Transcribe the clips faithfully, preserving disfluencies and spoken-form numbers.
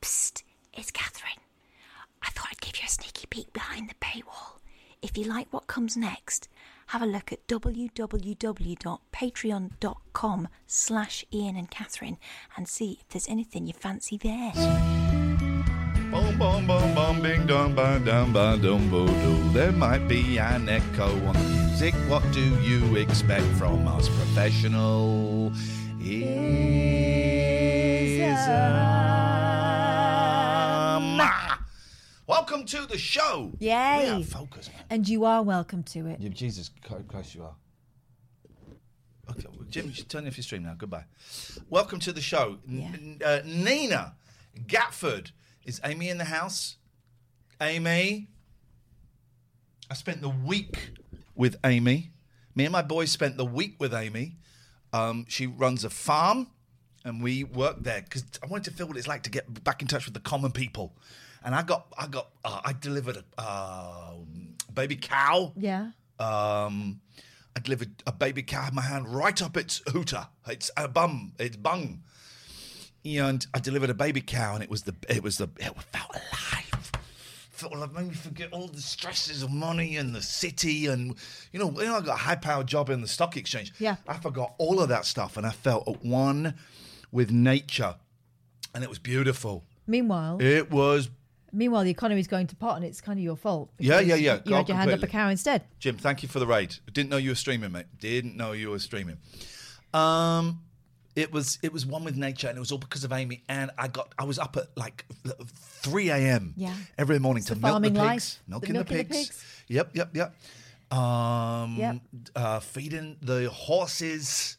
Psst, it's Catherine. I thought I'd give you a sneaky peek behind the paywall. If you like what comes next, have a look at www.patreon.com slash Ian and Catherine and see if there's anything you fancy there. Boom, boom, boom, boom, bing, dong, bang, dong, bang, dong, boo, doo. There might be an echo on the music. What do you expect from us professional? Is Welcome to the show. Yay. We are focused, man. And you are welcome to it. Yeah, Jesus Christ, you are. Okay, well, Jim, you should turn off your stream now. Goodbye. Welcome to the show. Yeah. N- uh, Nina Gatford. Is Amy in the house? Amy. I spent the week with Amy. Me and my boys spent the week with Amy. Um, she runs a farm, and we worked there because I wanted to feel what it's like to get back in touch with the common people. And I got, I got, uh, I delivered a uh, baby cow. Yeah. Um, I delivered a baby cow in my hand right up its hooter. It's a bum. It's bung. And I delivered a baby cow, and it was the, it was the, it felt alive. It felt like it made me forget all the stresses of money and the city, and you know, you know, I got a high-powered job in the stock exchange. Yeah. I forgot all of that stuff, and I felt at one with nature, and it was beautiful. Meanwhile, it was. Meanwhile, the economy's going to pot, and it's kind of your fault. Yeah, yeah, yeah. You had your hand up a cow instead. Jim, thank you for the raid. Didn't know you were streaming, mate. Didn't know you were streaming. Um, it was it was one with nature, and it was all because of Amy. And I got I was up at like three a.m. Yeah. every morning to milk the pigs, milking the pigs. Yep, yep, yep. Um, yep. Uh, feeding the horses.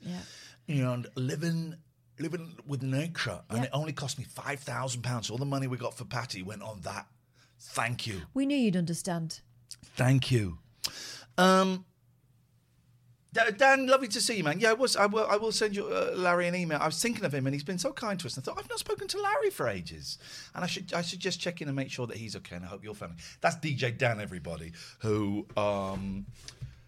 Yeah, and living. Living with nature, and yep. It only cost me five thousand pounds. All the money we got for Patty went on that. Thank you. We knew you'd understand. Thank you, um, Dan. Lovely to see you, man. Yeah, I was. I will. I will send you uh, Larry an email. I was thinking of him, and he's been so kind to us. And I thought I've not spoken to Larry for ages, and I should. I should just check in and make sure that he's okay. And I hope your family. That's D J Dan, everybody. Who. Um,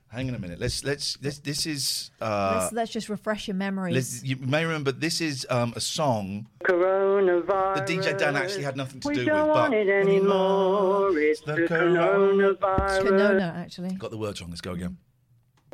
Hang on a minute. Let's let's let's. This is. Uh, let's let's just refresh your memories. You may remember this is um, a song. Coronavirus. The D J Dan actually had nothing to do with. We don't want it anymore. It's the coronavirus. Corona, actually. Got the words wrong. Let's go again.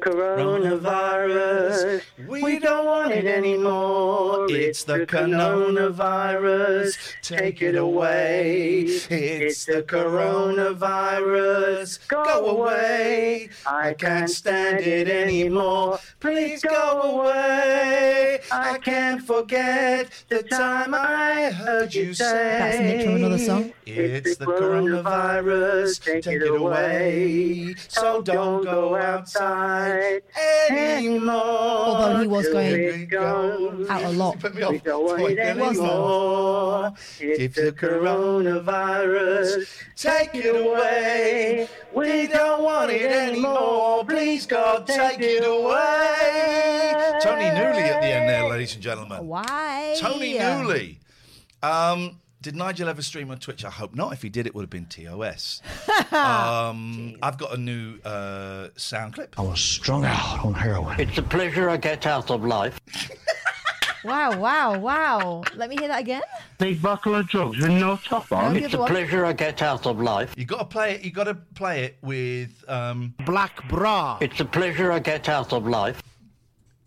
Coronavirus. We don't want it anymore. It's the coronavirus. Take it away. It's the coronavirus. Go away. I can't stand it anymore. Please go away. I can't forget the time I heard you say. That's Nick from another song. It's the coronavirus. Take it away. So don't go outside anymore. Although he was going go. out a lot. Put me off. It was If the coronavirus, take it away. We don't want it anymore. Please, God, take it away. Tony Newley at the end there, ladies and gentlemen. Why? Tony Newley. Um, did Nigel ever stream on Twitch? I hope not. If he did, it would have been T O S. um, I've got a new uh, sound clip. I was strung out on heroin. It's a pleasure I get out of life. Wow, wow, wow. Let me hear that again. Big buckle of drugs with no top on. It's a pleasure I get out of life. You gotta play it, you gotta play it with um... Black Bra. It's a pleasure I get out of life.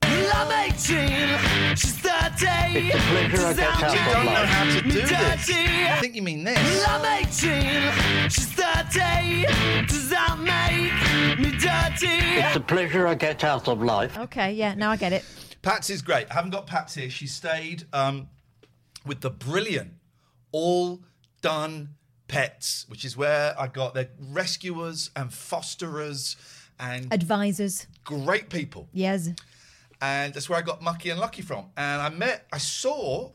Love eighteen, she's that It's the flicker I got out. You don't know how to do this. I think you mean this. I'm eighteen, she's thirty. Does that make me dirty? It's the pleasure I get out of life. Okay, yeah, now I get it. Pats is great. I haven't got Pats here. She stayed um, with the brilliant All Done Pets, which is where I got their rescuers and fosterers and advisors. Great people. Yes. And that's where I got Mucky and Lucky from. And I met, I saw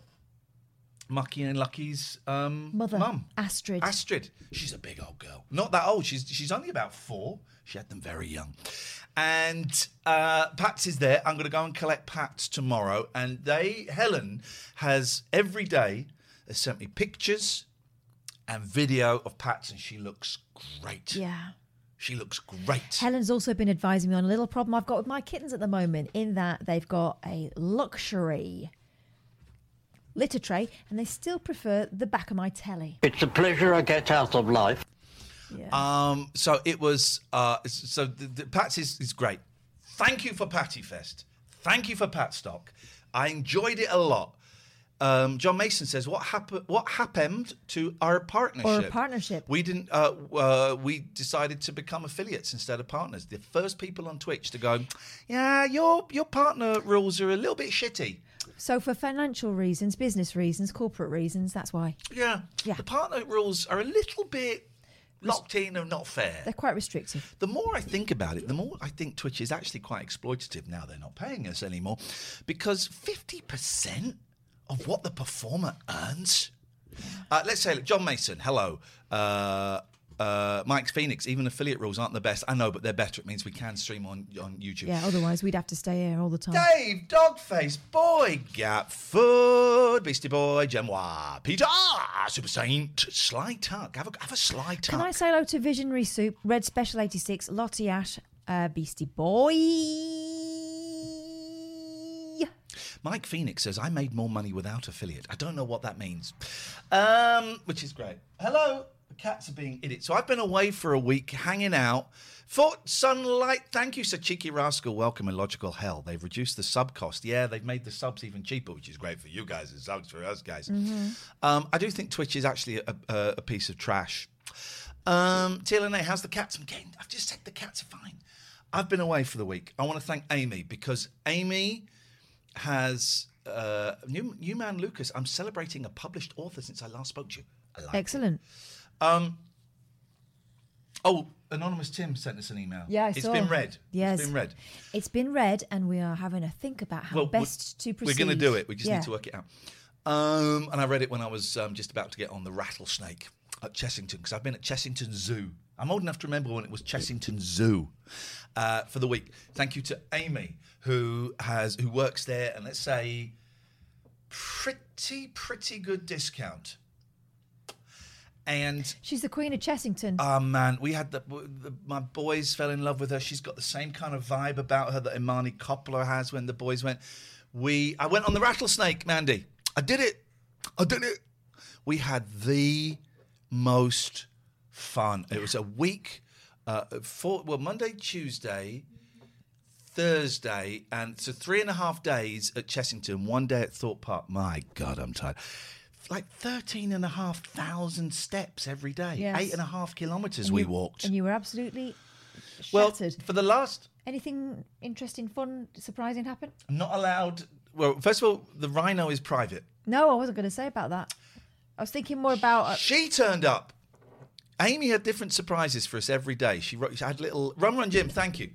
Mucky and Lucky's um, mother, mum. Astrid. Astrid. She's a big old girl. Not that old. She's she's only about four. She had them very young. And uh, Pats is there. I'm going to go and collect Pats tomorrow. And they, Helen, has every day has sent me pictures and video of Pats, and she looks great. Yeah. She looks great. Helen's also been advising me on a little problem I've got with my kittens at the moment, in that they've got a luxury litter tray and they still prefer the back of my telly. It's a pleasure I get out of life. Yeah. Um. So it was... Uh. So the, the Pat's is, is great. Thank you for Patty Fest. Thank you for Patstock. I enjoyed it a lot. Um, John Mason says, "What happened? What happened to our partnership? Our partnership. We didn't. Uh, uh, we decided to become affiliates instead of partners. The first people on Twitch to go, yeah, your your partner rules are a little bit shitty. So for financial reasons, business reasons, corporate reasons, that's why. Yeah, yeah. The partner rules are a little bit locked in and not fair. They're quite restrictive. The more I think about it, the more I think Twitch is actually quite exploitative. Now they're not paying us anymore, because fifty percent." Of what the performer earns? Uh, let's say, look, John Mason, hello. Uh, uh, Mike's Phoenix, even affiliate rules aren't the best. I know, but they're better. It means we can stream on, on YouTube. Yeah, otherwise we'd have to stay here all the time. Dave, Dogface, Boy, Gapfood, Beastie Boy, Gemwa, Peter, Super Saint, Sly Tuck. Have a, have a Sly Tuck. Can I say hello to Visionary Soup, Red Special eighty-six, Lottie Ash, uh, Beastie Boy? Mike Phoenix says, I made more money without affiliate. I don't know what that means, um, which is great. Hello, the cats are being idiots. So I've been away for a week, hanging out. Fort Sunlight, thank you, Sir Cheeky Rascal. Welcome in Logical Hell. They've reduced the sub cost. Yeah, they've made the subs even cheaper, which is great for you guys and subs for us guys. Mm-hmm. Um, I do think Twitch is actually a, a, a piece of trash. Um, T L N A, how's the cats? I'm getting, I've just said the cats are fine. I've been away for the week. I want to thank Amy, because Amy... has uh, new, new man Lucas. I'm celebrating a published author since I last spoke to you. I like Excellent. It. Um, oh, Anonymous Tim sent us an email. Yeah, I it's saw. Been read. Yes. It's been read. It's been read, and we are having a think about how well, best to proceed. We're going to do it. We just yeah. need to work it out. Um, and I read it when I was um, just about to get on the rattlesnake at Chessington, because I've been at Chessington Zoo. I'm old enough to remember when it was Chessington Zoo uh, for the week. Thank you to Amy, who has who works there, and let's say pretty, pretty good discount. And she's the queen of Chessington. Oh, uh, man. We had the, the, my boys fell in love with her. She's got the same kind of vibe about her that Imani Coppola has when the boys went. We, I went on the rattlesnake, Mandy. I did it. I did it. We had the most... fun. It was a week, uh, four, well, Monday, Tuesday, Thursday, and so three and a half days at Chessington, one day at Thorpe Park. My God, I'm tired. Like thirteen and a half thousand steps every day. Yes. Eight and a half kilometres and we you, walked. And you were absolutely shattered. Well, for the last... Anything interesting, fun, surprising happen? Not allowed... Well, first of all, the rhino is private. No, I wasn't going to say about that. I was thinking more about... A- she turned up. Amy had different surprises for us every day. She, wrote, she had little... Run, run, Jim, thank you.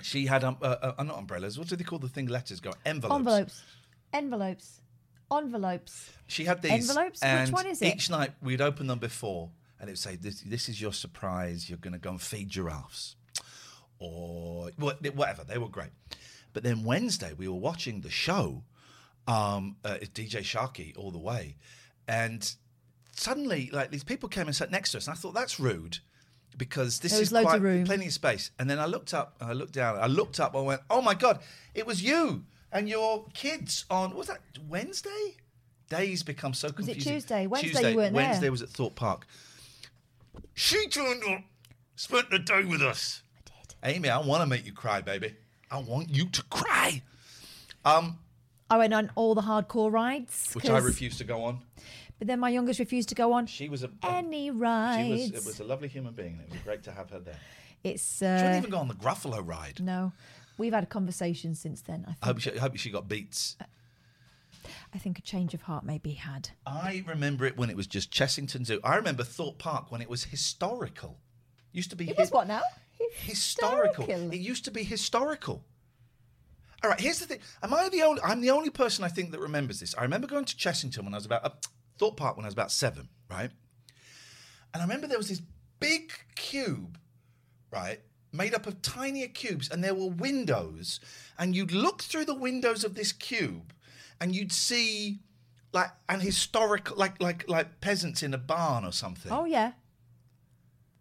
She had... Um, uh, uh, not umbrellas. What do they call the thing letters go? Envelopes. Envelopes. Envelopes. Envelopes. She had these. Envelopes? Which one is it? Each night we'd open them before and it would say, this, this is your surprise. You're going to go and feed giraffes. Or whatever. They were great. But then Wednesday we were watching the show, um, uh, D J Sharkey all the way, and... Suddenly, like, these people came and sat next to us, and I thought, that's rude, because this is quite plenty of space. And then I looked up, and I looked down, and I looked up, and I went, oh, my God, it was you and your kids on, what was that, Wednesday? Days become so confusing. Was it Tuesday? Wednesday, Tuesday, you weren't Wednesday there. Wednesday was at Thorpe Park. She turned up, spent the day with us. I did. Amy, I want to make you cry, baby. I want you to cry. Um, I went on all the hardcore rides. Which I refused to go on. But then my youngest refused to go on she was a, any rides. She was, it was a lovely human being. And it was great to have her there. It's, uh, she wouldn't even go on the Gruffalo ride. No. We've had a conversation since then. I, think. I, hope, she, I hope she got beats. Uh, I think a change of heart may be had. I remember it when it was just Chessington Zoo. I remember Thorpe Park when it was historical. Used to be... It hi- was what now? Historical. historical. It used to be historical. All right, here's the thing. Am I the only... I'm the only person I think that remembers this. I remember going to Chessington when I was about... Uh, Thorpe Park when I was about seven, right? And I remember there was this big cube, right, made up of tinier cubes, and there were windows, and you'd look through the windows of this cube, and you'd see, like, an historical, like, like, like peasants in a barn or something. Oh, yeah.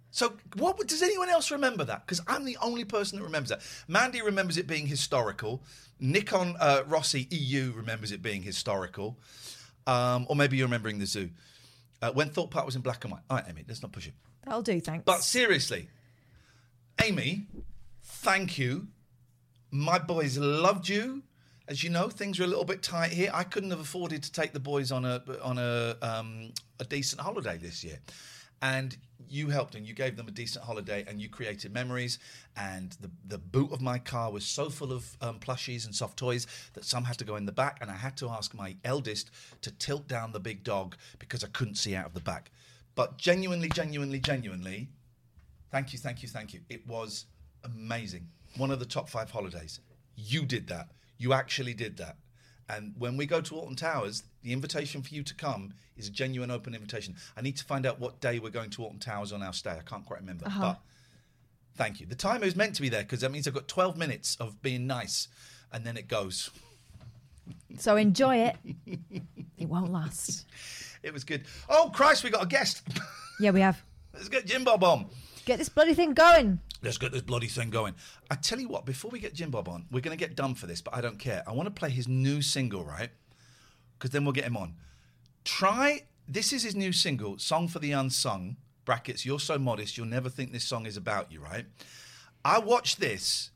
So what does anyone else remember that? Because I'm the only person that remembers that. Mandy remembers it being historical. Nikon uh, Rossi E U remembers it being historical. Um, or maybe you're remembering the zoo. Uh, when Thorpe Park was in black and white. All right, Amy, let's not push it. That'll do, thanks. But seriously, Amy, thank you. My boys loved you. As you know, things are a little bit tight here. I couldn't have afforded to take the boys on a on a um, a decent holiday this year. And you helped and you gave them a decent holiday and you created memories. And the, the boot of my car was so full of um, plushies and soft toys that some had to go in the back. And I had to ask my eldest to tilt down the big dog because I couldn't see out of the back. But genuinely, genuinely, genuinely, thank you, thank you, thank you. It was amazing. One of the top five holidays. You did that. You actually did that. And when we go to Alton Towers, the invitation for you to come is a genuine open invitation. I need to find out what day we're going to Alton Towers on our stay. I can't quite remember, uh-huh. but thank you. The timer is meant to be there because that means I've got twelve minutes of being nice, and then it goes. So enjoy it. It won't last. It was good. Oh, Christ, we got a guest. Yeah, we have. Let's get Jim Bob on. Get this bloody thing going. Let's get this bloody thing going. I tell you what, before we get Jim Bob on, we're going to get done for this, but I don't care. I want to play his new single, right? Because then we'll get him on. Try, this is his new single, Song for the Unsung, brackets, you're so modest, you'll never think this song is about you, right? I watched this,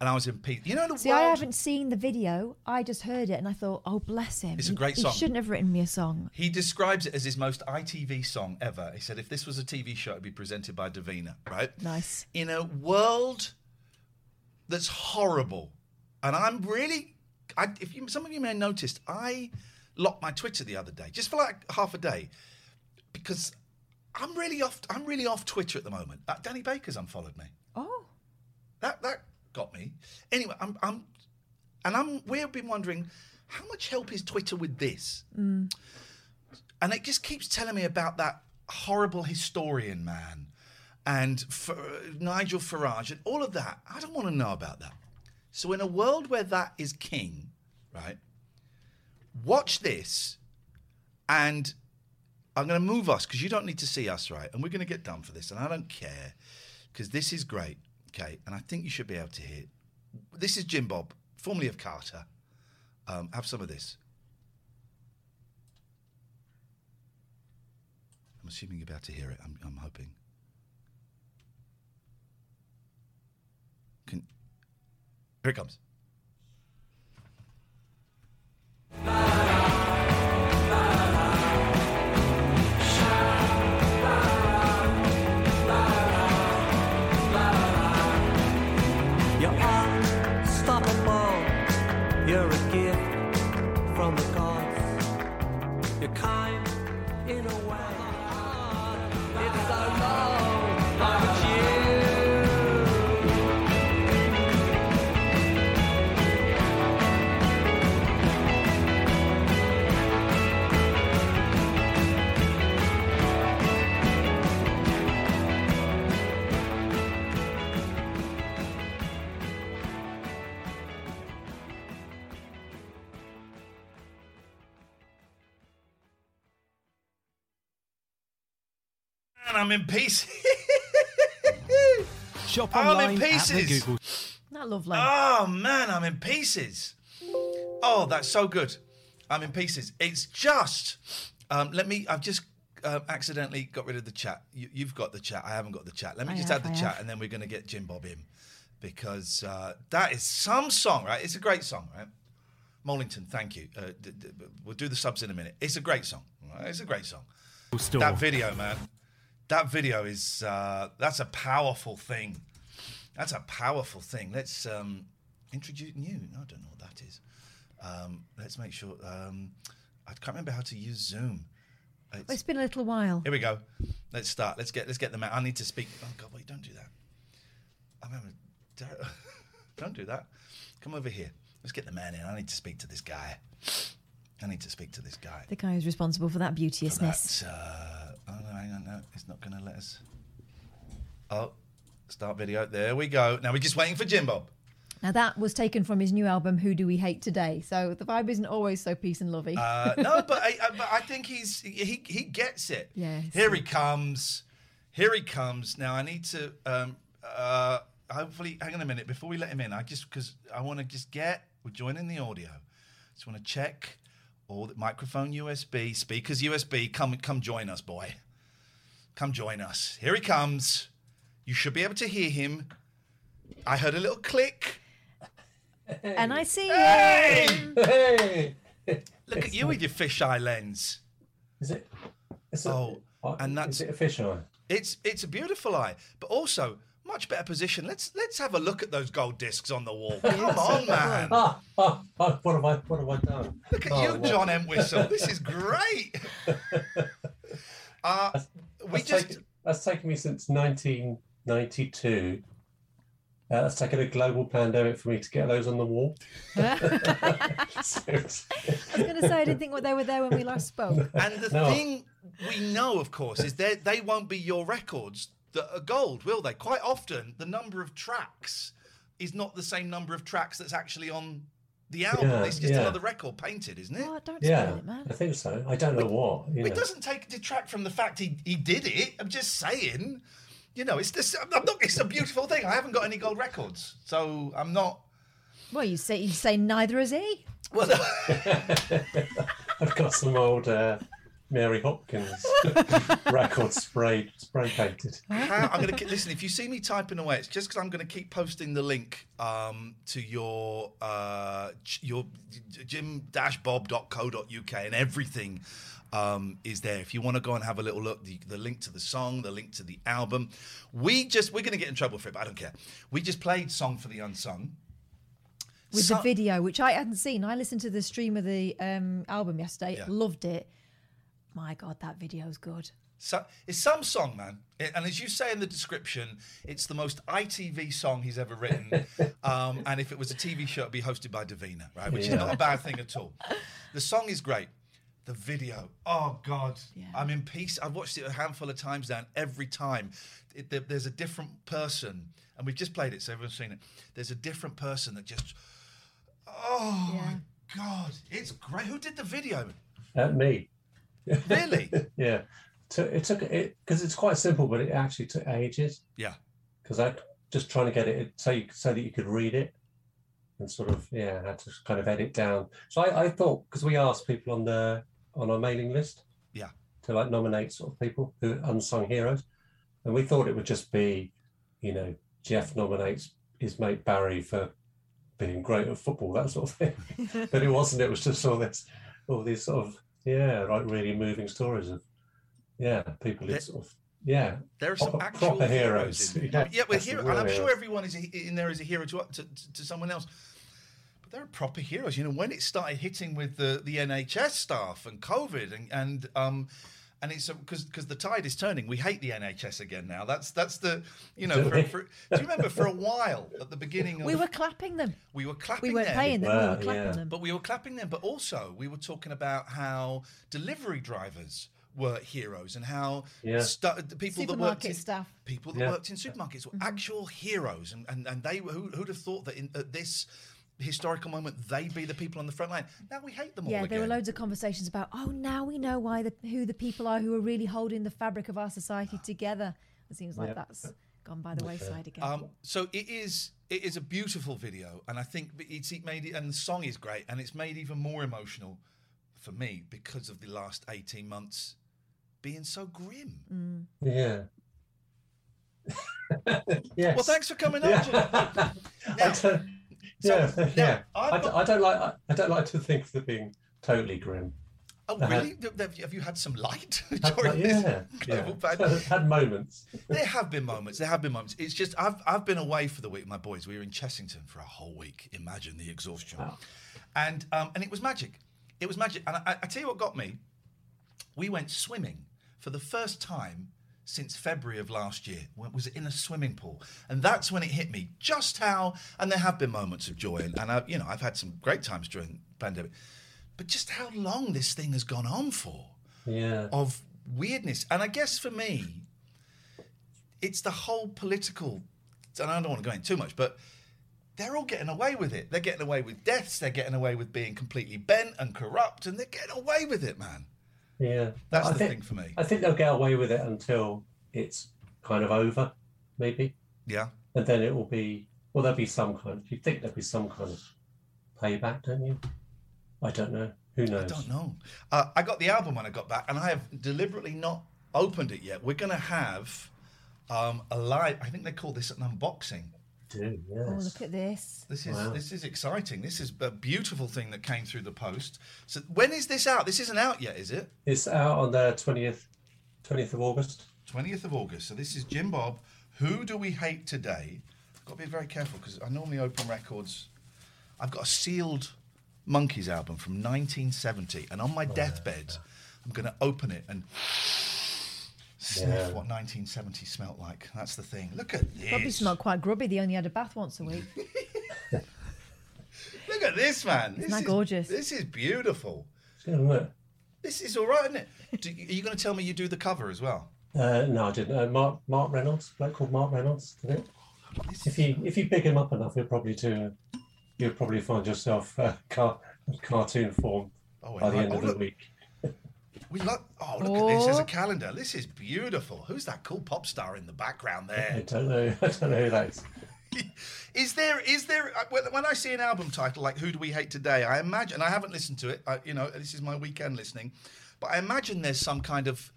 and I was in peace. You know the See, world? I haven't seen the video. I just heard it, and I thought, oh, bless him. It's a great he, song. He shouldn't have written me a song. He describes it as his most I T V song ever. He said, if this was a T V show, it'd be presented by Davina, right? Nice. In a world that's horrible, and I'm really... I, if you, some of you may have noticed, I locked my Twitter the other day, just for like half a day, because I'm really off. I'm really off Twitter at the moment. Uh, Danny Baker's unfollowed me. Oh, that that got me. Anyway, I'm, I'm and I'm. We've been wondering how much help is Twitter with this, mm. and it just keeps telling me about that horrible historian man and for, uh, Nigel Farage and all of that. I don't want to know about that. So in a world where that is king, right, watch this, and I'm going to move us, because you don't need to see us, right? And we're going to get done for this, and I don't care, because this is great, okay? And I think you should be able to hear it. This is Jim Bob, formerly of Carter. Um, have some of this. I'm assuming you're about to hear it. I'm, I'm hoping. Can... Here it comes. You're unstoppable. You're a gift from the gods. You're kind in a way. It's so low. I'm a Jew. I'm in pieces. Shop online I'm in pieces. That lovely. Oh man, I'm in pieces. Oh, that's so good. I'm in pieces. It's just. Um, let me. I've just uh, accidentally got rid of the chat. You, you've got the chat. I haven't got the chat. Let me I just have, add the I chat, have. and then we're going to get Jim Bob in, because uh, that is some song, right? It's a great song, right? Mollington, thank you. Uh, d- d- we'll do the subs in a minute. It's a great song. Right? It's a great song. Store. That video, man. That video is, uh, that's a powerful thing. That's a powerful thing. Let's um, introduce new. I don't know what that is. Um, let's make sure. Um, I can't remember how to use Zoom. It's, it's been a little while. Here we go. Let's start. Let's get let's get them out. I need to speak. Oh, God, wait, don't do that. I'm having a... Don't do that. Come over here. Let's get the man in. I need to speak to this guy. I need to speak to this guy. The guy who's responsible for that beauteousness. For that, uh, oh, no, hang on. No, it's not going to let us... Oh, start video. There we go. Now we're just waiting for Jim Bob. Now, that was taken from his new album, Who Do We Hate Today? So the vibe isn't always so peace and lovey. Uh, no, but I, I, but I think he's he he gets it. Yes. Here he comes. Here he comes. Now, I need to... Um, uh, hopefully, hang on a minute. Before we let him in, I just... Because I want to just get... We're joining the audio. Just want to check all the microphone U S B, speakers U S B. Come, come join us, boy. Come join us. Here he comes. You should be able to hear him. I heard a little click. Hey. And I see hey! him. Hey! Look it's at you nice. With your fisheye lens. Is it? It's oh, a, and that's is it a fisheye? It's it's a beautiful eye, but also much better position. Let's let's have a look at those gold discs on the wall. Come on, man. Oh, oh, oh, what have I what have I done? Look at oh, you, what? John Entwistle. This is great. uh, that's, we that's just taken, that's taken me since nineteen ninety-two. Uh, that's taken a global pandemic for me to get those on the wall. Seriously. I was going to say, I didn't think they were there when we last spoke. And the no. thing we know, of course, is that they won't be your records that are gold, will they? Quite often, the number of tracks is not the same number of tracks that's actually on the album. Yeah, it's just yeah. another record painted, isn't it? Oh, don't spoil yeah, it, man. I think so. I don't know it, what. It know. doesn't take detract from the fact he, he did it. I'm just saying... You know, it's this. I'm not. It's a beautiful thing. I haven't got any gold records, so I'm not. Well, you say you say neither has he. Well, I've got some old uh, Mary Hopkins records spray spray painted. How, I'm gonna keep, listen. If you see me typing away, it's just because I'm gonna keep posting the link um, to your uh, your jim dash bob dot co dot uk and everything. Um, is there if you want to go and have a little look, the, the link to the song, the link to the album. We just we're going to get in trouble for it, but I don't care. We just played Song for the Unsung with so- the video, which I hadn't seen. I listened to the stream of the um, album yesterday, yeah. loved it. My God, that video's good. So it's some song, man, it, and as you say in the description, it's the most I T V song he's ever written. um, and if it was a T V show, it'd be hosted by Davina, right? Which yeah. is not a bad thing at all. The song is great. The video, oh God, yeah. I'm in peace. I've watched it a handful of times now, and every time it, there, there's a different person, and we've just played it, so everyone's seen it. There's a different person that just, oh yeah. my God, it's great. Who did the video? Uh, me. Really? yeah. So it took it because it's quite simple, but it actually took ages. Yeah. Because I just trying to get it so you so that you could read it. And sort of yeah, I had to kind of edit down. So I, I thought because we asked people on the on our mailing list, yeah, to like nominate sort of people who are unsung heroes, and we thought it would just be, you know, Jeff nominates his mate Barry for being great at football, that sort of thing. But it wasn't. It was just all this, all these sort of yeah, like really moving stories of yeah people who sort of. Yeah, there are some proper, actual proper heroes. heroes yeah, yeah we're hero, and I'm sure everyone is a, in there is a hero to, to to someone else. But there are proper heroes. You know, when it started hitting with the, the N H S staff and COVID, and and um, and it's because because the tide is turning. We hate the N H S again now. That's that's the you know. For, for, do you remember for a while at the beginning? Of, we were clapping them. We were clapping. We weren't them. paying them. Wow, we were clapping yeah. them. But we were clapping them. But also we were talking about how delivery drivers were heroes and how yeah. st- the people that worked in stuff. people that yeah. worked in supermarkets were mm-hmm. actual heroes, and, and, and they were who, who'd have thought that in at this historical moment they'd be the people on the front line. Now we hate them yeah, all again. Yeah, there were loads of conversations about oh now we know why the who the people are who are really holding the fabric of our society together. It seems like yeah. that's gone by the wayside again. Um, so it is it is a beautiful video, and I think it's it made it and the song is great, and it's made even more emotional for me because of the last eighteen months. Being so grim. Mm. Yeah. yes. Well, thanks for coming yeah. on. Now, I, don't, So, yeah, yeah. I, got... I don't like. I, I don't like to think of it being totally grim. Oh, really? Uh, have you had some light during this global pandemic? Yeah, had moments. There have been moments. There have been moments. It's just I've I've been away for the week with my boys. We were in Chessington for a whole week. Imagine the exhaustion. Wow. And um, and it was magic. It was magic. And I, I tell you what got me. We went swimming for the first time since February of last year. Was it in a swimming pool? And that's when it hit me just how. And there have been moments of joy. And, and I, you know, I've had some great times during the pandemic. But just how long this thing has gone on for, yeah, of weirdness. And I guess for me, it's the whole political, and I don't want to go in too much, but they're all getting away with it. They're getting away with deaths. They're getting away with being completely bent and corrupt, and they're getting away with it, man. Yeah. That's I the think, thing for me. I think they'll get away with it until it's kind of over, maybe. Yeah. And then it will be, well, there'll be some kind of, you think there'll be some kind of payback, don't you? I don't know. Who knows? I don't know. Uh, I got the album when I got back, and I have deliberately not opened it yet. We're going to have um, a live. I think they call this an unboxing. Do yes. Oh, look at this! This is wow. This is exciting. This is a beautiful thing that came through the post. So when is this out? This isn't out yet, is it? It's out on the twentieth, twentieth of August. Twentieth of August. So this is Jim Bob. Who do we hate today? I've got to be very careful because I normally open records. I've got a sealed Monkeys album from nineteen seventy, and on my deathbed I'm going to open it and sniff yeah. what nineteen seventy smelt like. That's the thing. Look at this. Probably smelled quite grubby. They only had a bath once a week. Look at this, man. Isn't this that is, gorgeous? This is beautiful. Yeah, this is all right, isn't it? Do, are you going to tell me you do the cover as well? Uh, no, I didn't. Uh, Mark Mark Reynolds, a bloke called Mark Reynolds, did it? If you if you pick him up enough, he'll probably do. Uh, You'll probably find yourself uh, car- cartoon form oh, by the end oh, of the look. week. We love. Oh, look oh. at this! There's a calendar. This is beautiful. Who's that cool pop star in the background there? I don't know. I don't know who that is. Is there? Is there? When I see an album title like "Who Do We Hate Today," I imagine. I haven't listened to it. I, you know, this is my weekend listening, but I imagine there's some kind of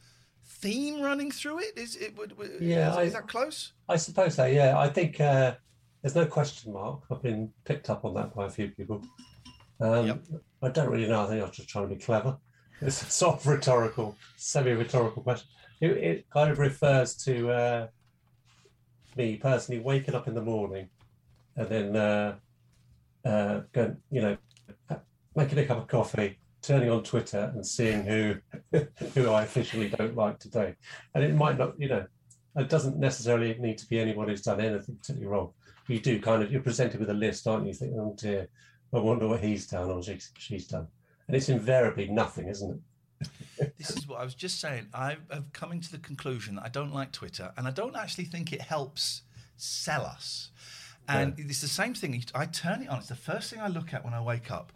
theme running through it. Is it? Would, would, yeah. Is, I, is that close? I suppose so. Yeah. I think. Uh, There's no question mark. I've been picked up on that by a few people. Um, yep. I don't really know. I think I was just trying to be clever. It's a sort of rhetorical, semi-rhetorical question. It, it kind of refers to uh, me personally waking up in the morning and then uh, uh, going, you know, making a cup of coffee, turning on Twitter and seeing who who I officially don't like today. And it might not, you know, it doesn't necessarily need to be anyone who's done anything particularly wrong. You do kind of, you're presented with a list, aren't you? You think, oh dear, I wonder what he's done or she's done. And it's invariably nothing, isn't it? This is what I was just saying. I have come to the conclusion that I don't like Twitter, and I don't actually think it helps sell us. And yeah. It's the same thing. I turn it on. It's the first thing I look at when I wake up.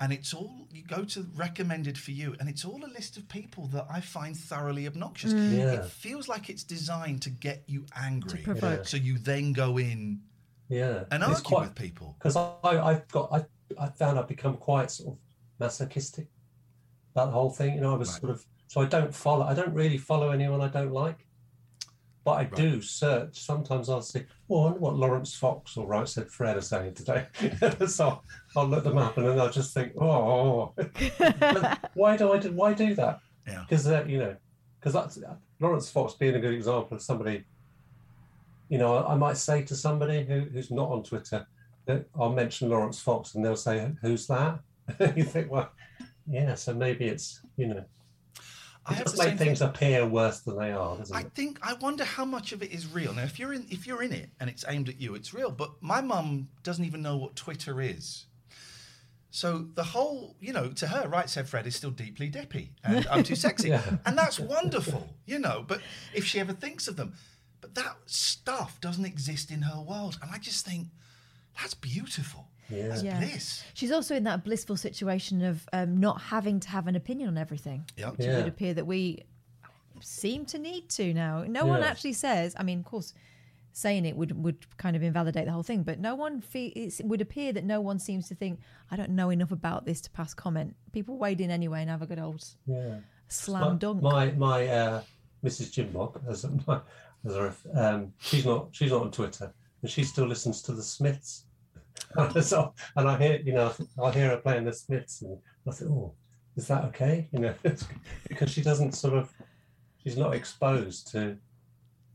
And it's all, you go to recommended for you, and it's all a list of people that I find thoroughly obnoxious. Mm. Yeah. It feels like it's designed to get you angry. To provoke. Yeah. So you then go in. Yeah, and argue quite, with people because I've got I I found I've become quite sort of masochistic about the whole thing. You know, I was right. sort of so I don't follow. I don't really follow anyone I don't like, but I right. do search. Sometimes I'll see, well, I wonder what Lawrence Fox or Right Said Fred are saying today. So I'll, I'll look them up and then I'll just think, oh, why do I do why do that? Yeah, because uh, you know, because that's uh, Lawrence Fox being a good example of somebody. You know, I might say to somebody who, who's not on Twitter that I'll mention Lawrence Fox, and they'll say, "Who's that?" You think, well, yeah. So maybe it's you know, I it just make things thing. appear worse than they are. Doesn't I it? think I wonder how much of it is real. Now, if you're in, if you're in it and it's aimed at you, it's real. But my mum doesn't even know what Twitter is. So the whole, you know, to her, Right Said Fred is still deeply dippy, and I'm too sexy, yeah. and that's wonderful, you know. But if she ever thinks of them. But that stuff doesn't exist in her world. And I just think, that's beautiful. Yeah. That's yeah. bliss. She's also in that blissful situation of um, not having to have an opinion on everything. Yep. Yeah. It would appear that we seem to need to now. No yeah. one actually says, I mean, of course, saying it would, would kind of invalidate the whole thing. But no one, fe- it would appear that no one seems to think, I don't know enough about this to pass comment. People wade in anyway and have a good old yeah. slam dunk. My, my uh, Missus Jim Bob has my... Um, she's not. She's not on Twitter, and she still listens to the Smiths. so, and I hear, you know, I hear her playing the Smiths, and I think, oh, is that okay? You know, it's, because she doesn't sort of, she's not exposed to,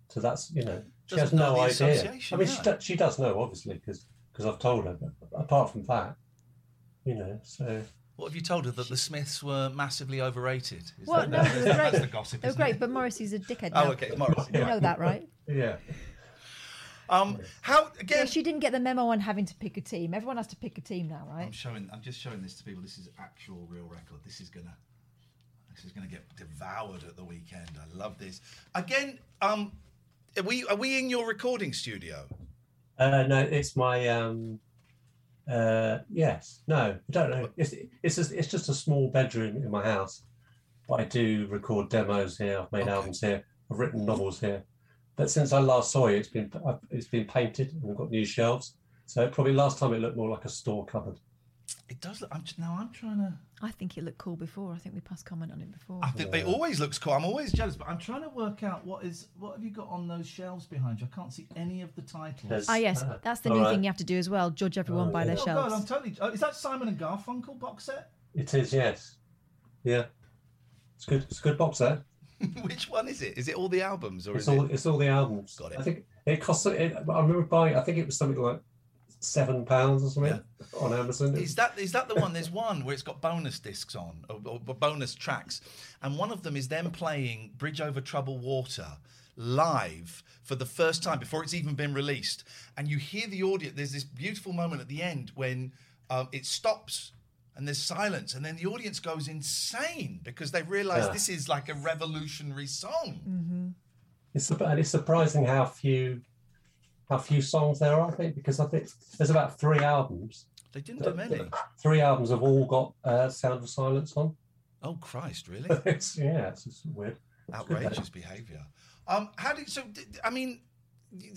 to that's, you know, she doesn't has no idea. I mean, no. she does, she does know, obviously, because because I've told her. But apart from that, you know, so. What have you told her, that the Smiths were massively overrated? Is well, that, no, they were great. That's the gossip, they were great, it? But Morrissey's a dickhead now. Oh, okay, Morrissey. Yeah. You know that, right? Yeah. Um, how again? Yeah, she didn't get the memo on having to pick a team. Everyone has to pick a team now, right? I'm showing. I'm just showing this to people. This is actual real record. This is gonna. This is gonna get devoured at the weekend. I love this. Again, um, are we are we in your recording studio? Uh, no, it's my. Um, uh, yes, no, I don't know. It's it's just, it's just a small bedroom in my house, but I do record demos here. I've made okay. albums here. I've written novels here. But since I last saw you, it's been it's been painted and we've got new shelves. So probably last time it looked more like a store cupboard. It does look. I'm, now I'm trying to. I think it looked cool before. I think we passed comment on it before. I think yeah. It always looks cool. I'm always jealous, but I'm trying to work out what is what have you got on those shelves behind you? I can't see any of the titles. There's, ah yes, uh, that's the new right. thing you have to do as well. Judge everyone oh, by yeah. their oh, shelves. God, I'm totally. Oh, is that Simon and Garfunkel box set? It is. Yes. Yeah. It's good. It's a good box set. Which one is it? Is it all the albums, or it's is all, it? It's all the albums. Got it. I think it cost. It, I remember buying. I think it was something like seven pounds or something yeah. on Amazon. Is that is that the one? There's one where it's got bonus discs on, or, or bonus tracks, and one of them is them playing "Bridge Over Troubled Water" live for the first time before it's even been released, and you hear the audience. There's this beautiful moment at the end when um, it stops. And there's silence, and then the audience goes insane because they realise yeah. this is like a revolutionary song. Mm-hmm. It's it's surprising how few how few songs there are. I think because I think there's about three albums. They didn't do many. Three albums have all got uh, "Sound of Silence" on. Oh Christ! Really? it's, yeah, it's, it's weird. It's outrageous behaviour. Um, how did so? Did, I mean.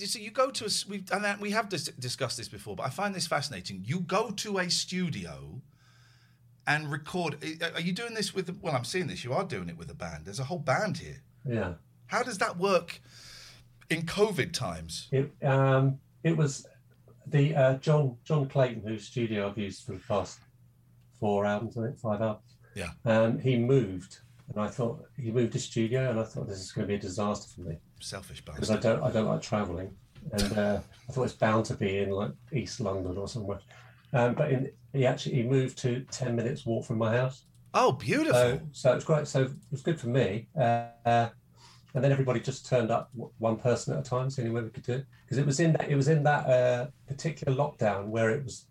So you go to a we've and we have dis- discussed this before, but I find this fascinating. You go to a studio. And record. Are you doing this with? Well, I'm seeing this. You are doing it with a band. There's a whole band here. Yeah. How does that work in COVID times? It, um, it was the uh, John John Clayton, whose studio I've used for the past four albums, I think five albums. Yeah. Um, he moved, and I thought he moved his studio, and I thought this is going to be a disaster for me. Selfish bastard. Because I don't I don't like travelling, and uh, I thought it's bound to be in like East London or somewhere. Um, but in, he actually he moved to ten minutes walk from my house. Oh, beautiful! So, so it was great. So it was good for me. Uh, uh, and then everybody just turned up w- one person at a time. So any way we could do it because it was in that it was in that uh, particular lockdown where it was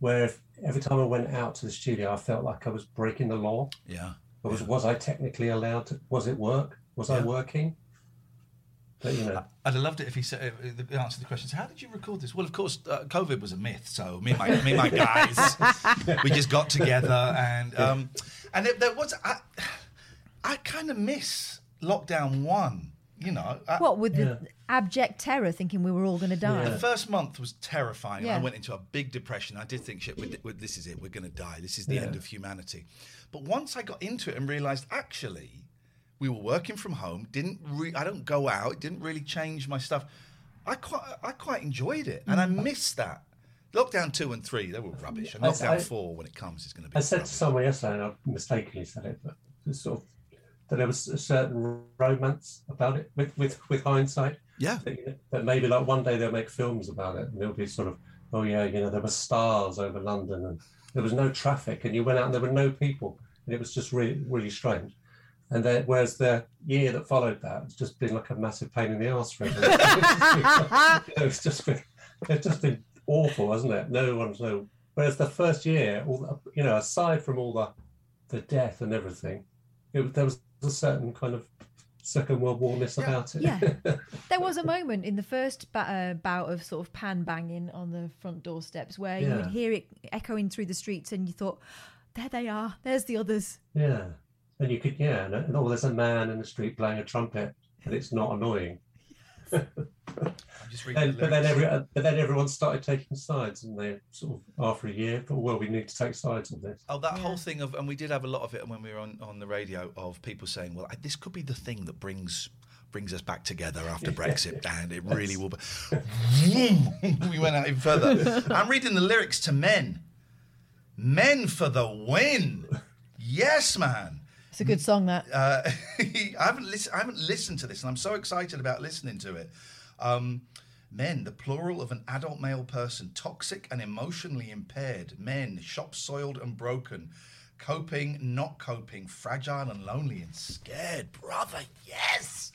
where if, every time I went out to the studio, I felt like I was breaking the law. Yeah. But was yeah. was I technically allowed to? Was it work? Was yeah. I working? But, you know. I'd have loved it if he said, if the answer to the question. So how did you record this? Well, of course, uh, COVID was a myth. So me and my, me and my guys, we just got together and um, and there, there was I, I kind of miss lockdown one. You know, I, what with yeah. the abject terror, thinking we were all going to die. Yeah. The first month was terrifying. Yeah. I went into a big depression. I did think, shit, we're, we're, this is it. We're going to die. This is the yeah. end of humanity. But once I got into it and realised, actually. We were working from home. Didn't re- I don't go out. It didn't really change my stuff. I quite I quite enjoyed it, and I missed that. Lockdown two and three, they were rubbish. And lockdown I, I, four, when it comes, is going to be. I said rubbish. To someone yesterday, and I mistakenly said it, but it's sort of that there was a certain romance about it with with, with hindsight. Yeah. That, you know, that maybe like one day they'll make films about it, and it'll be sort of oh yeah, you know, there were stars over London, and there was no traffic, and you went out, and there were no people, and it was just really really strange. And then, whereas the year that followed that, it's just been like a massive pain in the arse for everyone. It's just been, it's just been awful, hasn't it? No one's no. Whereas the first year, all the, you know, aside from all the the death and everything, it, there was a certain kind of Second World War-ness about it. Yeah, there was a moment in the first ba- uh, bout of sort of pan banging on the front door steps where yeah. you would hear it echoing through the streets, and you thought, "There they are. There's the others." Yeah. And you could, yeah, and, and oh, there's a man in the street playing a trumpet, and it's not annoying. Yes. just reading and, the but, then every, but then everyone started taking sides, and they sort of, after a year, thought, well, we need to take sides on this. Oh, that yeah. whole thing of, and we did have a lot of it when we were on, on the radio, of people saying, well, this could be the thing that brings brings us back together after Brexit, and it really will be. We went out even further. I'm reading the lyrics to Men. Men for the win. Yes, man. It's a good song, that. Uh, I haven't listened. I haven't listened to this, and I'm so excited about listening to it. Um, men, the plural of an adult male person, toxic and emotionally impaired. Men, shop soiled and broken, coping, not coping, fragile and lonely and scared. Brother, yes.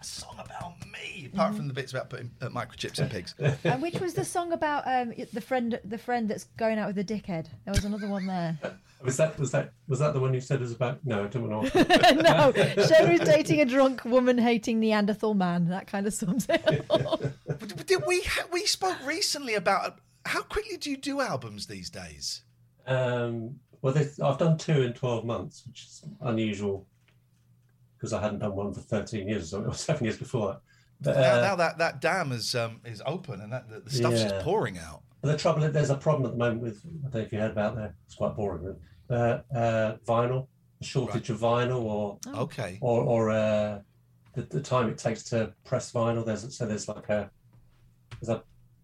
A song about me, apart mm. from the bits about putting uh, microchips in pigs. And which was the song about um, the friend, the friend that's going out with a dickhead? There was another one there. Was that was that was that the one you said was about? No, I don't know. No, Shona is dating a drunk woman, hating Neanderthal man. That kind of sums it up. But, but did we we spoke recently about how quickly do you do albums these days? Um, well, I've done two in twelve months, which is unusual, because I hadn't done one for thirteen years or seven years before that. But, now, uh, now that, that dam is um, is open and that the, the stuff's yeah. just pouring out. But the trouble is, there's a problem at the moment with, I don't know if you heard about that, it's quite boring, really. uh, uh, vinyl, a shortage right. of vinyl or oh. okay, or, or uh, the, the time it takes to press vinyl. There's So there's like a, there's a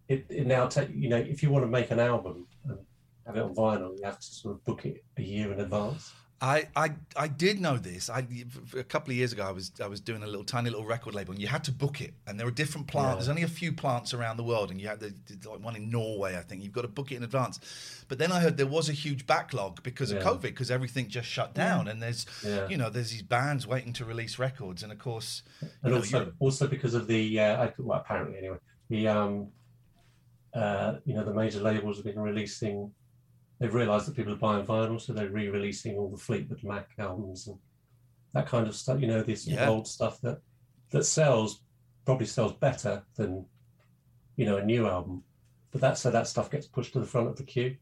it, it now takes, you know, if you want to make an album and have it on vinyl, you have to sort of book it a year in advance. I, I I did know this. I a couple of years ago, I was I was doing a little tiny little record label, and you had to book it. And there were different plants. Yeah. There's only a few plants around the world, and you had the, like one in Norway, I think. You've got to book it in advance. But then I heard there was a huge backlog because yeah. of COVID, because everything just shut down. Yeah. And there's yeah. you know there's these bands waiting to release records, and of course, and also know, also because of the uh, well, apparently anyway the um uh you know the major labels have been releasing. They've realised that people are buying vinyl, so they're re-releasing all the Fleetwood Mac albums and that kind of stuff. You know, this yeah. old stuff that that sells, probably sells better than, you know, a new album. But that so that stuff gets pushed to the front of the queue.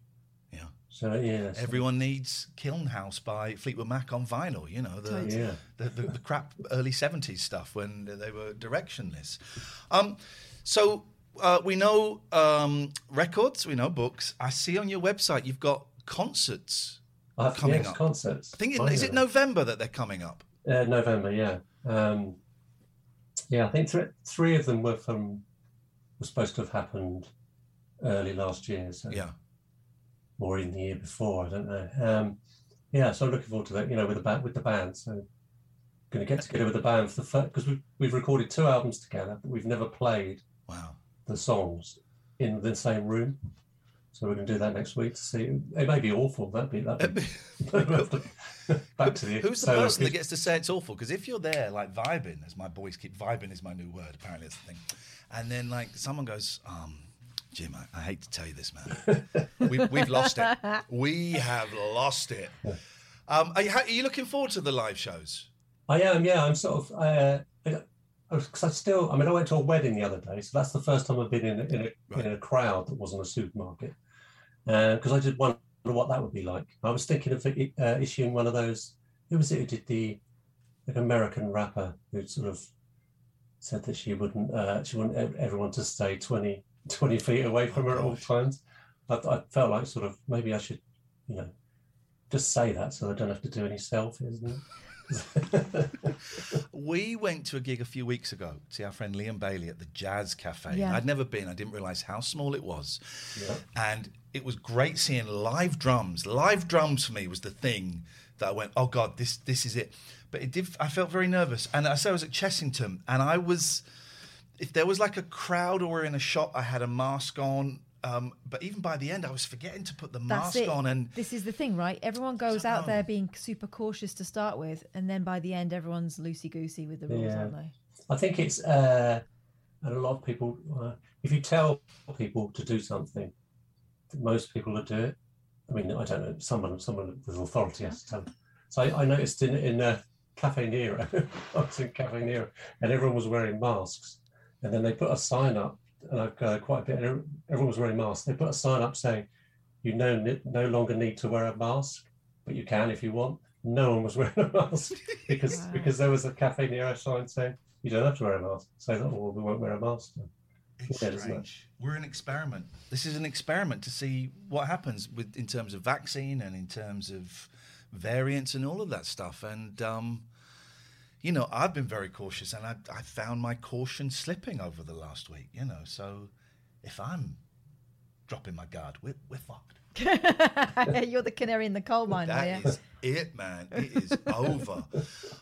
Yeah. So yeah. So. Everyone needs Kiln House by Fleetwood Mac on vinyl. You know, the yeah. the, the, the crap early seventies stuff when they were directionless. Um, so. Uh, we know um, records, we know books. I see on your website you've got concerts I have coming up. Concerts. I think it, is it November that they're coming up? Uh, November, yeah, um, yeah. I think th- three of them were from were supposed to have happened early last year, so yeah, or in the year before. I don't know. Um, yeah, so I'm looking forward to that. You know, with the band, with the band. So going to get together with the band for the first because we've we've recorded two albums together, but we've never played. Wow. The songs in the same room, so we're going to do that next week. To see, it may be awful. That'd be that. Back to the who's the person that gets to say it's awful? Because if you're there, like vibing, as my boys keep vibing is my new word. Apparently, it's the thing. And then like someone goes, um, Jim, I, I hate to tell you this, man. we, we've lost it. We have lost it. Um, are you, are you looking forward to the live shows? I am. Yeah, I'm sort of. Uh, I, Because I still, I mean, I went to a wedding the other day, so that's the first time I've been in a, in a, right. in a crowd that wasn't a supermarket. Because uh, I did wonder what that would be like. I was thinking of uh, issuing one of those. Who was it who did the like American rapper who sort of said that she wouldn't, uh, she wanted everyone to stay twenty, twenty feet away from oh, her at all times. I, I felt like sort of maybe I should, you know, just say that so I don't have to do any selfies. And, we went to a gig a few weeks ago to see our friend Liam Bailey at the Jazz Cafe. Yeah. I'd never been. I didn't realise how small it was. Yeah. And it was great seeing live drums. Live drums for me was the thing that I went, oh, God, this this is it. But it did. I felt very nervous. And I said I was at Chessington, and I was... If there was like a crowd or in a shop, I had a mask on. Um, but even by the end, I was forgetting to put the That's mask it. on. And this is the thing, right? Everyone goes out there being super cautious to start with, and then by the end, everyone's loosey-goosey with the rules, yeah. aren't they? I think it's uh, a lot of people. Uh, if you tell people to do something, most people will do it. I mean, I don't know. Someone, someone with authority has to tell them. So I, I noticed in in uh, Cafe Nero, I was in Cafe Nero, and everyone was wearing masks, and then they put a sign up. And I've uh, quite a bit. Everyone was wearing masks. They put a sign up saying, "You no no longer need to wear a mask, but you can if you want." No one was wearing a mask because wow. because there was a Cafe Nero sign saying, "You don't have to wear a mask." So I thought, "Well, we won't wear a mask." It's yeah, strange. We're an experiment. This is an experiment to see what happens with in terms of vaccine and in terms of variants and all of that stuff. And um, you know, I've been very cautious, and I, I found my caution slipping over the last week, you know. So if I'm dropping my guard, we're, we're fucked. You're the canary in the coal mine. That yeah. is it, man. It is over.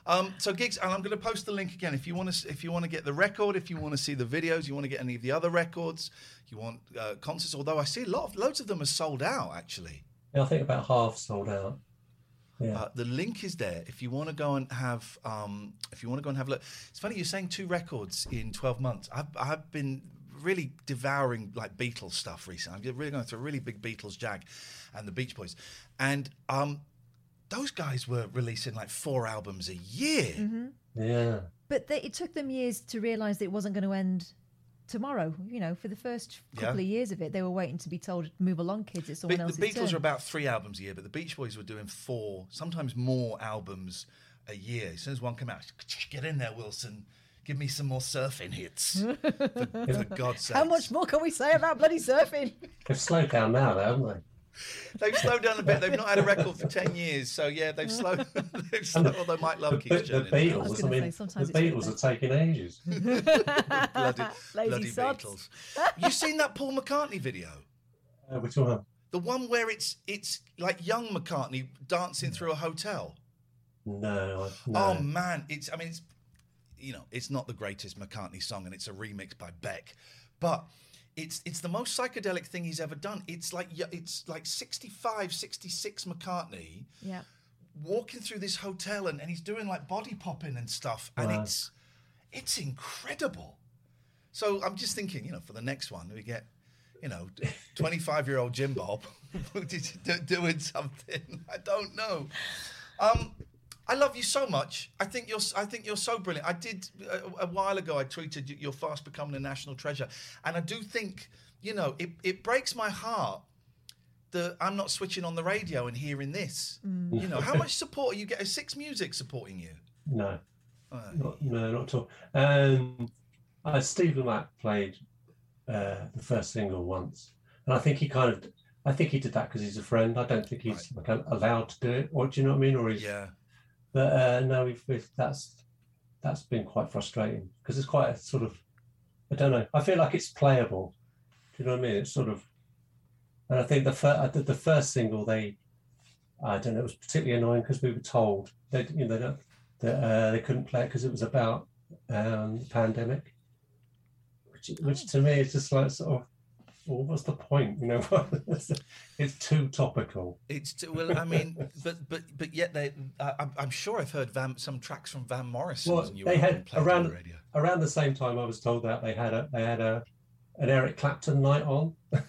Um, so gigs, and I'm going to post the link again. If you want to, if you want to get the record, if you want to see the videos, you want to get any of the other records, you want uh, concerts. Although I see a lot of loads of them are sold out, actually. Yeah, I think about half sold out. Yeah. Uh, the link is there if you want to go and have. Um, if you want to go and have a look, it's funny you're saying two records in twelve months. I've I've been. really devouring like Beatles stuff recently. I'm really going through a really big Beatles jag and the Beach Boys. And um, those guys were releasing like four albums a year. Mm-hmm. Yeah. But they, it took them years to realise that it wasn't going to end tomorrow. You know, for the first couple yeah. of years of it, they were waiting to be told, move along, kids, it's someone but else's turn. The Beatles turn. were about three albums a year, but the Beach Boys were doing four, sometimes more albums a year. As soon as one came out, get in there, Wilson. Give me some more surfing hits, for, for God's sake. How much more can we say about bloody surfing? They've slowed down now, though, haven't they? They've slowed down a bit. They've not had a record for ten years. So, yeah, they've slowed they've slowed. Although Mike Love keeps doing it. The Beatles, I, I mean, the Beatles are taking ages. bloody bloody Beatles. You've seen that Paul McCartney video? Uh, which one? The one where it's it's like young McCartney dancing through a hotel. No. no. Oh, man. It's. I mean, it's... You know, it's not the greatest McCartney song, and it's a remix by Beck, but it's it's the most psychedelic thing he's ever done. It's like it's like sixty-five, sixty-six McCartney, yeah, walking through this hotel, and, and he's doing like body popping and stuff, and wow. it's it's incredible. So I'm just thinking, you know, for the next one we get, you know, twenty-five-year-old Jim Bob doing something. I don't know. Um. I love you so much. I think you're. I think you're so brilliant. I did a, a while ago. I tweeted you're fast becoming a national treasure, and I do think you know it. It breaks my heart that I'm not switching on the radio and hearing this. Mm. You know, how much support are you getting? Is Six Music supporting you? No, uh, not, no, not at all. Um, uh, Steve Lamacq played uh, the first single once, and I think he kind of. I think he did that because he's a friend. I don't think he's right. like, allowed to do it. Or do you know what I mean? Or he's yeah. But uh, no, we've, we've, that's that's been quite frustrating because it's quite a sort of, I don't know. I feel like it's playable. Do you know what I mean? It's sort of, and I think the first the first single they, I don't know, it was particularly annoying because we were told they you know they don't, that uh, they couldn't play it because it was about um, the pandemic, which which to me is just like sort of. Well, what's the point? You know, it's too topical. It's too, well, I mean, but but but yet they. Uh, I'm, I'm sure I've heard Van, some tracks from Van Morrison. Well, you they had around the radio. around the same time. I was told that they had a they had a an Eric Clapton night on, and,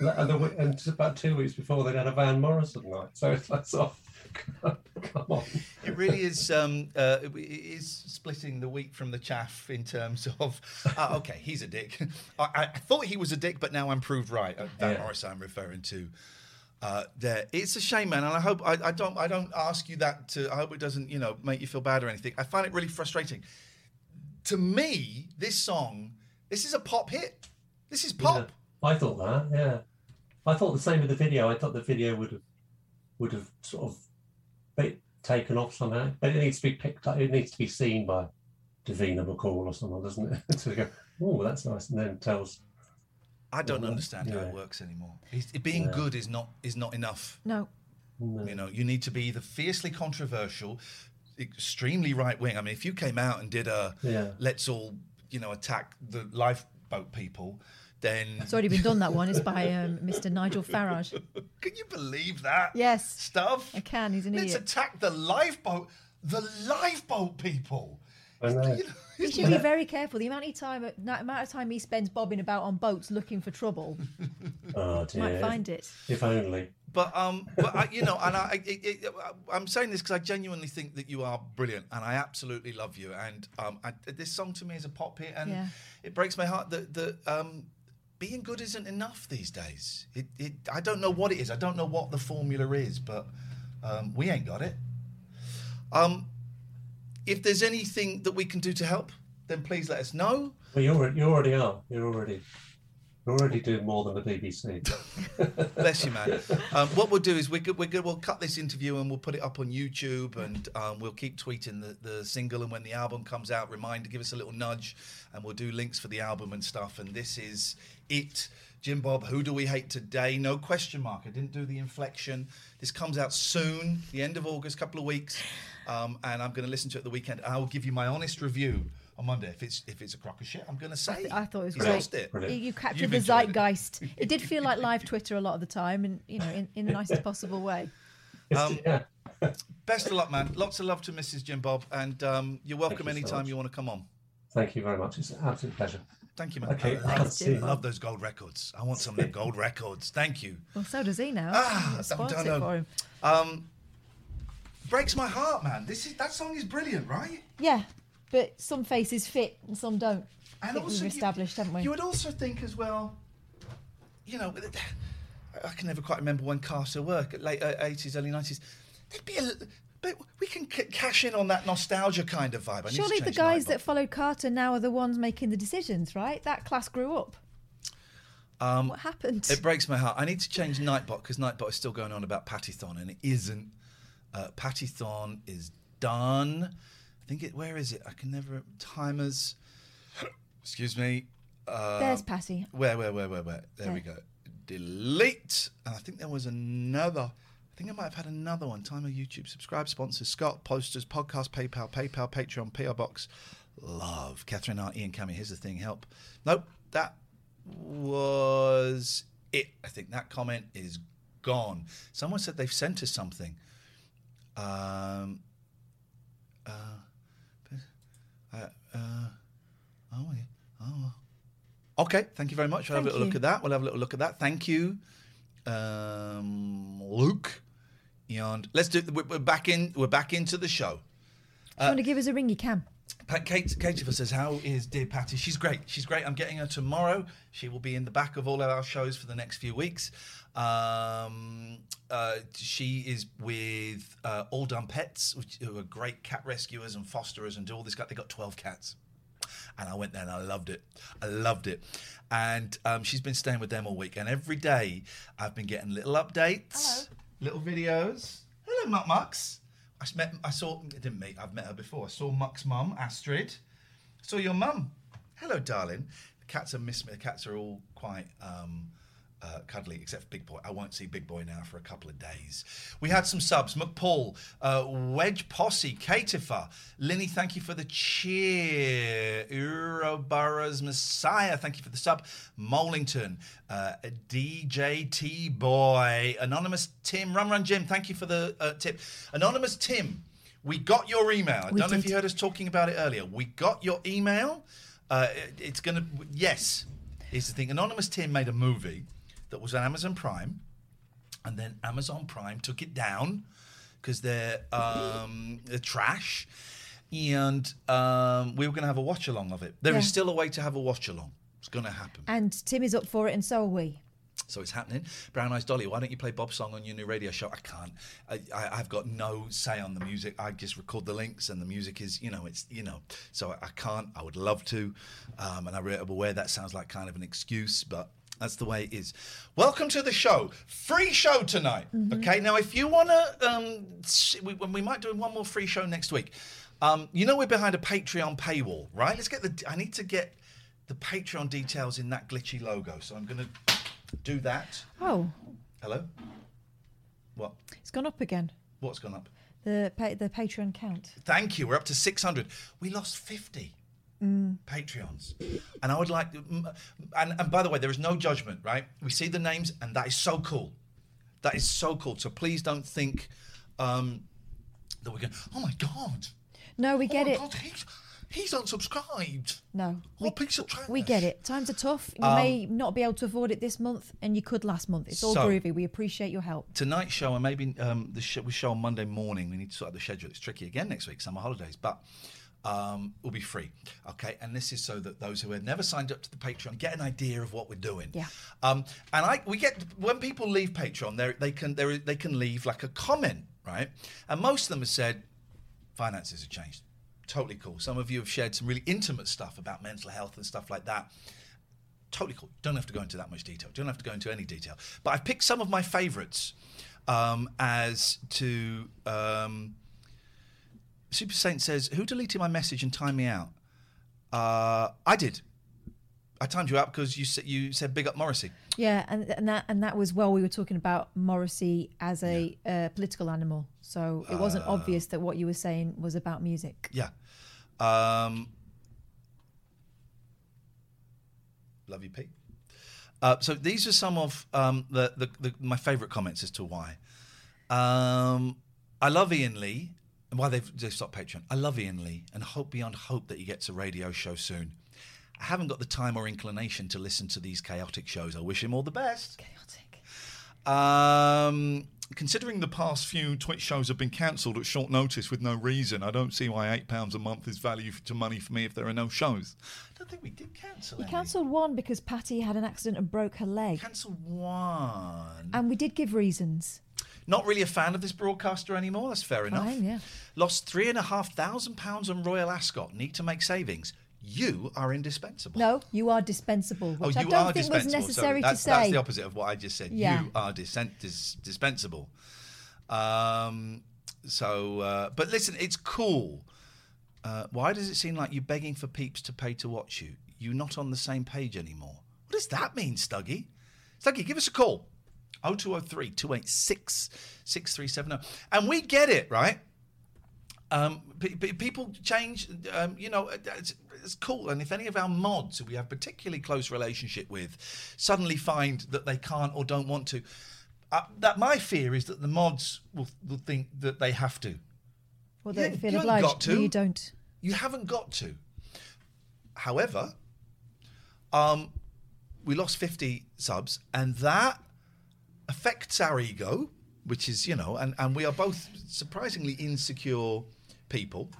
the, and just about two weeks before they had a Van Morrison night. So it's like sort of, come on. It really is. Um, uh, it is splitting the wheat from the chaff in terms of. Uh, okay, he's a dick. I, I thought he was a dick, but now I'm proved right. Uh, that yeah. Morris I'm referring to. Uh, there, it's a shame, man. And I hope I, I don't. I don't ask you that to. I hope it doesn't, you know, make you feel bad or anything. I find it really frustrating. To me, this song, this is a pop hit. This is pop. Yeah, I thought that. Yeah, I thought the same with the video. I thought the video would have, would have sort of. Bit, taken off somehow, but it needs to be picked up. It needs to be seen by Davina McCall or someone, doesn't it? So we go, oh, that's nice, and then tells. I don't understand that, how yeah. it works anymore. It's, it, being yeah. good is not is not enough. No. no, you know, you need to be either fiercely controversial, extremely right wing. I mean, if you came out and did a yeah. let's all you know attack the lifeboat people. Then... It's already been done, that one. It's by um, Mister Nigel Farage. Can you believe that? Yes. Stuff? I can, he's an Let's idiot. Let's attack the lifeboat, the lifeboat people. I know. You know, he should be very careful. The amount of time, the amount of time he spends bobbing about on boats looking for trouble. Oh dear. Might find it. If only. But um, but I, you know, and I, it, it, I'm saying this because I genuinely think that you are brilliant, and I absolutely love you. And um, I, this song to me is a pop hit, and yeah. it breaks my heart that that um. Being good isn't enough these days. It, it, I don't know what it is. I don't know what the formula is, but um, we ain't got it. Um, if there's anything that we can do to help, then please let us know. Well, you're, you already are. You're already We're already doing more than the B B C. Bless you, man. Um, what we'll do is we're good, we're good, we'll cut this interview and we'll put it up on YouTube, and um, we'll keep tweeting the, the single. And when the album comes out, reminder, give us a little nudge, and we'll do links for the album and stuff. And this is it. Jim Bob, Who Do We Hate Today? No question mark. I didn't do the inflection. This comes out soon, the end of August, couple of weeks. Um, and I'm going to listen to it the weekend. I will give you my honest review on Monday. If it's if it's a crock of shit, I'm going to say I, th- I thought it was great. It. It, you captured You've the zeitgeist. It. it did feel like live Twitter a lot of the time, and you know, in, in the nicest possible way. Um, yeah. Best of luck, man. Lots of love to Missus Jim Bob, and um, you're welcome you anytime so you want to come on. Thank you very much. It's an absolute pleasure. Thank you, man. Okay, I love, you. love those gold records. I want some of them gold records. Thank you. Well, so does he now. Ah, I don't know. For him. Um, breaks my heart, man. This is that song is brilliant, right? Yeah, but some faces fit and some don't. And also, we've established, you, haven't we? You would also think as well. You know, I can never quite remember when Carter worked at late eighties, early nineties. There'd be a. But we can c- cash in on that nostalgia kind of vibe. I Surely the guys that followed Carter now are the ones making the decisions, right? That class grew up. Um, what happened? It breaks my heart. I need to change Nightbot, because Nightbot is still going on about Patti Thorne, and it isn't. Uh, Patti Thorne is done. I think it... Where is it? I can never... Timers. Excuse me. Uh, There's Patti. Where, where, where, where, where? There, there we go. Delete. And I think there was another... I think I might have had another one. Timer, YouTube, subscribe, sponsors, Scott, posters, podcast, PayPal, PayPal, Patreon, P R Box, love, Catherine R, Ian Cammy, here's the thing, help. Nope, that was it. I think that comment is gone. Someone said they've sent us something. Um, uh, uh, uh, oh, oh. Okay, thank you very much. We'll thank have a little you. look at that. We'll have a little look at that. Thank you. Um, Luke, and let's do. We're back in. We're back into the show. If you uh, want to give us a ring, you can. Kate, Kate says, "How is dear Patty? She's great. She's great. I'm getting her tomorrow. She will be in the back of all of our shows for the next few weeks. Um, uh, she is with uh, All Done Pets, which, who are great cat rescuers and fosterers and do all this. They got twelve cats." And I went there and I loved it. I loved it. And um, she's been staying with them all week. And every day I've been getting little updates, Hello. little videos. Hello, Muck Mucks. I met, I saw, I didn't meet, I've met her before. I saw Muck's mum, Astrid. I saw your mum. Hello, darling. The cats are miss me. The cats are all quite um, uh, cuddly, except for Big Boy. I won't see Big Boy now for a couple of days. We had some subs. McPaul, uh, Wedge Posse, Katifa, Linny, thank you for the cheer. Uroboros Messiah, thank you for the sub. Molington, uh, D J T Boy, Anonymous Tim, Run Run Jim, thank you for the uh, tip. Anonymous Tim, we got your email. I we don't did. know if you heard us talking about it earlier. We got your email. Uh, it, it's going to, yes, here's the thing. Anonymous Tim made a movie that was on Amazon Prime, and then Amazon Prime took it down because they're, um, they're trash. And um, we were going to have a watch-along of it. There yeah. is still a way to have a watch-along. It's going to happen. And Tim is up for it, and so are we. So it's happening. Brown Eyes Dolly, why don't you play Bob's song on your new radio show? I can't. I, I, I've got no say on the music. I just record the links, and the music is, you know, it's, you know. So I, I can't. I would love to. Um, and I'm aware that sounds like kind of an excuse, but that's the way it is. Welcome to the show. Free show tonight. Mm-hmm. Okay, now if you want to, um, we, we might do one more free show next week. Um, you know we're behind a Patreon paywall, right? Let's get the. I need to get the Patreon details in that glitchy logo, so I'm going to do that. Oh. Hello. What? It's gone up again. What's gone up? The pa- the Patreon count. Thank you. We're up to six hundred. We lost fifty mm. Patreons, and I would like. And, and by the way, there is no judgment, right? We see the names, and that is so cool. That is so cool. So please don't think um, that we're going. Oh my God. No, we get oh my it. God, he's, he's unsubscribed. No. What we, piece of trash. We get it. Times are tough. You um, may not be able to afford it this month, and you could last month. It's all so, groovy. We appreciate your help. Tonight's show, and maybe um, the show, we show on Monday morning. We need to sort out the schedule. It's tricky again next week, summer holidays, but um, we'll be free. Okay, and this is so that those who have never signed up to the Patreon get an idea of what we're doing. Yeah. Um, and I we get when people leave Patreon, they can they can leave like a comment, right? And most of them have said. Finances have changed. Totally cool. Some of you have shared some really intimate stuff about mental health and stuff like that. totally cool. Don't have to go into that much detail. Don't have to go into any detail. But I've picked some of my favourites um, as to... Um, Super Saint says, who deleted my message and timed me out? Uh, I did. I timed you out because you said you said big up Morrissey. Yeah, and, and that and that was while we were talking about Morrissey as a yeah. uh, political animal. So it wasn't uh, obvious that what you were saying was about music. Yeah. Um, love you, Pete. Uh, so these are some of um, the, the, the my favourite comments as to why. Um, I love Ian Lee. And why they've, they've stopped Patreon. I love Ian Lee and hope beyond hope that he gets a radio show soon. I haven't got the time or inclination to listen to these chaotic shows. I wish him all the best. Chaotic. Um, considering the past few Twitch shows have been cancelled at short notice with no reason, I don't see why eight pounds a month is value to money for me if there are no shows. I don't think we did cancel it. We cancelled one because Patty had an accident and broke her leg. Cancelled one. And we did give reasons. Not really a fan of this broadcaster anymore. That's fair enough. Fine, yeah. Lost three and a half thousand pounds on Royal Ascot. Need to make savings. You are indispensable. No, you are dispensable, which oh, I don't think was necessary Sorry, to say. That's the opposite of what I just said. Yeah. You are dis- dis- dispensable. Um, so, uh, but listen, it's cool. Uh, why does it seem like you're begging for peeps to pay to watch you? You're not on the same page anymore. What does that mean, Stuggy? Stuggy, give us a call. oh two oh three, two eight six, six three seven oh. And we get it, right? Um, p- p- people change, um, you know, it's, it's cool. And if any of our mods who we have particularly close relationship with suddenly find that they can't or don't want to, uh, that my fear is that the mods will, will think that they have to. Well, they you, feel you obliged. Got to. You don't. You haven't got to. However, um, we lost fifty subs, and that affects our ego, which is, you know, and, and we are both surprisingly insecure people.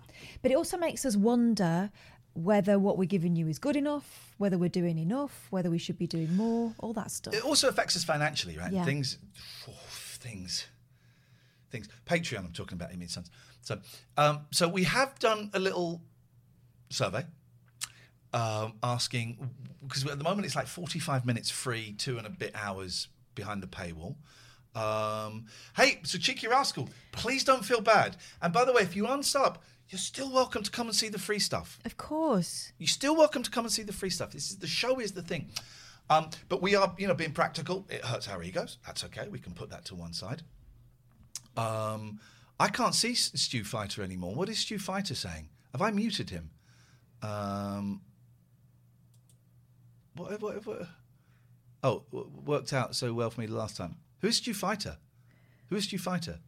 But it also makes us wonder whether what we're giving you is good enough, whether we're doing enough, whether we should be doing more, all that stuff. It also affects us financially, right? Yeah. Things, oh, things, things. Patreon, I'm talking about, it means sense. So, um, so we have done a little survey um, asking, because at the moment it's like forty-five minutes free, two and a bit hours behind the paywall. Um, hey, so Cheeky Rascal, please don't feel bad. And by the way, if you unsub, you're still welcome to come and see the free stuff. Of course. You're still welcome to come and see the free stuff. This is the show is the thing. Um, but we are, you know, being practical. It hurts our egos. That's okay. We can put that to one side. Um, I can't see Stu Fighter anymore. What is Stu Fighter saying? Have I muted him? Um, what, what, what? Oh, worked out so well for me the last time. Who is Stu Fighter? Who is Stu Fighter?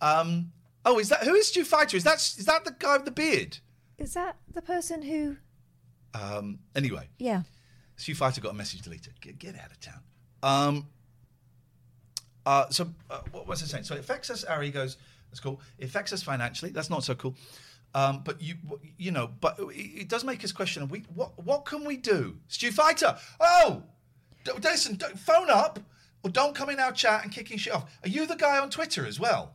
Um, oh, is that who is Stu Fighter? Is that is that the guy with the beard? Is that the person who? Um, anyway. Yeah. Stu Fighter got a message deleted. Get, get out of town. Um, uh, so uh, what was I saying? So it affects us, our egos. That's cool. It affects us financially. That's not so cool. Um, but you, you know, but it does make us question. We what what can we do? Stu Fighter. Oh. Don't, listen, don't, phone up or don't come in our chat and kicking shit off. Are you the guy on Twitter as well?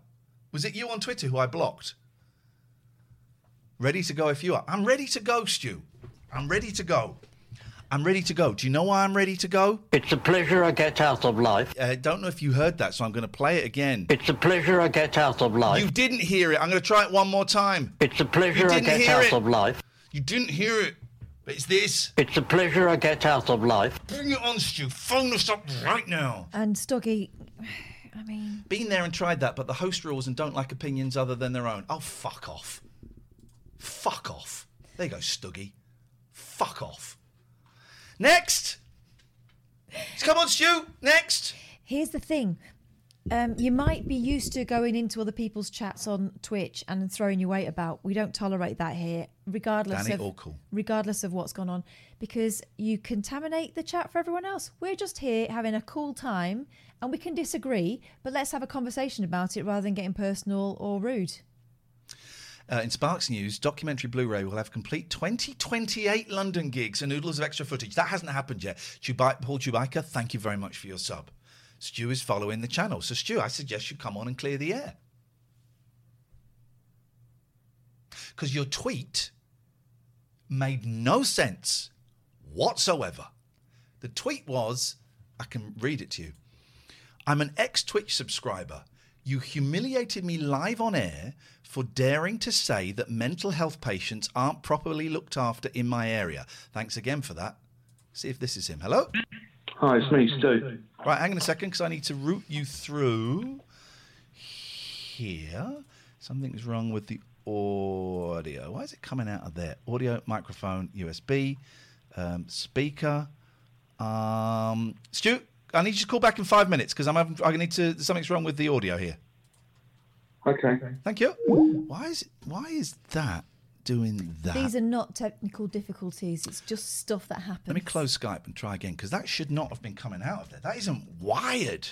Was it you on Twitter who I blocked? Ready to go if you are. I'm ready to go, Stu. I'm ready to go. I'm ready to go. Do you know why I'm ready to go? It's a pleasure I get out of life. I uh, don't know if you heard that, so I'm going to play it again. It's a pleasure I get out of life. You didn't hear it. I'm going to try it one more time. It's a pleasure I get out it. of life. You didn't hear it. It's this. It's a pleasure I get out of life. Bring it on, Stu. Phone us up right now. And Stuggy, I mean... Been there and tried that, but the host rules and don't like opinions other than their own. Oh, fuck off. Fuck off. There you go, Stuggy. Fuck off. Next. Come on, Stu. Next. Here's the thing. Um, you might be used to going into other people's chats on Twitch and throwing your weight about. We don't tolerate that here. Regardless Danny of cool. regardless of what's gone on, because you contaminate the chat for everyone else. We're just here having a cool time, and we can disagree, but let's have a conversation about it rather than getting personal or rude. Uh, in Sparks News, documentary Blu-ray will have complete twenty twenty-eight London gigs and noodles of extra footage. That hasn't happened yet. Chubai- Paul Chubaika, thank you very much for your sub. Stu is following the channel. So, Stu, I suggest you come on and clear the air. Because your tweet... made no sense whatsoever. The tweet was, I can read it to you. I'm an ex-Twitch subscriber. You humiliated me live on air for daring to say that mental health patients aren't properly looked after in my area. Thanks again for that. See if this is him. Hello? Hi, it's me, Stu. Right, hang on a second, because I need to route you through here. Something's wrong with the audio. Why is it coming out of there? Audio, microphone, U S B, um, speaker. Um, Stu? I need you to call back in five minutes because I'm having, I need to. Something's wrong with the audio here. Okay. Thank you. Why is why is that doing that? These are not technical difficulties. It's just stuff that happens. Let me close Skype and try again because that should not have been coming out of there. That isn't wired.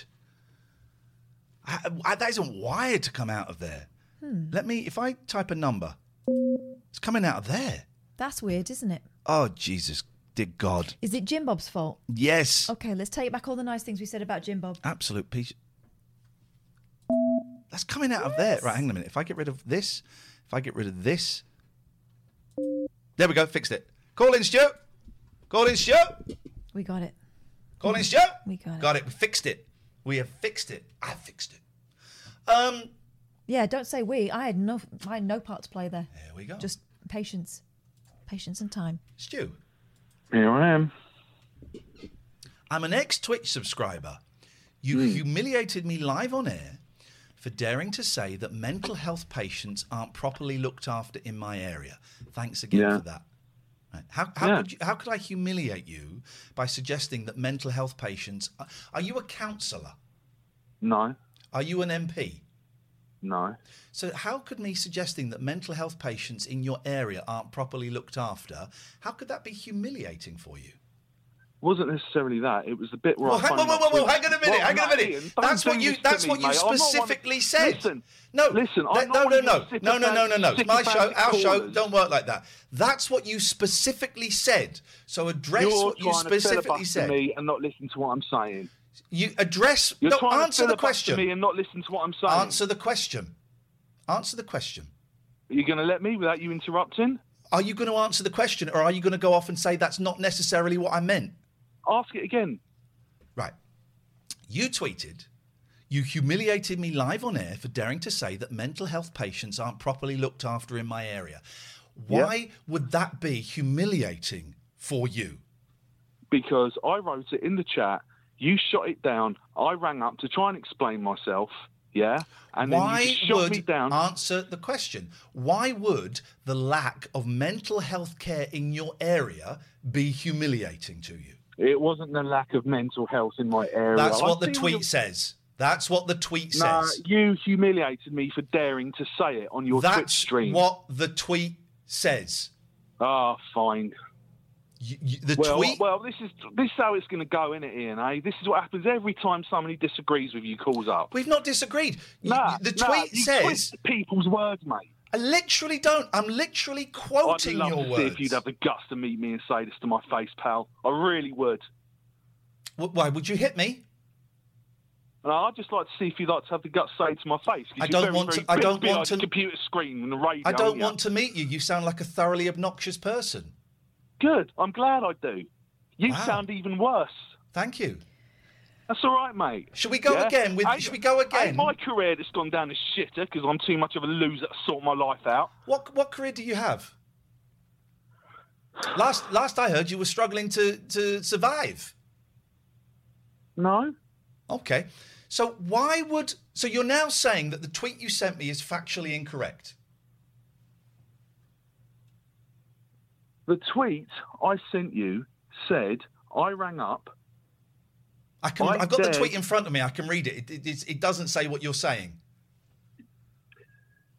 I, I, that isn't wired to come out of there. Hmm. Let me. If I type a number, it's coming out of there. That's weird, isn't it? Oh Jesus. Dear God. Is it Jim Bob's fault? Yes. Okay, let's take back all the nice things we said about Jim Bob. Absolute piece. That's coming out yes. of there. Right, hang on a minute. If I get rid of this, if I get rid of this. There we go, fixed it. Call in, Stu. Call in, Stu. We got it. Call in, Stu. We got it. Got it. We fixed it. We have fixed it. I fixed it. Um. Yeah, don't say we. I had no, I had no part to play there. There we go. Just patience. Patience and time. Stu. Here I am. I'm an ex-Twitch subscriber. You mm. humiliated me live on air for daring to say that mental health patients aren't properly looked after in my area. Thanks again yeah. for that. Right. How, how, yeah. could you, how could I humiliate you by suggesting that mental health patients... Are, are you a counsellor? No. Are you an M P? No. So how could me suggesting that mental health patients in your area aren't properly looked after, how could that be humiliating for you? Wasn't necessarily that. It was the bit where well, I... Hang, whoa, whoa, whoa, whoa, hang on a minute, well, hang on a minute. Ian, that's what you That's me, what you mate. specifically said. Listen, no, listen, I'm no, no, no, no, no, no, no, no. My show, our callers. show, don't work like that. That's what you specifically said. So address You're what you specifically said. Me and not listen to what I'm saying. You address... You're no, answer the question. Me and not listen to what I'm saying. Answer the question. Answer the question. Are you going to let me without you interrupting? Are you going to answer the question, or are you going to go off and say that's not necessarily what I meant? Ask it again. Right. You tweeted, you humiliated me live on air for daring to say that mental health patients aren't properly looked after in my area. Why yeah. would that be humiliating for you? Because I wrote it in the chat. You shot it down. I rang up to try and explain myself, yeah? And Why then you shot would, me down. Answer the question. Why would the lack of mental health care in your area be humiliating to you? It wasn't the lack of mental health in my area. That's what I the tweet says. That's what the tweet nah, says. You humiliated me for daring to say it on your That's Twitch stream. That's what the tweet says. Ah, oh, fine. You, you, the well, tweet? well, this is this is how it's going to go, isn't it, Ian? Eh? This is what happens every time somebody disagrees with you, calls up. We've not disagreed. You, nah, the tweet nah, you says twist people's words, mate. I literally don't. I'm literally quoting your words. I'd love to words. see if you'd have the guts to meet me and say this to my face, pal. I really would. W- why would you hit me? No, I'd just like to see if you'd like to have the guts to say to my face. I don't very, want to. I don't want to. Computer screen and the radio. I don't want you? to meet you. You sound like a thoroughly obnoxious person. Good. I'm glad I do. You wow. sound even worse. Thank you. That's all right, mate. Should we go yeah? again? With I, should we go again? I, my career that's gone down the shitter because I'm too much of a loser to sort my life out. What what career do you have? Last last I heard, you were struggling to, to survive. No. Okay. So why would so you're now saying that the tweet you sent me is factually incorrect? The tweet I sent you said I rang up. I can, I've got dared, the tweet in front of me. I can read it. It, it. it doesn't say what you're saying.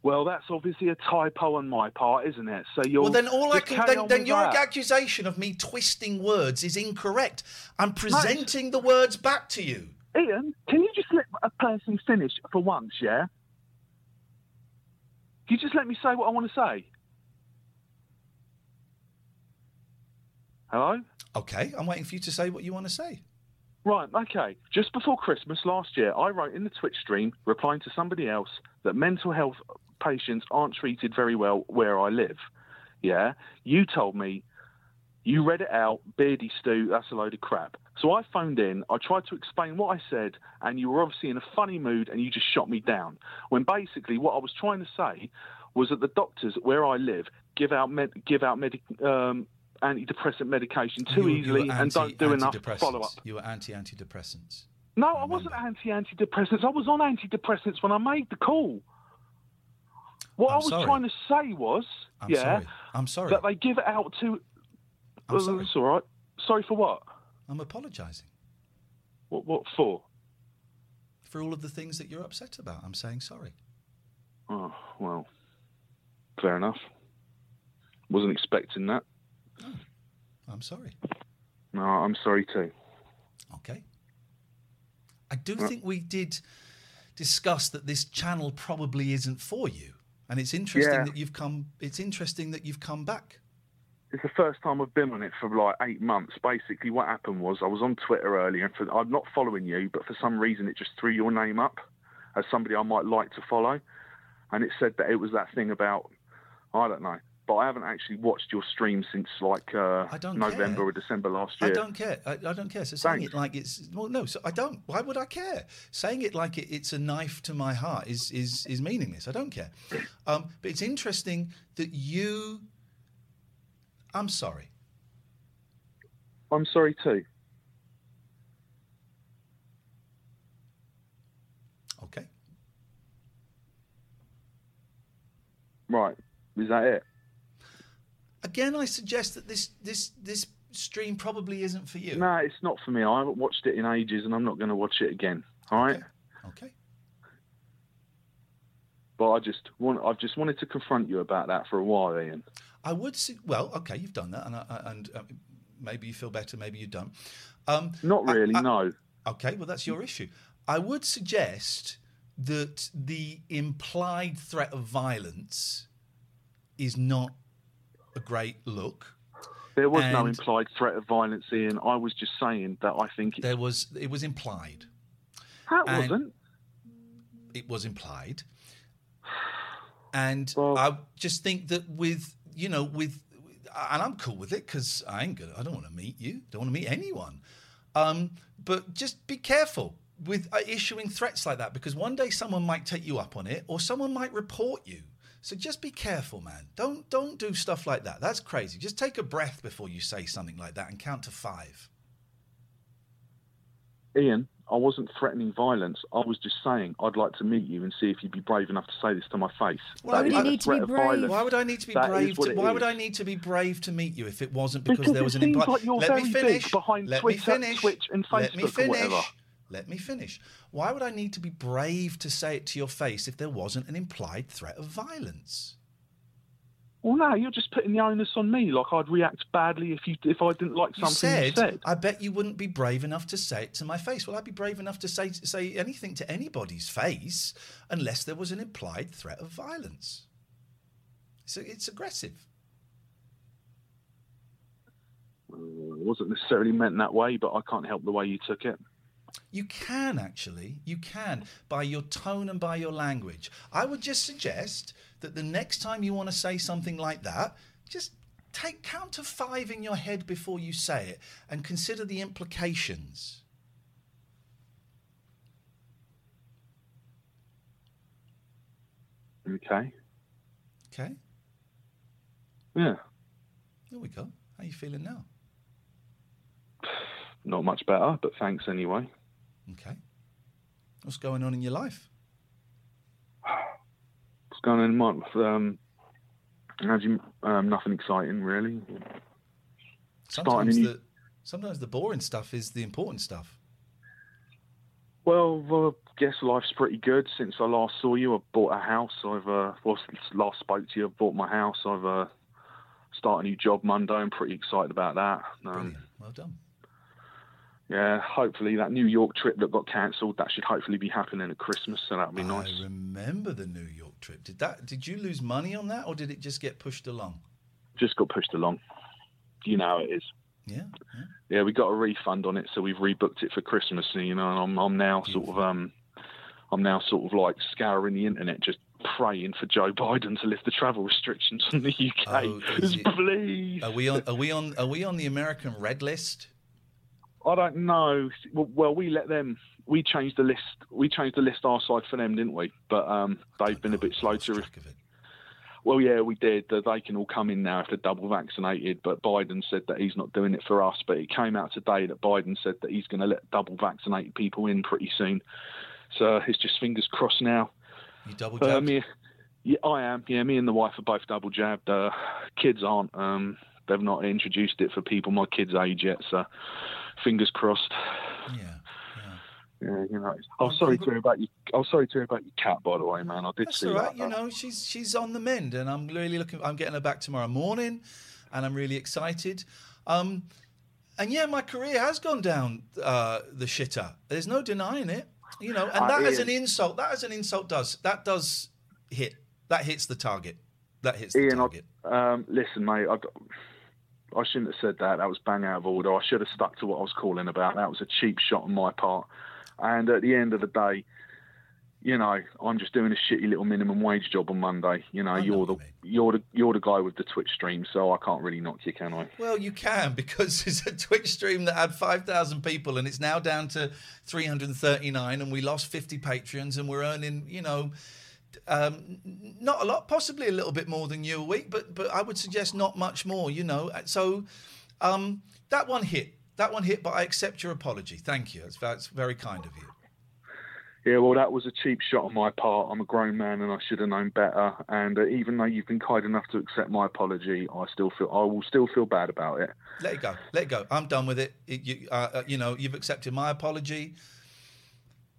Well, that's obviously a typo on my part, isn't it? So you're well. Then all I can then, then your that. accusation of me twisting words is incorrect. I'm presenting Mate, the words back to you. Ian, can you just let a person finish for once? Yeah. Can you just let me say what I want to say? Hello? Okay, I'm waiting for you to say what you want to say. Right, okay. Just before Christmas last year, I wrote in the Twitch stream, replying to somebody else, that mental health patients aren't treated very well where I live. Yeah? You told me, You read it out, beardy stew, that's a load of crap. So I phoned in, I tried to explain what I said, and you were obviously in a funny mood and you just shot me down. When basically what I was trying to say was that the doctors where I live give out med- give out medic um, antidepressant medication too you, easily you anti, and don't do enough follow-up. You were anti-antidepressants. No, I, I wasn't anti-antidepressants. I was on antidepressants when I made the call. What I'm I was sorry. trying to say was, I'm yeah, sorry. I'm sorry. that they give it out to... I'm sorry. That's all right. Sorry for what? I'm apologising. What What for? For all of the things that you're upset about. I'm saying sorry. Oh, well, fair enough. Wasn't expecting that. No, I'm sorry. No, I'm sorry too. Okay. I do no. think we did discuss that this channel probably isn't for you. And it's interesting yeah. that you've come... It's interesting that you've come back. It's the first time I've been on it for like eight months. Basically, what happened was I was on Twitter earlier, and for, I'm not following you, but for some reason it just threw your name up as somebody I might like to follow, and it said that it was that thing about, I don't know, but I haven't actually watched your stream since like uh, I don't November care. or December last year. I don't care. I, I don't care. So saying Thanks. it like it's well, no, so I don't. Why would I care? Saying it like it, it's a knife to my heart is is is meaningless. I don't care. Um, but it's interesting that you. I'm sorry. I'm sorry too. Okay. Right. Is that it? Again, I suggest that this this this stream probably isn't for you. No, it's not for me. I haven't watched it in ages, and I'm not going to watch it again. All right. Okay. okay. But I just want I've just wanted to confront you about that for a while, Ian. I would see. Well, okay, you've done that, and I, and uh, maybe you feel better, maybe you don't. Um, Not really, I, I, no. Okay, well, that's your issue. I would suggest that the implied threat of violence is not a great look. There was and no implied threat of violence, Ian. I was just saying that I think it, there was. It was implied. That wasn't. It was implied, and well, I just think that with. You know, with, and I'm cool with it because I ain't gonna. I don't want to meet you. Don't want to meet anyone. Um, but just be careful with uh, issuing threats like that because one day someone might take you up on it or someone might report you. So just be careful, man. Don't don't do stuff like that. That's crazy. Just take a breath before you say something like that and count to five. Ian, I wasn't threatening violence. I was just saying I'd like to meet you and see if you'd be brave enough to say this to my face. Why would you need to be brave? Why would I need to be brave? Why would I need to be brave to meet you if it wasn't because, because there was an implied? Let me finish. Let me finish. Twitch and Facebook. Let me finish. Let me finish. Why would I need to be brave to say it to your face if there wasn't an implied threat of violence? Well, no, you're just putting the onus on me, like I'd react badly if you if I didn't like something you said, you said. I bet you wouldn't be brave enough to say it to my face. Well, I'd be brave enough to say say anything to anybody's face unless there was an implied threat of violence. So it's aggressive. Well, it wasn't necessarily meant that way, but I can't help the way you took it. You can, actually. You can, by your tone and by your language. I would just suggest that the next time you want to say something like that, just take count to five in your head before you say it and consider the implications. Okay. Okay? Yeah. There we go. How are you feeling now? Not much better, but thanks anyway. Okay. What's going on in your life? What's going on in my life? Um, you, um, nothing exciting, really. Sometimes the, new... sometimes the boring stuff is the important stuff. Well, well, I guess life's pretty good. Since I last saw you, I've bought a house. I've uh, well, since last spoke to you, I've bought my house. I've uh, started a new job Monday. I'm pretty excited about that. Um, Brilliant. Well done. Yeah, hopefully that New York trip that got cancelled, that should hopefully be happening at Christmas, so that'll be nice. I remember the New York trip. Did that? Did you lose money on that, or did it just get pushed along? Just got pushed along. You know how it is. Yeah, yeah. Yeah, we got a refund on it, so we've rebooked it for Christmas. You know, and I'm, I'm now Beautiful. sort of, um, I'm now sort of like scouring the internet, just praying for Joe Biden to lift the travel restrictions from the U K. Oh, it, Please. Are we on? Are we on? Are we on the American red list? I don't know. Well, we let them. We changed the list. We changed the list our side for them, didn't we? But um, they've been know, a bit slow to. Re- well, yeah, we did. They can all come in now if they're double vaccinated. But Biden said that he's not doing it for us. But it came out today that Biden said that he's going to let double vaccinated people in pretty soon. So it's just fingers crossed now. You double jabbed? Uh, me, yeah, I am. Yeah, me and the wife are both double jabbed. Uh, kids aren't. Um, they've not introduced it for people my kids' age yet. So fingers crossed. Yeah. Yeah. Yeah, you know. I'm sorry to hear about you. I'm sorry to hear about your cat, by the way, man. I did That's see all right. that. You know, she's she's on the mend, and I'm really looking. I'm getting her back tomorrow morning, and I'm really excited. Um, and yeah, my career has gone down uh, the shitter. There's no denying it. You know, and that, that as an insult, that as an insult does, that does hit, that hits the target, that hits the Ian, target. I, um, listen, mate, I, I shouldn't have said that. That was bang out of order. I should have stuck to what I was calling about. That was a cheap shot on my part. And at the end of the day, you know, I'm just doing a shitty little minimum wage job on Monday. You know, know you're the you you're the you're the guy with the Twitch stream, so I can't really knock you, can I? Well, you can, because it's a Twitch stream that had five thousand people, and it's now down to three hundred and thirty nine, and we lost fifty patrons, and we're earning, you know, um, not a lot, possibly a little bit more than you a week, but but I would suggest not much more, you know. So um, that one hit, that one hit, but I accept your apology. Thank you. That's, that's very kind of you. Yeah, well, that was a cheap shot on my part. I'm a grown man, and I should have known better. And uh, even though you've been kind enough to accept my apology, I still feel I will still feel bad about it. Let it go. Let it go. I'm done with it. it you, uh, you know, you've accepted my apology.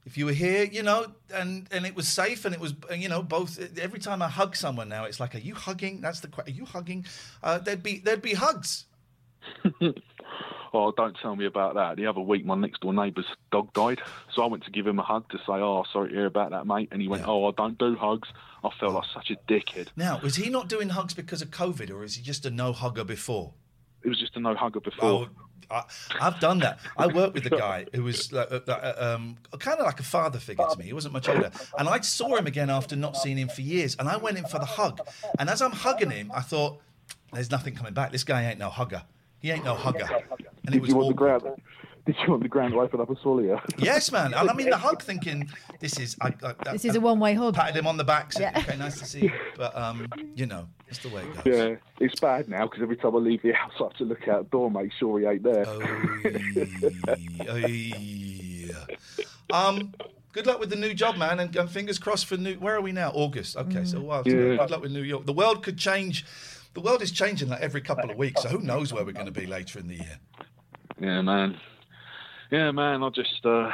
If you were here, you know, and, and it was safe, and it was, you know, both. Every time I hug someone now, it's like, are you hugging? That's the question. Are you hugging? Uh, there'd be there'd be hugs. Oh, don't tell me about that. The other week, my next-door neighbour's dog died, so I went to give him a hug to say, oh, sorry to hear about that, mate. And he went, yeah. oh, I don't do hugs. I felt like such a dickhead. Now, was he not doing hugs because of COVID, or is he just a no-hugger before? It was just a no-hugger before. Oh, I, I've done that. I worked with a guy who was like, uh, um, kind of like a father figure to me. He wasn't much older. And I saw him again after not seeing him for years, and I went in for the hug. And as I'm hugging him, I thought, there's nothing coming back. This guy ain't no hugger. He ain't no hugger. And it was all Did you want the ground rifle up a soldier? Yes, man. And I mean, the hug thinking, this is... I, I, I, this is I, a one-way hug. Patted him on the back, said, yeah. Okay, nice to see you. But, um, you know, it's the way it goes. Yeah, it's bad now, because every time I leave the house, I have to look out the door, make sure he ain't there. Oy, oy. Um, good luck with the new job, man, and, and fingers crossed for new... Where are we now? August. Okay, mm. so a while to yeah. Good luck with New York. The world could change... The world is changing like every couple of weeks, so who knows where we're going to be later in the year. Yeah, man. Yeah, man, I just... Uh,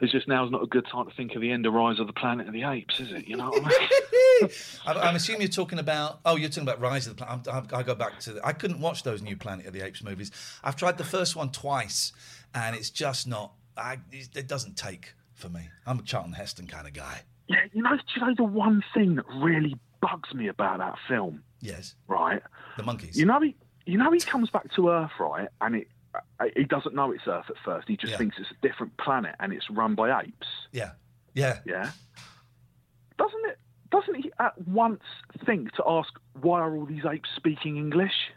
it's just now's not a good time to think of the end of Rise of the Planet of the Apes, is it? You know what I mean? I'm, I'm assuming you're talking about... Oh, you're talking about Rise of the Planet. I'm, I go back to... The, I couldn't watch those new Planet of the Apes movies. I've tried the first one twice, and it's just not... I, it doesn't take for me. I'm a Charlton Heston kind of guy. Yeah, you know, you know the one thing that really bugs me about that film? Yes. Right. The monkeys. You know he, you know he comes back to Earth, right? And it, he doesn't know it's Earth at first. He just yeah. thinks it's a different planet and it's run by apes. Yeah. Yeah. Yeah. Doesn't it? Doesn't he at once think to ask, why are all these apes speaking English?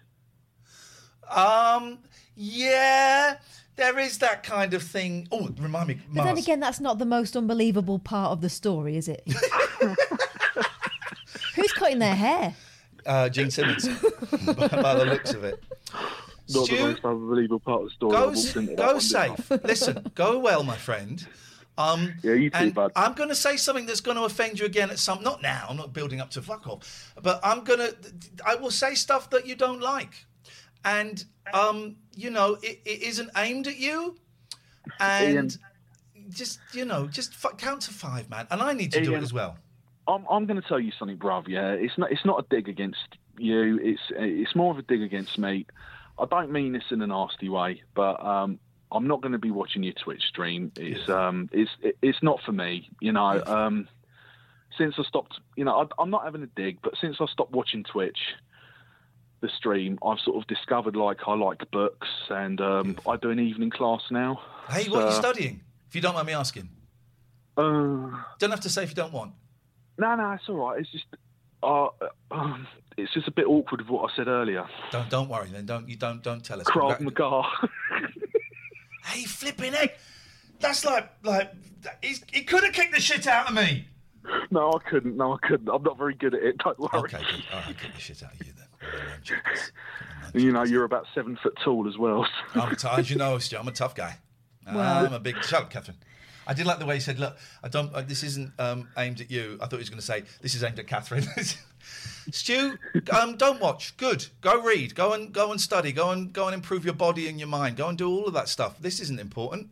Um. Yeah. There is that kind of thing. Oh, remind me. Mars. But then again, that's not the most unbelievable part of the story, is it? Who's cutting their hair? Uh, Gene Simmons, by, by the looks of it. Not Stu, the most unbelievable part of the story. Go, s- go safe. Listen, go well, my friend. Um, yeah, you too, bud. I'm going to say something that's going to offend you again at some... Not now, I'm not building up to fuck off. But I'm going to... I will say stuff that you don't like. And, um, you know, it, it isn't aimed at you. And Ian. just, you know, just f- count to five, man. And I need to Ian. do it as well. I'm, I'm going to tell you something, bruv, yeah. It's not it's not a dig against you. It's it's more of a dig against me. I don't mean this in a nasty way, but um, I'm not going to be watching your Twitch stream. It's yes. um it's it's not for me, you know. Yes. Um, since I stopped, you know, I, I'm not having a dig, but since I stopped watching Twitch, the stream, I've sort of discovered like I like books, and um, I do an evening class now. Hey, so, what are you studying? If you don't mind me asking. Uh, don't have to say if you don't want. No, no, it's all right. It's just, uh, um, it's just a bit awkward with what I said earlier. Don't, don't worry then. Don't you don't don't tell us. Krav Maga. Hey, flipping egg! That's like like he's, he could have kicked the shit out of me. No, I couldn't. No, I couldn't. I'm not very good at it. Don't worry. Okay, good. All right, I'll kick the shit out of you then. You know, you're about seven foot tall as well. So. I'm t- as you know, Stu, I'm a tough guy. Well, I'm a big... Shut up, Catherine. I did like the way he said, look, I don't. Uh, this isn't um, aimed at you. I thought he was going to say, this is aimed at Catherine. Stu, um, don't watch. Good. Go read. Go and go and study. Go and go and improve your body and your mind. Go and do all of that stuff. This isn't important.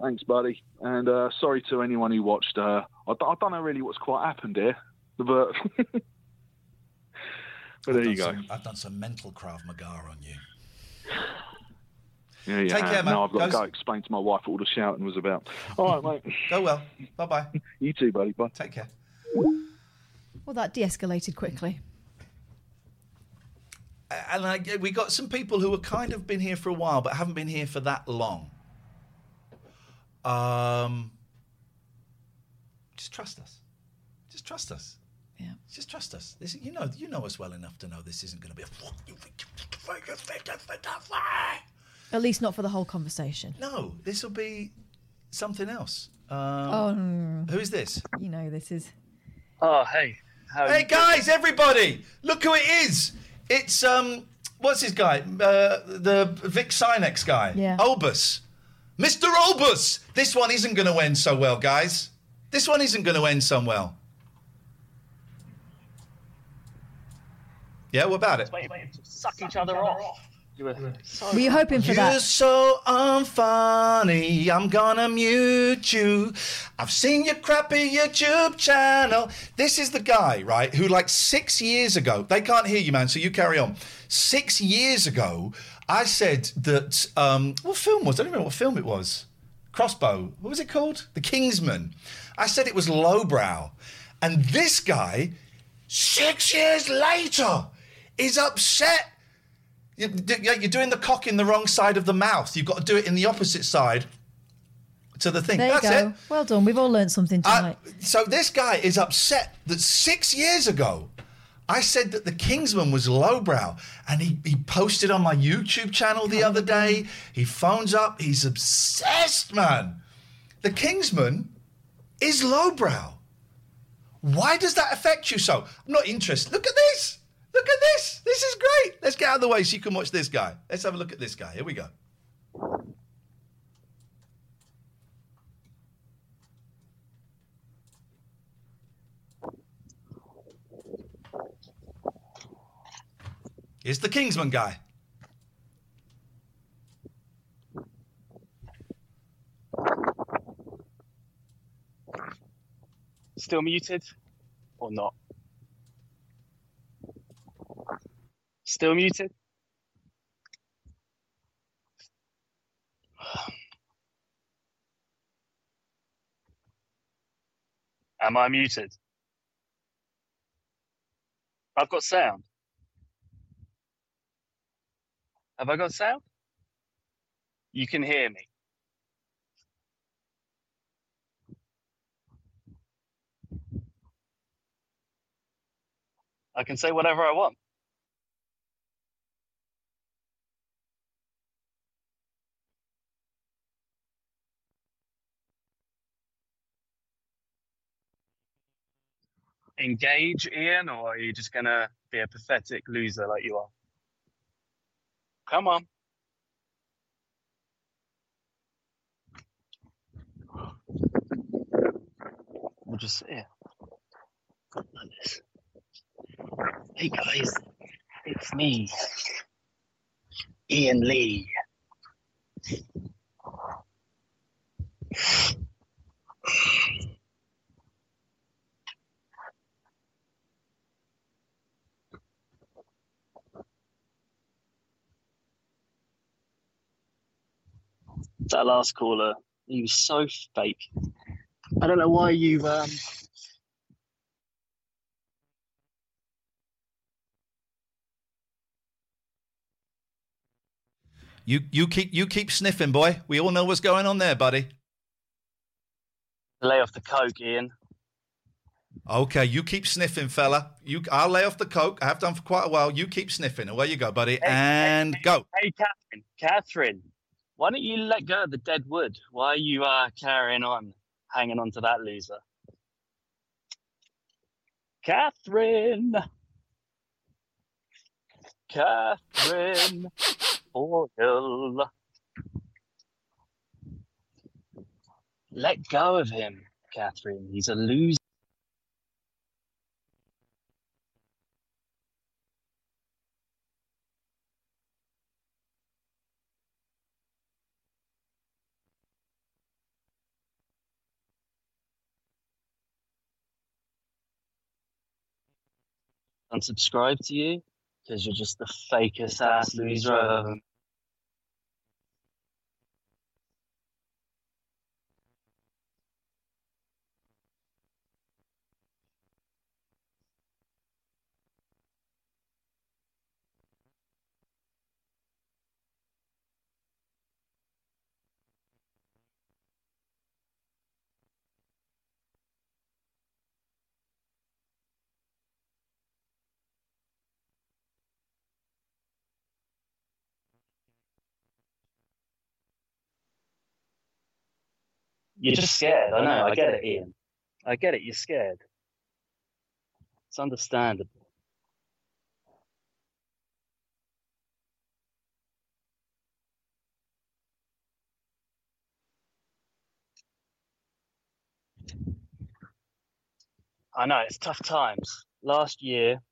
Thanks, buddy. And uh, sorry to anyone who watched. Uh, I, d- I don't know really what's quite happened here. But... But there you go. Some, I've done some mental Krav Maga on you. Yeah, yeah. Take care, mate. Now I've got go to go s- explain to my wife what all the shouting was about. All right, mate. Go well. Bye-bye. You too, buddy. Bye. Take care. Well, that de-escalated quickly. And I, we got some people who have kind of been here for a while but haven't been here for that long. Um, just trust us. Just trust us. Yeah. Just trust us. This, you know, you know us well enough to know this isn't going to be a... At least not for the whole conversation. No, this will be something else. Um, oh, no, no, no. Who is this? You know, this is... Oh, hey. How hey, guys, doing? Everybody. Look who it is. It's, um, what's his guy? Uh, the Vic Sinex guy. Yeah. Obus. Mister Obus. This one isn't going to end so well, guys. This one isn't going to end so well. Yeah, what about it? Wait, wait, suck, suck each other, each other off. off. You were, so were you hoping for that? You're so unfunny, I'm gonna mute you. I've seen your crappy YouTube channel. This is the guy, right, who like six years ago, they can't hear you, man, so you carry on. Six years ago, I said that, um, what film was it? I don't remember what film it was. Crossbow. What was it called? The Kingsman. I said it was lowbrow. And this guy, six years later... is upset. You're doing the cock in the wrong side of the mouth. You've got to do it in the opposite side to the thing. There you That's go. It. Well done. We've all learned something tonight. Uh, so this guy is upset that six years ago I said that The Kingsman was lowbrow, and he, he posted on my YouTube channel the other day. He phones up. He's obsessed, man. The Kingsman is lowbrow. Why does that affect you so? I'm not interested. Look at this. Look at this. This is great. Let's get out of the way so you can watch this guy. Let's have a look at this guy. Here we go. Here's the Kingsman guy. Still muted or not? Still muted. Am I muted? I've got sound. Have I got sound? You can hear me. I can say whatever I want. Engage, Ian, or are you just going to be a pathetic loser like you are? Come on. We'll just sit here. Like this. Hey, guys. It's me, Ian Lee. That last caller, he was so fake. I don't know why you've um you you keep you keep sniffing, boy. We all know what's going on there, buddy. Lay off the coke, Ian. Okay, you keep sniffing, fella. You, I'll lay off the coke. I have done for quite a while. You keep sniffing. Away you go, buddy. Hey, and hey, go. Hey, Catherine. Catherine, why don't you let go of the dead wood? Why are you uh, carrying on, hanging on to that loser? Catherine. Catherine Boyle. Let go of him, Catherine. He's a loser. Unsubscribe to you because you're just the fakest ass loser of them. You're just scared. I know. I get it, Ian. I get it. You're scared. It's understandable. I know. It's tough times. Last year,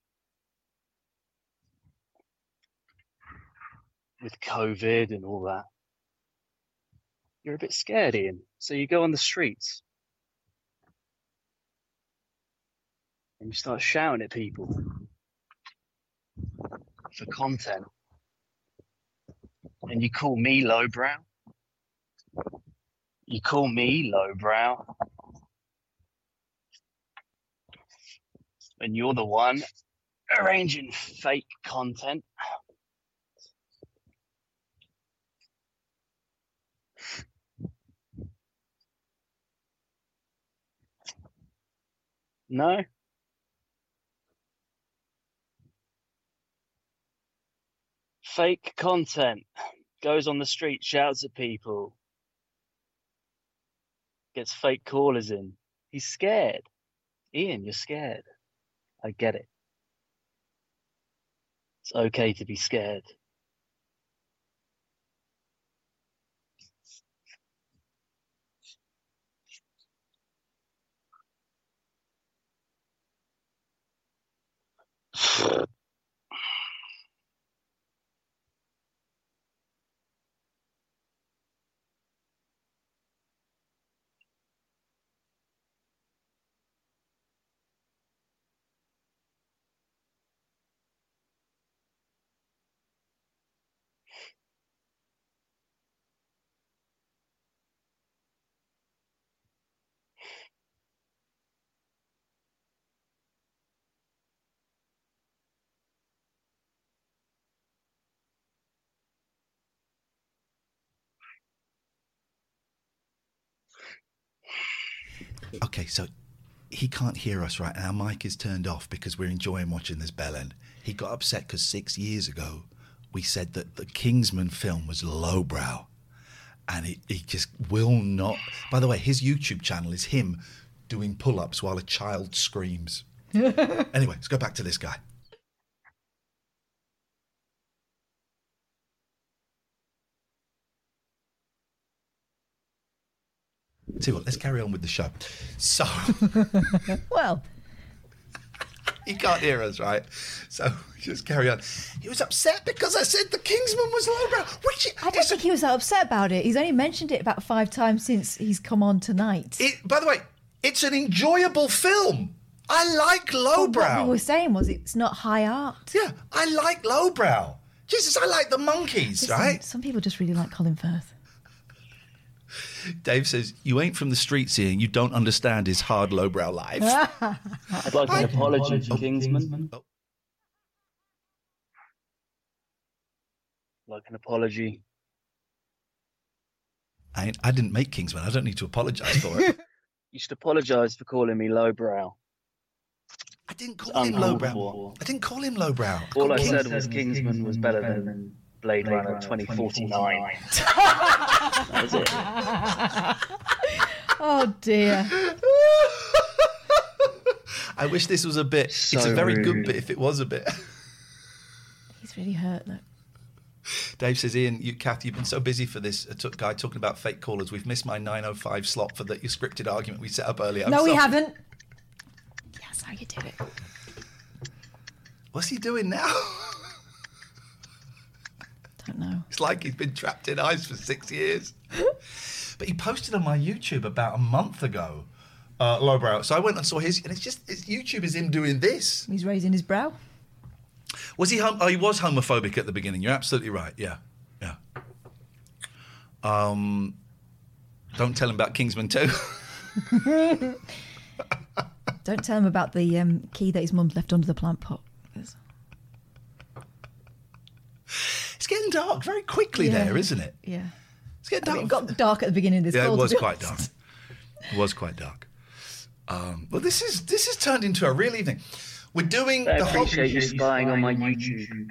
with COVID and all that, you're a bit scared, Ian. So you go on the streets and you start shouting at people for content. And you call me lowbrow. You call me lowbrow. And you're the one arranging fake content. No? Fake content. Goes on the street, shouts at people. Gets fake callers in. He's scared. Ian, you're scared. I get it. It's okay to be scared. Okay, so he can't hear us, right? Our mic is turned off because we're enjoying watching this bellend. He got upset because six years ago we said that the Kingsman film was lowbrow, and he, he just will not. By the way, his YouTube channel is him doing pull-ups while a child screams. Anyway, let's go back to this guy. See what? Let's carry on with the show. So, well, he can't hear us, right? So just carry on. He was upset because I said the Kingsman was lowbrow. Which I don't think he was that upset about it. He's only mentioned it about five times since he's come on tonight. It, by the way, it's an enjoyable film. I like lowbrow. Well, what we were saying was it's not high art. Yeah, I like lowbrow. Jesus, I like the Monkees, Listen, right? Some people just really like Colin Firth. Dave says, you ain't from the streets, Ian. You don't understand his hard lowbrow life. I'd like an apology to Kingsman. Oh. Like an apology. I, I didn't make Kingsman. I don't need to apologise for it. You should apologise for calling me lowbrow. I didn't call him lowbrow. I didn't call him lowbrow. I All I Kings- said was Kingsman was better than Blade, Blade Runner twenty forty-nine. That was it. Oh, dear. I wish this was a bit. So it's a very rude. Good bit if it was a bit. He's really hurt, look. Dave says, Ian, you, Kath, you've been so busy for this uh, t- guy talking about fake callers. We've missed my nine oh five slot for the, your scripted argument we set up earlier. I'm no, sorry. We haven't. Yeah, that's how you do it. What's he doing now? Don't know. It's like he's been trapped in ice for six years. But he posted on my YouTube about a month ago, uh, lowbrow. So I went and saw his, and it's just, it's, YouTube is him doing this. He's raising his brow. Was he? Hom- oh, he was homophobic at the beginning. You're absolutely right. Yeah, yeah. Um, don't tell him about Kingsman two. Don't tell him about the um, key that his mum's left under the plant pot. It's, it's getting dark very quickly, yeah. There, isn't it? Yeah. It's getting dark. I mean, it got dark at the beginning of this. Yeah, call, it was quite dark. It was quite dark. Um, well, this is this has turned into a real evening. We're doing I the whole. I appreciate you spying on my YouTube.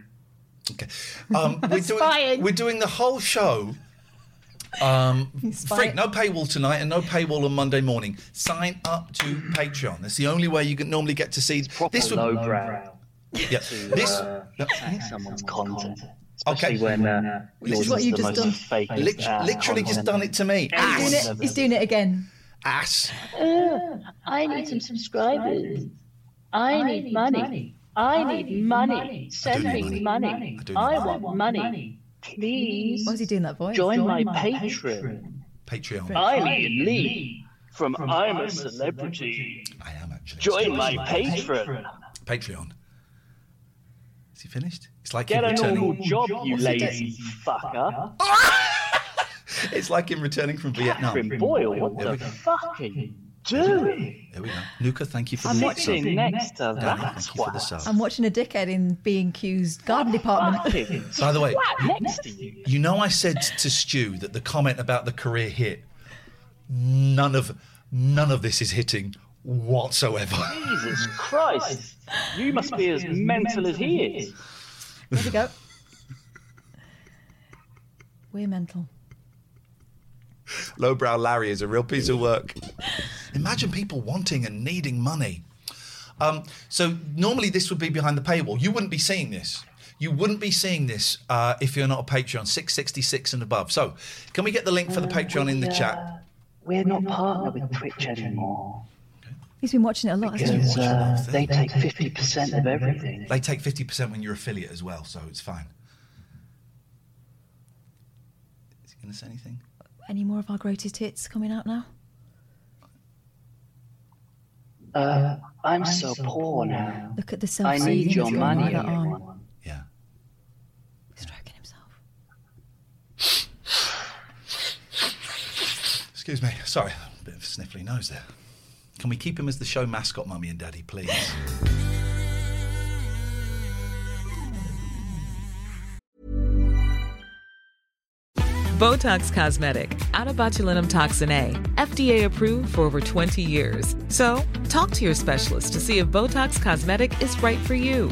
Okay, um, we're doing we're doing the whole show. Um, free, no paywall tonight, and no paywall on Monday morning. Sign up to Patreon. That's the only way you can normally get to see this. Would, lowbrow. Yeah, to, this uh, no, someone's content. Okay, when uh, this is what you've just done. Fake, uh, literally, content. Just done it to me. He's doing it, he's doing it again. Ass. Uh, I need I some subscribers. I need, I need money. money. I need, I need money. money. Send me money. money. money. I, I money. want money. Please. Why is he doing that voice? Join, Join my, my Patreon. Patreon. I'm Ian Lee from, from I'm a Celebrity. I am actually. Join, Join my, my Patreon. Patreon. Is he finished? It's like get a normal job, you lazy fucker. It's like him returning from Vietnam. Catherine Boyle, what the fucking. Doing. There we go. Nuka, thank you for I'm the sub. Sitting next to that. I'm watching a dickhead in B and Q's garden department. By the way, next to you. You know I said to Stu that the comment about the career hit, none of none of this is hitting whatsoever. Jesus Christ. You must, you must be, be as mental as he is. There we go. We're mental. Lowbrow Larry is a real piece of work. Imagine people wanting and needing money. Um, so normally this would be behind the paywall. You wouldn't be seeing this. You wouldn't be seeing this uh, if you're not a Patreon, six sixty-six and above. So can we get the link for the Patreon uh, in the uh, chat? We're not partnered with Twitch anymore. Okay. He's been watching it a lot. Because uh, they take fifty percent of everything. They take fifty percent when you're affiliate as well, so it's fine. Is he going to say anything? Any more of our greatest hits coming out now? Uh, I'm, I'm so, so poor now. Look at the self. I need your money, everyone. Yeah. He's stroking himself. Excuse me. Sorry, a bit of a sniffly nose there. Can we keep him as the show mascot, Mummy and Daddy, please? Botox Cosmetic, out of botulinum toxin A, F D A approved for over twenty years. So, talk to your specialist to see if Botox Cosmetic is right for you.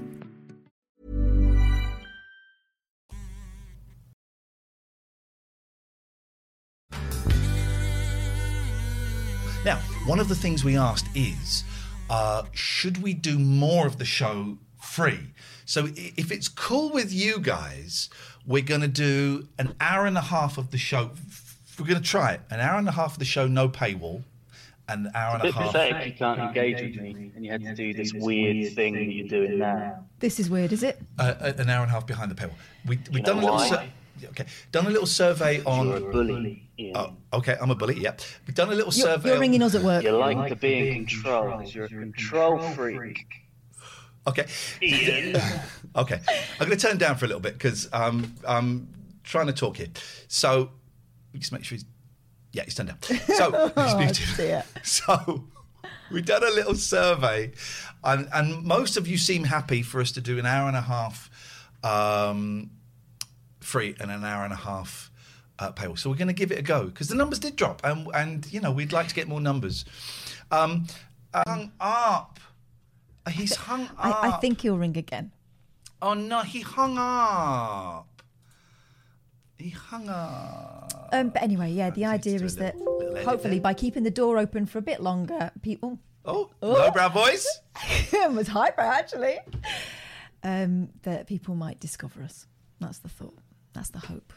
Now, one of the things we asked is, uh, should we do more of the show free? So if it's cool with you guys, we're going to do an hour and a half of the show. We're going to try it. An hour and a half of the show, no paywall. An hour and a half. It's a bit pathetic you can't engage with me and you have to do this weird thing that you're doing now. This is weird, is it? Uh, an hour and a half behind the paywall. We, we've done a little... Sur- Okay, done a little survey on... You're a bully, Ian. Oh, okay, I'm a bully, yeah. We've done a little you're, survey... You're on... ringing us at work. You like, like to be in control, because you're a control, control freak. freak. Okay. Ian. Okay, I'm going to turn down for a little bit, because um, I'm trying to talk here. So, just make sure he's Yeah, he's turned down. So, oh, dear. So we done a little survey, and, and most of you seem happy for us to do an hour and a half um, free and an hour and a half uh, paywall. So we're going to give it a go because the numbers did drop, and and you know we'd like to get more numbers. Um, hung up. He's hung up. I, I think he'll ring again. Oh no, he hung up. He hung up. Um, but anyway, yeah, the idea is that hopefully by keeping the door open for a bit longer, people... Oh, lowbrow voice. It was highbrow, actually. Um, that people might discover us. That's the thought. That's the hope.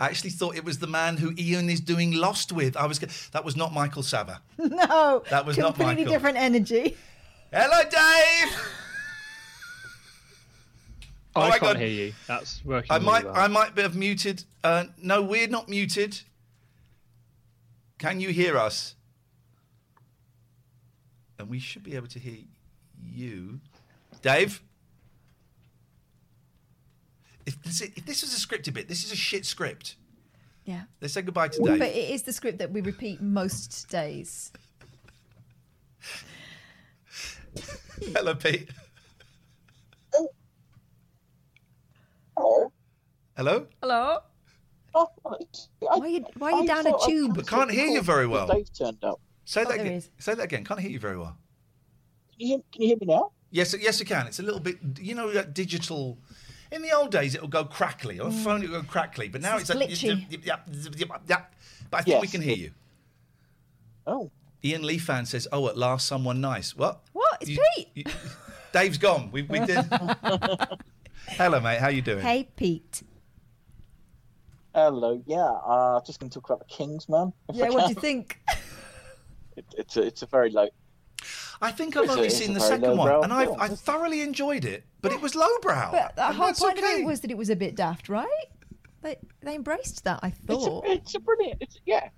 I actually thought it was the man who Ian is doing Lost with. I was That was not Michael Sava. No. That was not Michael. Completely different energy. Hello, Dave. Oh, I can't hear you. That's working. I might, really well. I might have muted. Uh, no, we're not muted. Can you hear us? And we should be able to hear you, Dave. If this, if this was a scripted bit, this is a shit script. Yeah. Let's say goodbye to Dave. But it is the script that we repeat most days. Hello, Pete. Hello. Hello. Hello. Oh, I, why are you, why are you down a tube? I can't hear you very well. Dave turned up. Say oh, that again. Say that again. Can't hear you very well. Can you, can you hear me now? Yes, yes, you can. It's a little bit, you know, that digital. In the old days, it would go crackly. On a mm. phone, it would go crackly. But now it's, it's glitchy. Like, yeah, yeah, yeah. But I think yes. we can hear you. Oh. Ian Lee fan says, "Oh, at last, someone nice." What? What? It's you, Pete. You, Dave's gone. We we did. Hello, mate. How you doing? Hey, Pete. Hello. Yeah, I'm uh, just going to talk about The Kingsman. Yeah, what do you think? it, it's, a, it's a very low... I think I've it's only a, seen the second one, brow. and I've, I thoroughly enjoyed it, but yeah. it was lowbrow. But the whole point okay. of it was that it was a bit daft, right? They, they embraced that, I thought. It's a, it's a brilliant... It's, yeah.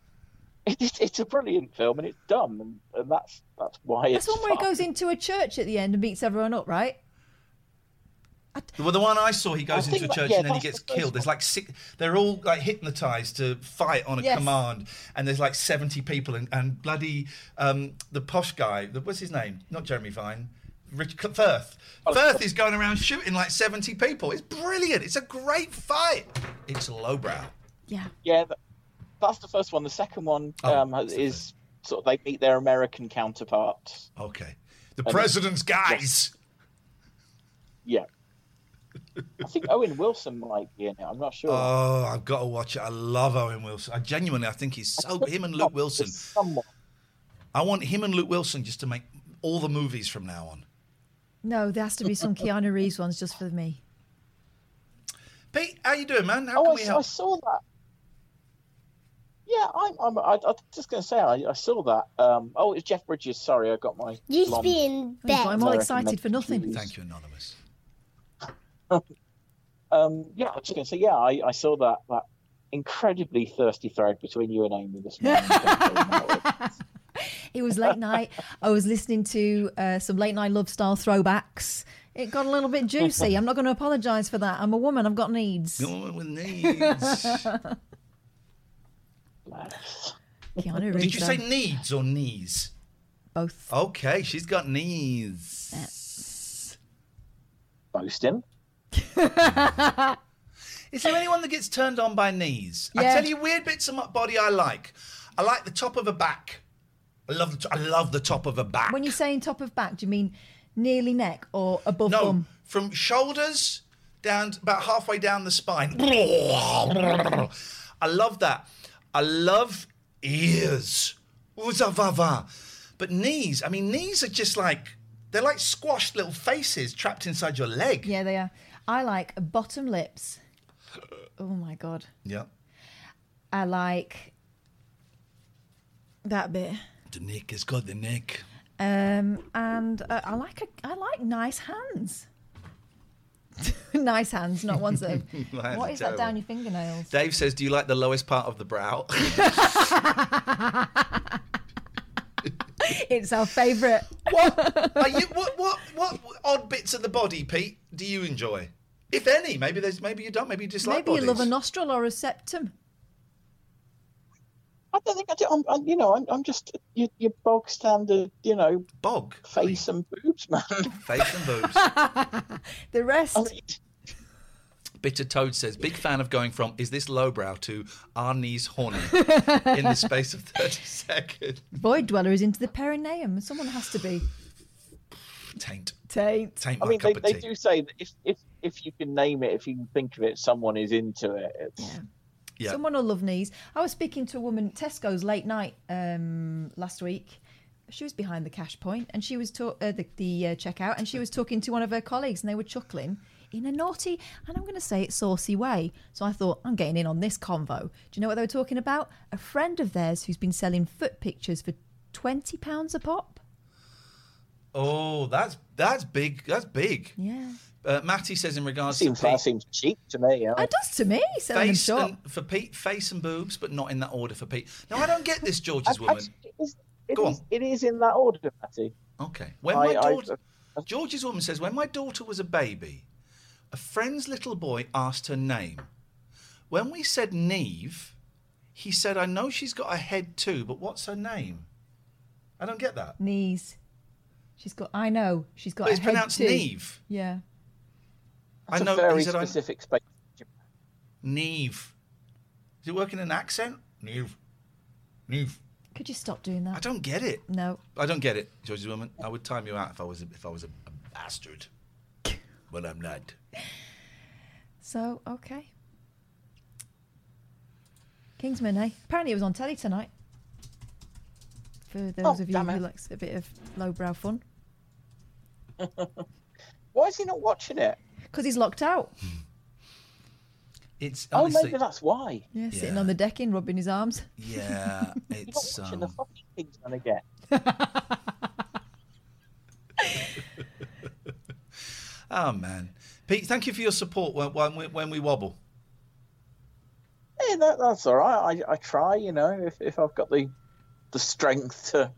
It's, it's a brilliant film, and it's dumb, and, and that's, that's why it's That's one fun. Where he goes into a church at the end and beats everyone up, right? Well, the one I saw, he goes into a church that, yeah, and then he gets the killed. One. There's like six, they're all like hypnotised to fight on a yes. command, and there's like seventy people, and, and bloody um, the posh guy, the, what's his name? Not Jeremy Vine, Rich Firth. Oh, Firth is going around shooting like seventy people. It's brilliant. It's a great fight. It's lowbrow. Yeah. Yeah, that's the first one. The second one oh, um, is sort of they meet their American counterparts. Okay. The and president's guys. Yeah. yeah. I think Owen Wilson might be in it. I'm not sure. Oh, I've got to watch it. I love Owen Wilson. I genuinely, I think he's so... Him and Luke Wilson. I want him and Luke Wilson just to make all the movies from now on. No, there has to be some Keanu Reeves ones just for me. Pete, how you doing, man? How oh, can I, we help? I saw that. Yeah, I'm, I'm, I, I'm just going to say, I, I saw that. Um, oh, it's Jeff Bridges. Sorry, I got my... You'd blonde. Be in bed. I'm all excited for nothing. Please. Thank you, Anonymous. um, yeah, I was just going to say, yeah, I, I saw that that incredibly thirsty thread between you and Amy this morning. It was late night. I was listening to uh, some late night love style throwbacks. It got a little bit juicy. I'm not going to apologise for that. I'm a woman. I've got needs. You're a woman with needs. Keanu Reeves. Did you say needs or knees? Both. Okay, she's got knees. Yeah. Boasting. Is there anyone that gets turned on by knees? Yeah. I tell you, weird bits of my body I like. I like the top of a back. I love the, t- I love the top of a back. When you're saying top of back, do you mean nearly neck or above no, bum? No, from shoulders down to about halfway down the spine. I love that. I love ears. But knees, I mean, knees are just like... They're like squashed little faces trapped inside your leg. Yeah, they are. I like bottom lips. Oh, my God. Yeah. I like that bit. The neck has got the neck. Um, and uh, I like a, I like nice hands. Nice hands, not ones that... Have, what is terrible. That down your fingernails? Dave says, do you like the lowest part of the brow? It's our favourite. What are you? What, what what odd bits of the body, Pete, do you enjoy? If any, maybe there's maybe you don't. Maybe you dislike. Maybe bodies. You love a nostril or a septum. I don't think I do. I'm, I'm, you know, I'm, I'm just your, your bog standard, you know, bog face and boobs, man. Face and boobs. The rest. I mean, Bitter Toad says, big fan of going from is this lowbrow to our knees horny in the space of thirty seconds. Void Dweller is into the perineum. Someone has to be. Taint. Taint. Taint I mean, they, they do say that if, if, if you can name it, if you can think of it, someone is into it. It's... Yeah. Yeah. Someone will love knees. I was speaking to a woman at Tesco's late night um, last week. She was behind the cash point and she was ta- uh, the, the uh, checkout, and she was talking to one of her colleagues, and they were chuckling in a naughty, and I'm going to say it, saucy way. So I thought, I'm getting in on this convo. Do you know what they were talking about? A friend of theirs who's been selling foot pictures for twenty pounds a pop. Oh, that's that's big. That's big. Yeah. Uh, Matty says in regards seems, to Pete, that seems cheap to me. Yeah. It does to me. So face and, for Pete, face and boobs, but not in that order for Pete. No, I don't get this George's I, woman. I, it is, it Go is, on. It is in that order, Matty. Okay. When I, my daughter, I, I, George's woman says, when my daughter was a baby, a friend's little boy asked her name. When we said Neve, he said, "I know she's got a head too, but what's her name?" I don't get that. Knees. She's got. I know. She's got. But a it's head pronounced too. Neve. Yeah. That's I know, a very specific space. Neve. Does it work in an accent? Neve. Neve. Could you stop doing that? I don't get it. No. I don't get it, George's woman. I would time you out if I was a, if I was a, a bastard. But I'm not. So, okay. Kingsman, eh? Apparently it was on telly tonight. For those oh, of you who likes a bit of lowbrow fun. Why is he not watching it? Because he's locked out. It's honestly... Oh, maybe that's why. Yeah, sitting yeah. on the decking, rubbing his arms. Yeah, it's... You're not watching um... the fucking Kingsman again. Oh, man. Pete, thank you for your support when, when, we, when we wobble. Yeah, that, that's all right. I, I try, you know. If, if I've got the the strength to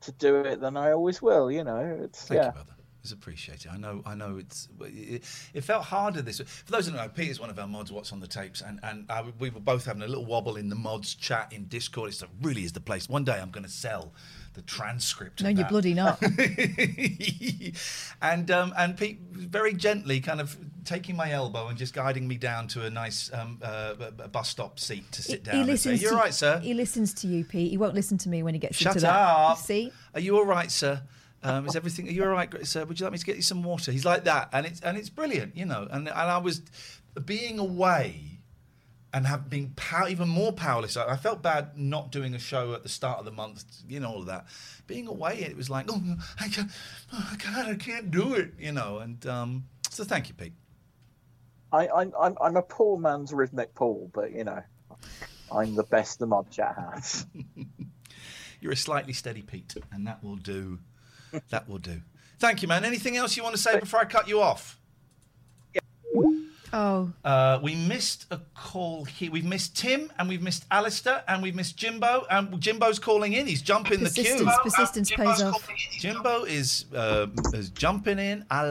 to do it, then I always will, you know. It's, thank yeah. you, brother. Appreciated. I know. I know. It's. It, it felt harder this. For those who don't know, Peter's one of our mods. What's on the tapes? And and I, we were both having a little wobble in the mods chat in Discord. It's, it really is the place. One day I'm going to sell the transcript. No, of that. You're bloody not. and um, and Pete very gently kind of taking my elbow and just guiding me down to a nice um, uh, a bus stop seat to sit he, down. He and say, You're right, sir. He listens to you, Pete. He won't listen to me when he gets Shut into up. that. See? Are you all right, sir? Um, is everything? Are you all right, sir? Would you like me to get you some water? He's like that, and it's and it's brilliant, you know. And and I was being away and have been pow- even more powerless. I, I felt bad not doing a show at the start of the month, you know, all of that. Being away, it was like, oh, I can't, oh God, I can't do it, you know. And um, so, thank you, Pete. I, I'm I'm I'm a poor man's rhythmic Paul, but you know, I'm the best the mod chat has. You're a slightly steady Pete, and that will do. That will do. Thank you, man. Anything else you want to say before I cut you off? Yeah. Oh. Uh, we missed a call here. We've missed Tim, and we've missed Alistair, and we've missed Jimbo. And Jimbo's calling in. He's jumping the queue. Persistence pays off. Jimbo is uh, is jumping in. I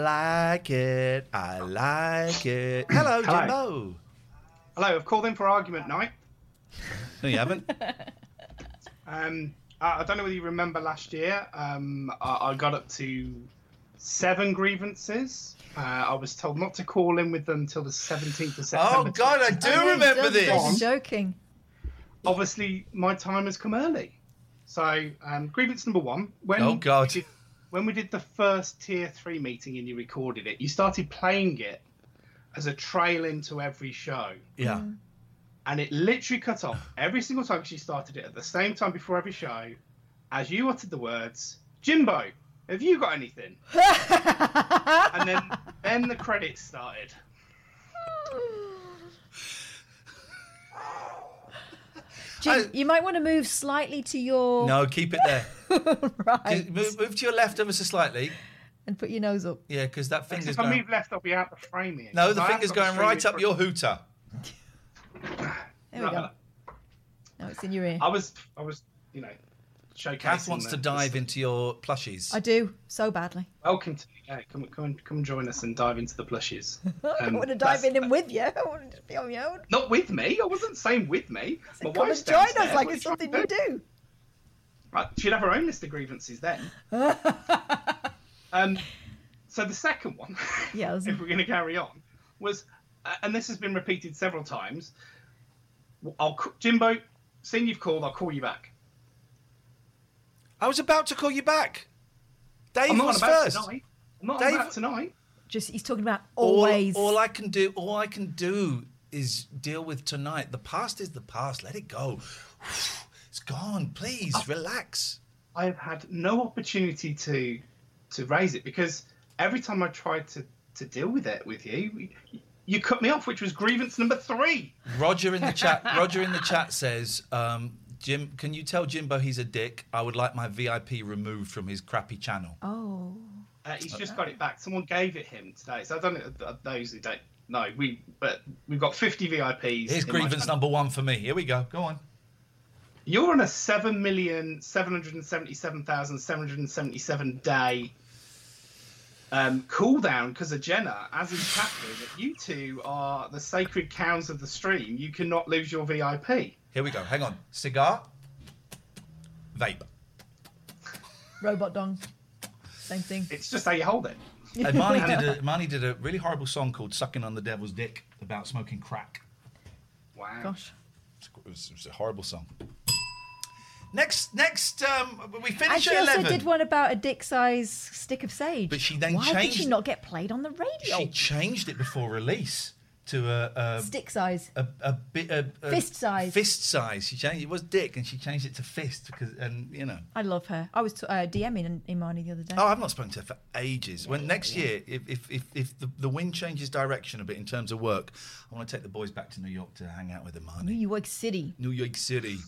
like it. I like it. Hello, Hello, Jimbo. Hello. I've called in for argument night. No, you haven't. um... I don't know whether you remember last year, um, I, I got up to seven grievances. Uh, I was told not to call in with them until the seventeenth of September. Oh, God, I do oh, remember no, this. I'm joking. Obviously, my time has come early. So, um, grievance number one. When oh, God. We did, when we did the first Tier three meeting and you recorded it, you started playing it as a trail into every show. Yeah. Mm. And it literally cut off every single time. She started it at the same time before every show as you uttered the words, Jimbo, have you got anything? and then then the credits started. Jim, I, you might want to move slightly to your... No, keep it there. Right. Move, move to your left ever so slightly. And put your nose up. Yeah, because that finger's if going... If I move left, I'll be out the framing. No, the finger's going right up your hooter. There we right. go. No, it's in your ear. I was, I was, you know, showcasing. Kath wants to dive stuff. into your plushies. I do, so badly. Welcome to yeah, come come come join us and dive into the plushies. I don't um, want to dive in them with you. I want to be on my own. Not with me. I wasn't saying with me. My come and join us like it's something you do. Right, she'd have her own list of grievances then. um, so the second one, yeah, was... if we're going to carry on, was, uh, and this has been repeated several times. I'll Jimbo, seeing you've called, I'll call you back. I was about to call you back. Dave I'm not was about first. Tonight. I'm not Dave... about tonight. Just he's talking about always. All, all I can do, all I can do is deal with tonight. The past is the past. Let it go. It's gone. Please I, relax. I have had no opportunity to to raise it because every time I tried to, to deal with it with you, you, you cut me off, which was grievance number three. Roger in the chat. Roger in the chat says, um, Jim, can you tell Jimbo he's a dick? I would like my V I P removed from his crappy channel. Oh, uh, he's okay. just got it back. Someone gave it him today. So I don't know those who don't know. We but we've got fifty V I Ps. Here's grievance number one for me. Here we go. Go on. You're on a seven million seven hundred seventy-seven thousand seven hundred seventy-seven day um, cooldown because of Jenna, as is Catherine, that you two are the sacred cows of the stream. You cannot lose your V I P. Here we go. Hang on. Cigar. Vape. Robot dong. Same thing. It's just how you hold it. And Marnie, did a, Marnie did a really horrible song called Sucking on the Devil's Dick about smoking crack. Wow. Gosh. It was, it was a horrible song. Next, next, um, we finish at eleven. And she also did one about a dick-sized stick of sage. But she then Why changed... Why did she not get played on the radio? She changed it before release to a... a stick size. A, a, a, a Fist size. Fist size. She changed It was dick, and she changed it to fist, because, and, you know... I love her. I was t- uh, DMing Imani the other day. Oh, I've not spoken to her for ages. Yeah, when yeah, Next yeah. year, if if, if, if the, the wind changes direction a bit in terms of work, I want to take the boys back to New York to hang out with Imani. New York City. New York City.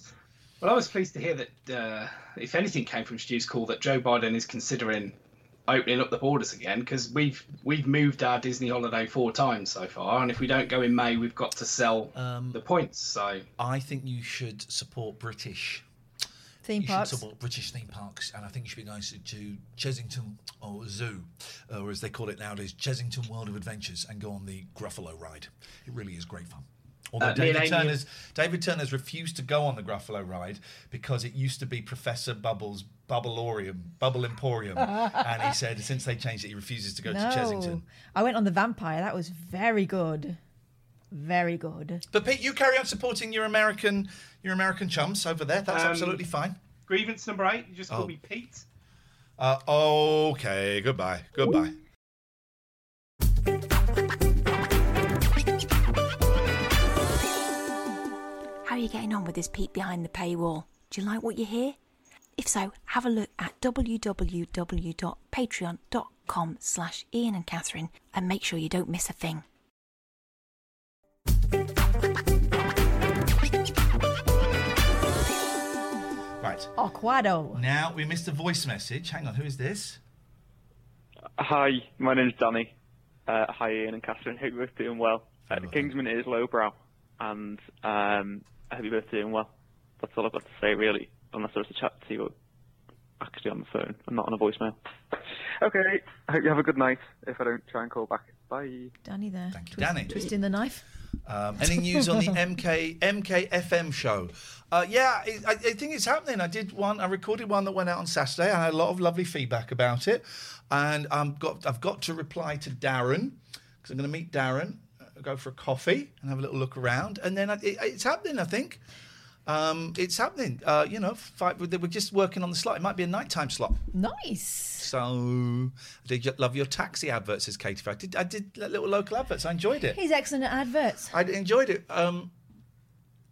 Well, I was pleased to hear that, uh, if anything came from Stu's call, that Joe Biden is considering opening up the borders again, because we've we've moved our Disney holiday four times so far, and if we don't go in May, we've got to sell um, the points. So I think you should support British theme you parks. You should support British theme parks, and I think you should be going to, to Chesington or Zoo, or as they call it nowadays, Chesington World of Adventures, and go on the Gruffalo ride. It really is great fun. Although uh, David, Turner's, David Turner's refused to go on the Gruffalo ride because it used to be Professor Bubble's Bubbleorium, Bubble Emporium. And he said since they changed it, he refuses to go no. to Chesington. I went on the Vampire. That was very good. Very good. But Pete, you carry on supporting your American your American chums over there. That's um, absolutely fine. Grievance number eight. You just oh. call me Pete. Uh, okay. Goodbye. Goodbye. How are you getting on with this peep behind the paywall? Do you like what you hear? If so, have a look at www.patreon.com slash Ian and Catherine and make sure you don't miss a thing. Right. Awkwado. Now, we missed a voice message. Hang on, who is this? Hi, my name's Danny. Uh, hi, Ian and Catherine. Hope you're both doing well. Uh, Kingsman is lowbrow, and... um I hope you're both doing well. That's all I've got to say, really, unless I was to chat to you actually on the phone and not on a voicemail. Okay, I hope you have a good night if I don't try and call back. Bye. Danny there. Thank you, Twist, Danny. Twisting the knife. Um, any news on the M K M K F M show? Uh, yeah, it, I, I think it's happening. I did one. I recorded one that went out on Saturday. I had a lot of lovely feedback about it. And I'm got, I've got to reply to Darren, because I'm going to meet Darren, go for a coffee and have a little look around, and then it, it's happening. I think um, it's happening. Uh, you know, five, we're just working on the slot. It might be a nighttime slot. Nice. So, I did you love your taxi adverts, says Katie. I did. I did little local adverts. I enjoyed it. He's excellent at adverts. I enjoyed it. Um,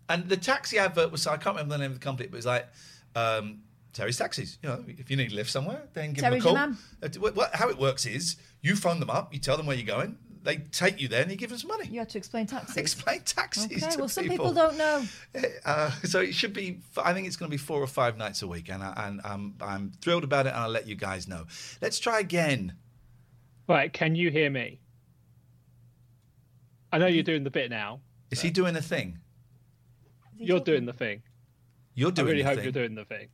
and the taxi advert was, I can't remember the name of the company, but it was like um, Terry's Taxis. You know, if you need a lift somewhere, then give Terry's them a call. Uh, how it works is you phone them up, you tell them where you're going. They take you there and you give them some money. You had to explain taxis. Explain taxis okay, to well, some people. people don't know. Uh, so it should be, I think it's going to be four or five nights a week, and, I, and I'm, I'm thrilled about it, and I'll let you guys know. Let's try again. Right, can you hear me? I know you're doing the bit now. Is but... he doing a thing? You're doing the thing. You're doing the thing. I really hope thing. you're doing the thing.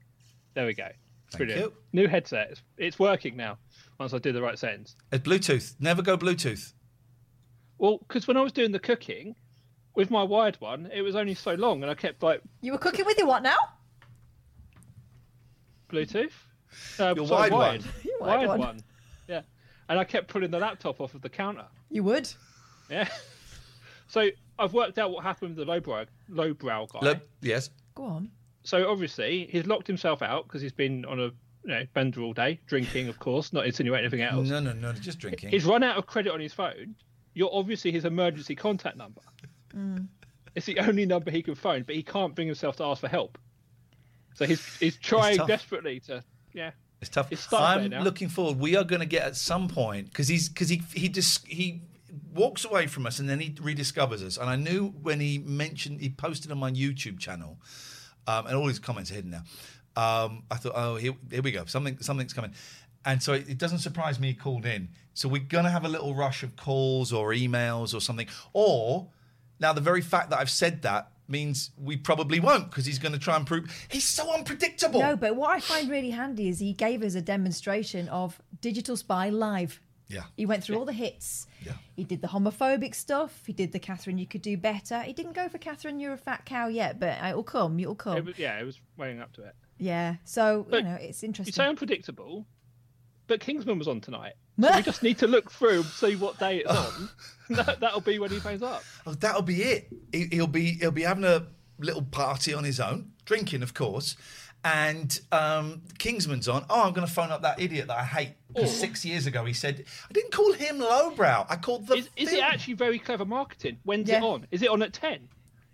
There we go. It's Thank brilliant. You. New headset. It's, it's working now. Once I do the right settings. It's Bluetooth. Never go Bluetooth. Well, because when I was doing the cooking with my wired one, it was only so long, and I kept like. You were cooking with your what now? Bluetooth. Uh, your sorry, wired, wired one. Your wired, wired one. one. Yeah, and I kept pulling the laptop off of the counter. You would. Yeah. So I've worked out what happened with the lowbrow lowbrow guy. Low, yes. Go on. So obviously he's locked himself out because he's been on a you know bender all day, drinking, of course, not insinuating anything else. No, no, no, just drinking. He's run out of credit on his phone. You're obviously his emergency contact number. Mm. It's the only number he can phone, but he can't bring himself to ask for help. So he's he's trying desperately to yeah. It's tough. It's I'm looking forward. We are going to get at some point because he's because he he just he. walks away from us and then he rediscovers us. And I knew when he mentioned, he posted on my YouTube channel, um, and all his comments are hidden now. Um, I thought, oh, here, here we go. Something, something's coming. And so it, it doesn't surprise me he called in. So we're going to have a little rush of calls or emails or something. Or now the very fact that I've said that means we probably won't because he's going to try and prove he's so unpredictable. No, but what I find really handy is he gave us a demonstration of Digital Spy live. Yeah. He went through all the hits. Yeah. He did the homophobic stuff. He did the Catherine, you could do better. He didn't go for Catherine, you're a fat cow yet, but it'll come. It'll come. It was, yeah, it was weighing up to it. Yeah. So, but, you know, it's interesting. It's so unpredictable, but Kingsman was on tonight. So we just need to look through and see what day it's on. that, that'll be when he phones up. Oh, that'll be it. He, he'll be he'll be having a little party on his own, drinking, of course. And um, Kingsman's on. Oh, I'm going to phone up that idiot that I hate. Because six years ago he said, I didn't call him lowbrow. I called the. Is, is it actually very clever marketing? When's yeah. it on? Is it on at ten?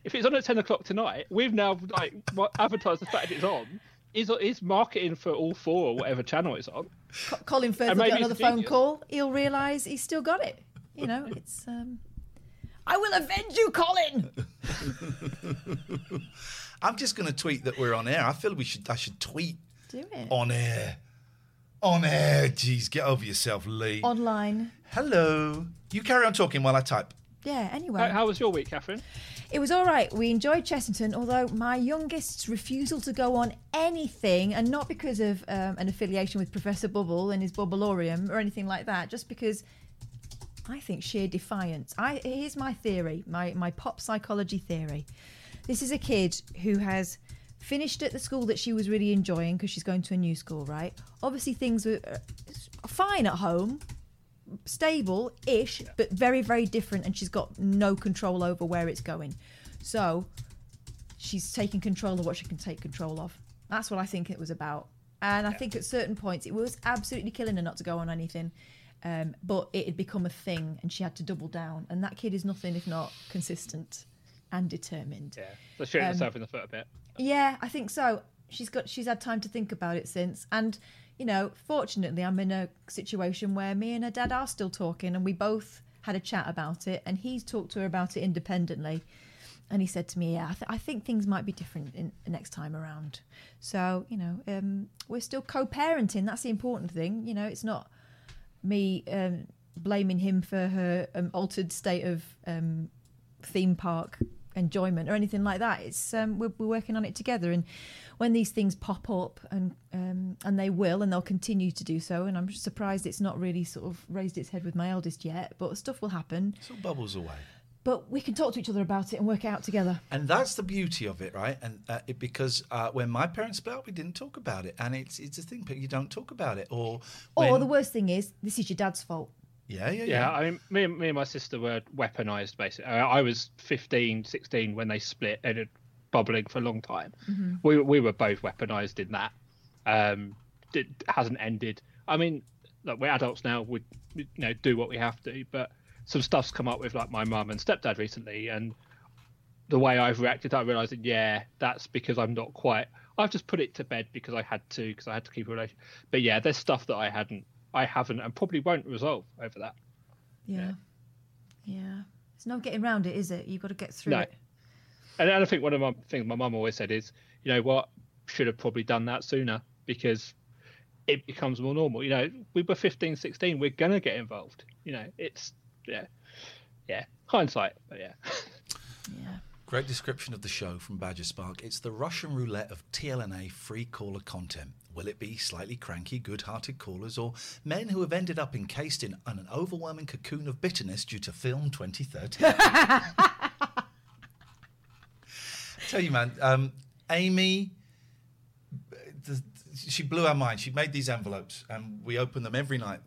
If it's on at ten o'clock tonight, we've now like advertised the fact it's on. Is is marketing for all four or whatever channel it's on? Co- Colin Firth will get another phone call. He'll realise he's still got it. You know, it's. Um... I will avenge you, Colin. I'm just going to tweet that we're on air. I feel we should. I should tweet. Do it. On air. On air. Jeez, get over yourself, Lee. Online. Hello. You carry on talking while I type. Yeah, anyway. How, how was your week, Catherine? It was all right. We enjoyed Chessington, although my youngest's refusal to go on anything, and not because of um, an affiliation with Professor Bubble and his Bubblorium or anything like that, just because I think sheer defiance. I Here's my theory, my, my pop psychology theory. This is a kid who has finished at the school that she was really enjoying because she's going to a new school, right? Obviously, things were fine at home, stable-ish, but very, very different, and she's got no control over where it's going. So she's taking control of what she can take control of. That's what I think it was about. And I think at certain points, it was absolutely killing her not to go on anything, um, but it had become a thing, and she had to double down. And that kid is nothing if not consistent and determined. Yeah, so shooting um, herself in the foot a bit. Yeah, I think so. She's got she's had time to think about it since, and you know, fortunately, I'm in a situation where me and her dad are still talking, and we both had a chat about it, and he's talked to her about it independently, and he said to me, "Yeah, I, th- I think things might be different in, next time around." So you know, um, we're still co-parenting. That's the important thing. You know, it's not me um, blaming him for her um, altered state of um, theme park enjoyment or anything like that. It's um we're, we're working on it together, and when these things pop up, and um and they will, and they'll continue to do so, and I'm surprised it's not really sort of raised its head with my eldest yet, but stuff will happen. It's all bubbles away, but we can talk to each other about it and work it out together, and that's the beauty of it, right? And uh, it, because uh when my parents split up, we didn't talk about it, and it's it's a thing, but you don't talk about it. Or when... or the worst thing is, this is your dad's fault. Yeah, yeah, yeah, yeah. I mean, me and, me and my sister were weaponized, basically. I, I was fifteen, sixteen when they split, and it bubbling for a long time. Mm-hmm. We we were both weaponized in that. Um, it hasn't ended. I mean, look, we're adults now. We you know do what we have to, but some stuff's come up with like my mum and stepdad recently, and the way I've reacted, I realised that yeah, that's because I'm not quite. I've just put it to bed because I had to, because I had to keep a relationship. But yeah, there's stuff that I hadn't. I haven't and probably won't resolve over that. Yeah. Yeah. yeah. There's no getting around it, is it? You've got to get through no. it. And I think one of the things my mum always said is, you know what, should have probably done that sooner because it becomes more normal. You know, we were fifteen, sixteen, we're going to get involved. You know, it's, yeah. Yeah. Hindsight, but yeah. yeah. Great description of the show from Badger Spark. It's the Russian roulette of T L N A free caller content. Will it be slightly cranky, good-hearted callers, or men who have ended up encased in an overwhelming cocoon of bitterness due to film twenty thirteen? Tell you, man, um, Amy, the, she blew our mind. She made these envelopes, and we opened them every night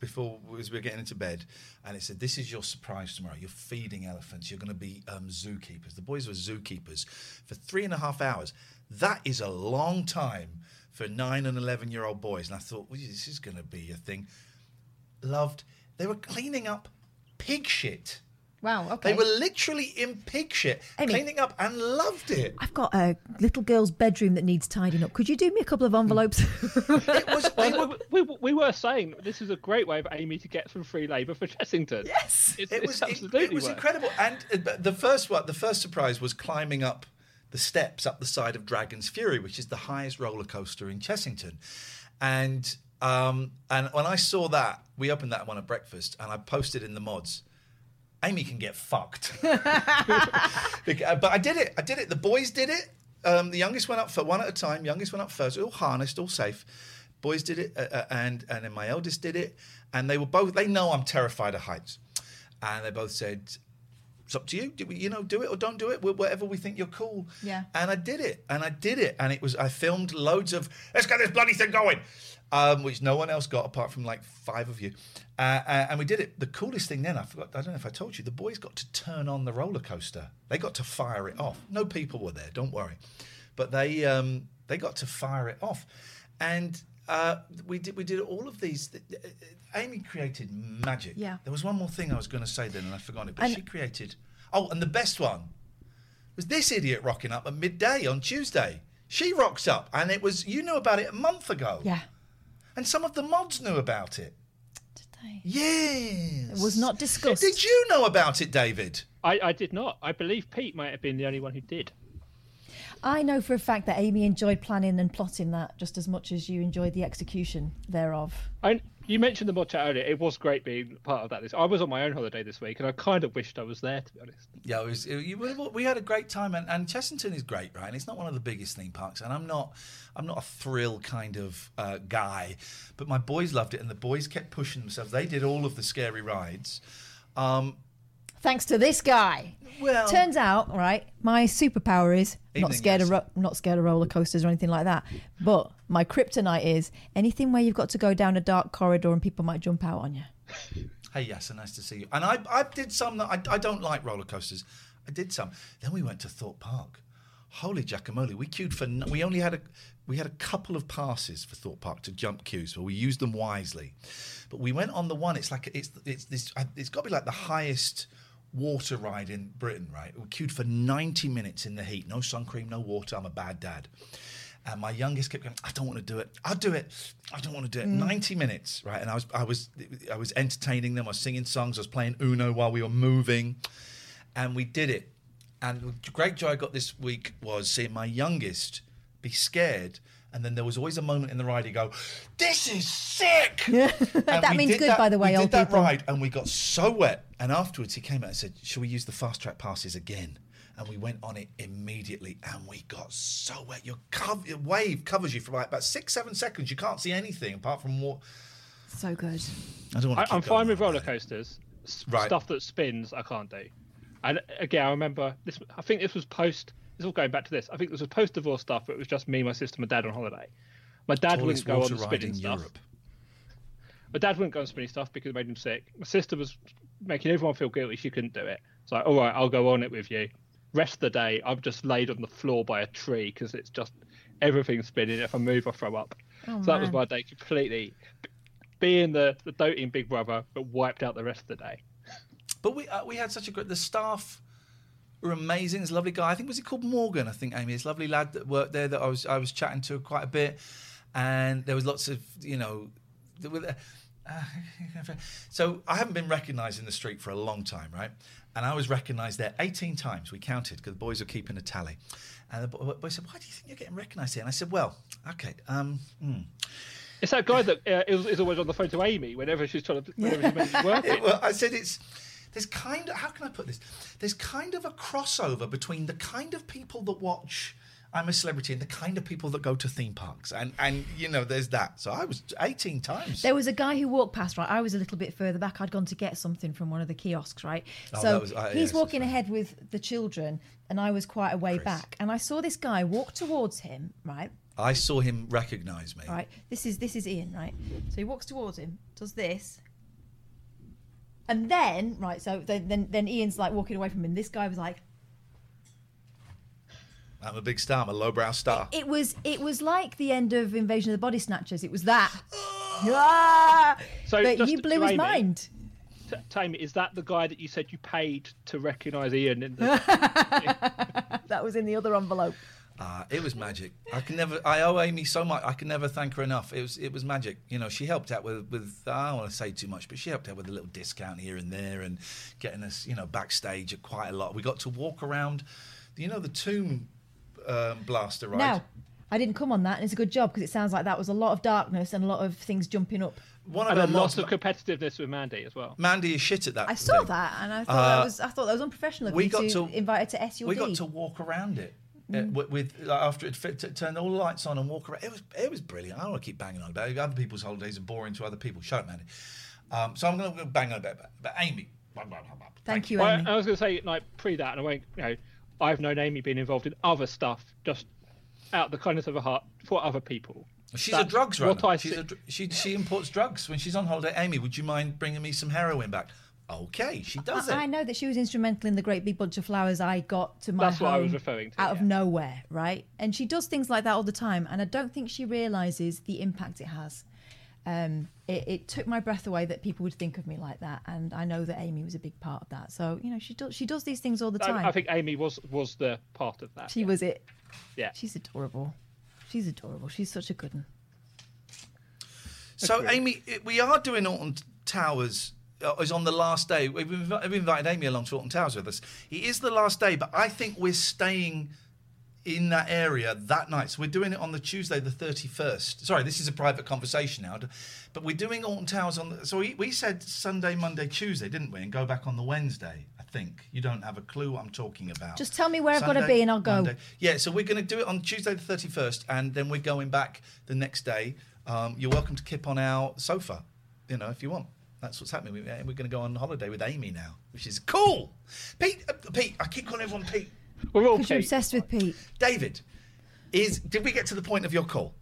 before, as we were getting into bed, and it said, this is your surprise tomorrow. You're feeding elephants. You're going to be um, zookeepers. The boys were zookeepers for three and a half hours. That is a long time for nine and eleven-year-old boys. And I thought, well, this is going to be a thing. Loved. They were cleaning up pig shit. Wow, okay. They were literally in pig shit, Amy, cleaning up, and loved it. I've got a little girl's bedroom that needs tidying up. Could you do me a couple of envelopes? It was, well, we, we, we were saying this is a great way for Amy to get some free labour for Chessington. Yes, it's, it was it's absolutely it, it was work. Incredible. And uh, the first one, the first surprise was climbing up the steps up the side of Dragon's Fury, which is the highest roller coaster in Chessington, and um, and when I saw that, we opened that one at breakfast, and I posted in the mods, Amy can get fucked. But I did it. I did it. The boys did it. Um, the youngest went up for one at a time. Youngest went up first. All harnessed, all safe. Boys did it, uh, uh, and and then my eldest did it. And they were both. They know I'm terrified of heights, and they both said, "It's up to you. Do we, you know, do it or don't do it. We're, whatever we think you're cool." Yeah. And I did it. And I did it. And it was. I filmed loads of. Let's get this bloody thing going. Um, which no one else got apart from like five of you. Uh, and we did it. The coolest thing then, I forgot, I don't know if I told you, the boys got to turn on the roller coaster. They got to fire it off. No people were there, don't worry. But they um, they got to fire it off. And uh, we did we did all of these. Amy created magic. Yeah. There was one more thing I was going to say then and I forgot it, but and she created... Oh, and the best one was this idiot rocking up at midday on Tuesday. She rocks up, and it was, you knew about it a month ago. Yeah. And some of the mods knew about it. Did they? Yes. It was not discussed. Did you know about it, David? I, I did not. I believe Pete might have been the only one who did. I know for a fact that Amy enjoyed planning and plotting that just as much as you enjoyed the execution thereof. I, you mentioned the mod chat earlier. It was great being part of that. I was on my own holiday this week, and I kind of wished I was there, to be honest. Yeah, it was, it, you, we had a great time, and, and Chessington is great, right? And it's not one of the biggest theme parks, and I'm not, I'm not a thrill kind of uh, guy, but my boys loved it, and the boys kept pushing themselves. They did all of the scary rides. Um, Thanks to this guy. Well, turns out, right, my superpower is not scared of ro- not scared of roller coasters or anything like that. But my kryptonite is anything where you've got to go down a dark corridor and people might jump out on you. Hey, Yasser, nice to see you. And I, I did some that I, I don't like roller coasters. I did some. Then we went to Thorpe Park. Holy guacamole! We queued for. No, we only had a we had a couple of passes for Thorpe Park to jump queues, but we used them wisely. But we went on the one. It's like it's it's this. It's got to be like the highest water ride in Britain, right? We queued for ninety minutes in the heat. No sun cream, no water. I'm a bad dad. And my youngest kept going, I don't want to do it. I'll do it. I don't want to do it. Mm. ninety minutes, right? And I was I was, I was entertaining them. I was singing songs. I was playing Uno while we were moving. And we did it. And the great joy I got this week was seeing my youngest be scared. And then there was always a moment in the ride you go, this is sick! That means good, that, by the way, old people. We did that ride, and we got so wet. And afterwards, he came out and said, shall we use the fast track passes again? And we went on it immediately, and we got so wet. Your, co- your wave covers you for like about six, seven seconds. You can't see anything apart from what... So good. I don't want to I, I'm fine with roller coasters. S- right. Stuff that spins, I can't do. And again, I remember, this. I think this was post... It's all going back to this. I think this was post-divorce stuff, but it was just me, my sister, my dad on holiday. My dad Tallest wouldn't go on the spinning stuff. Europe. My dad wouldn't go on spinning stuff because it made him sick. My sister was making everyone feel guilty. She couldn't do it. It's like, all right, I'll go on it with you. Rest of the day, I'm just laid on the floor by a tree because it's just everything's spinning. If I move, I throw up. Oh, so man. That was my day completely. Being the, the doting big brother, but wiped out the rest of the day. But we uh, we had such a great... The staff... were amazing. This lovely guy, I think, was he called Morgan? I think, Amy, this lovely lad that worked there that I was I was chatting to quite a bit, and there was lots of, you know, there were, uh, so I haven't been recognised in the street for a long time, right? And I was recognised there eighteen times. We counted because the boys were keeping a tally, and the boy said, "Why do you think you're getting recognised here?" And I said, "Well, okay." Um, mm. It's that guy that uh, is, is always on the phone to Amy whenever she's trying to whenever she's working. Well, I said it's. there's kind of, how can I put this? There's kind of a crossover between the kind of people that watch I'm a Celebrity and the kind of people that go to theme parks. And, and you know, there's that. So I was eighteen times. There was a guy who walked past, right? I was a little bit further back. I'd gone to get something from one of the kiosks, right? Oh, so was, uh, he's yes, walking ahead with the children and I was quite a way Chris. back. And I saw this guy walk towards him, right? I saw him recognise me. Right. This is, this is Ian, right? So he walks towards him, does this. And then, right, so then, then, then Ian's like walking away from him. This guy was like... I'm a big star. I'm a lowbrow star. It, it was it was like the end of Invasion of the Body Snatchers. It was that. ah! So but you blew his mind. It, t- Tame, is that the guy that you said you paid to recognise Ian? In the- that was in the other envelope. Uh, it was magic. I can never. I owe Amy so much. I can never thank her enough. It was. It was magic. You know, she helped out with. with I don't want to say too much, but she helped out with a little discount here and there, and getting us, you know, backstage at quite a lot. We got to walk around. You know, the tomb. Um, blaster, right? No, I didn't come on that, and it's a good job because it sounds like that was a lot of darkness and a lot of things jumping up. One of and a lot of competitiveness with Mandy as well. Mandy is shit at that. I saw thing. that, and I thought uh, that was I thought that was unprofessional. We got to, to invite her to S U D. We got to walk around it mm. with, with like, after it fit, to turn all the lights on and walk around. It was it was brilliant. I don't want to keep banging on about it. Other people's holidays are boring to other people. Shut up, Mandy. Um, so I'm going to bang on about it. But Amy, blah, blah, blah, blah. Thank, thank you, Amy. I, I was going to say like pre that, and I went you know. I've known Amy being involved in other stuff, just out of the kindness of her heart for other people. She's That's a drugs runner. She's a, she, she imports drugs when she's on holiday. Amy, would you mind bringing me some heroin back? Okay, she does I, it. I know that she was instrumental in the great big bunch of flowers I got to my That's home what I was referring to, out yeah. of nowhere, right? And she does things like that all the time, and I don't think she realises the impact it has. Um, it, it took my breath away that people would think of me like that, and I know that Amy was a big part of that. So you know, she does she does these things all the I, time. I think Amy was was the part of that. She yeah. was it. Yeah, she's adorable. She's adorable. She's such a good one. So Amy, we are doing Alton Towers. Uh, is on the last day. We've invited Amy along to Alton Towers with us. It is the last day, but I think we're staying in that area that night. So we're doing it on the Tuesday, the thirty-first. Sorry, this is a private conversation now. But we're doing Alton Towers on... The, so we, we said Sunday, Monday, Tuesday, didn't we? And go back on the Wednesday, I think. You don't have a clue what I'm talking about. Just tell me where Sunday, I've got to be and I'll go. Monday. Yeah, so we're going to do it on Tuesday, the thirty-first, and then we're going back the next day. Um, you're welcome to kip on our sofa, you know, if you want. That's what's happening. We, we're going to go on holiday with Amy now, which is cool. Pete, uh, Pete, I keep calling everyone Pete. We're all Pete. You're obsessed with Pete. David, is did we get to the point of your call?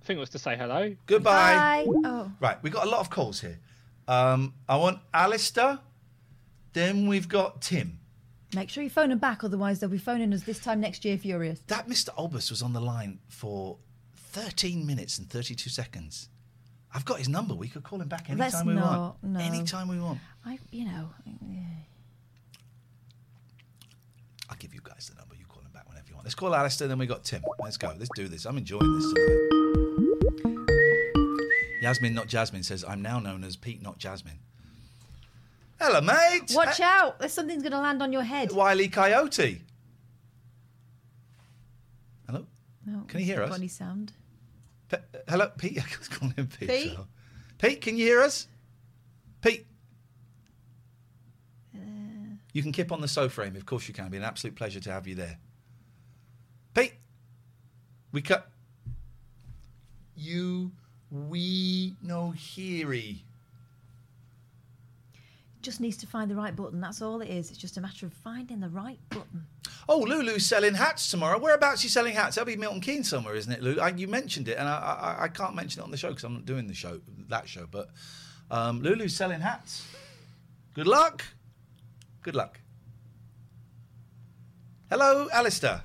I think it was to say hello. Goodbye. Bye. Oh. Right, we've got a lot of calls here. Um, I want Alistair, then we've got Tim. Make sure you phone him back, otherwise they'll be phoning us this time next year furious. That Mister Olbus was on the line for thirteen minutes and thirty-two seconds. I've got his number. We could call him back anytime Let's we not, want. No. Anytime we want. I, you know... Yeah. I'll give you guys the number. You call him back whenever you want. Let's call Alistair, then we got Tim. Let's go. Let's do this. I'm enjoying this tonight. Yasmin, not Jasmine, says, I'm now known as Pete, not Jasmine. Hello, mate. Watch I- out. There's something's going to land on your head. Wile E. Coyote. Hello? No, can you hear us? Funny sound. Pe- Hello, Pete. I was calling him Pete. Pete? So. Pete, can you hear us? Pete. You can kip on the sofa, Amy. Of course you can. It'd be an absolute pleasure to have you there. Pete, we cut. You, we, no heary. Just needs to find the right button. That's all it is. It's just a matter of finding the right button. Oh, Lulu's selling hats tomorrow. Whereabouts are you selling hats? That'll be Milton Keynes somewhere, isn't it, Lulu? I, you mentioned it, and I, I, I can't mention it on the show because I'm not doing the show, that show. But um, Lulu's selling hats. Good luck. Good luck. Hello, Alistair.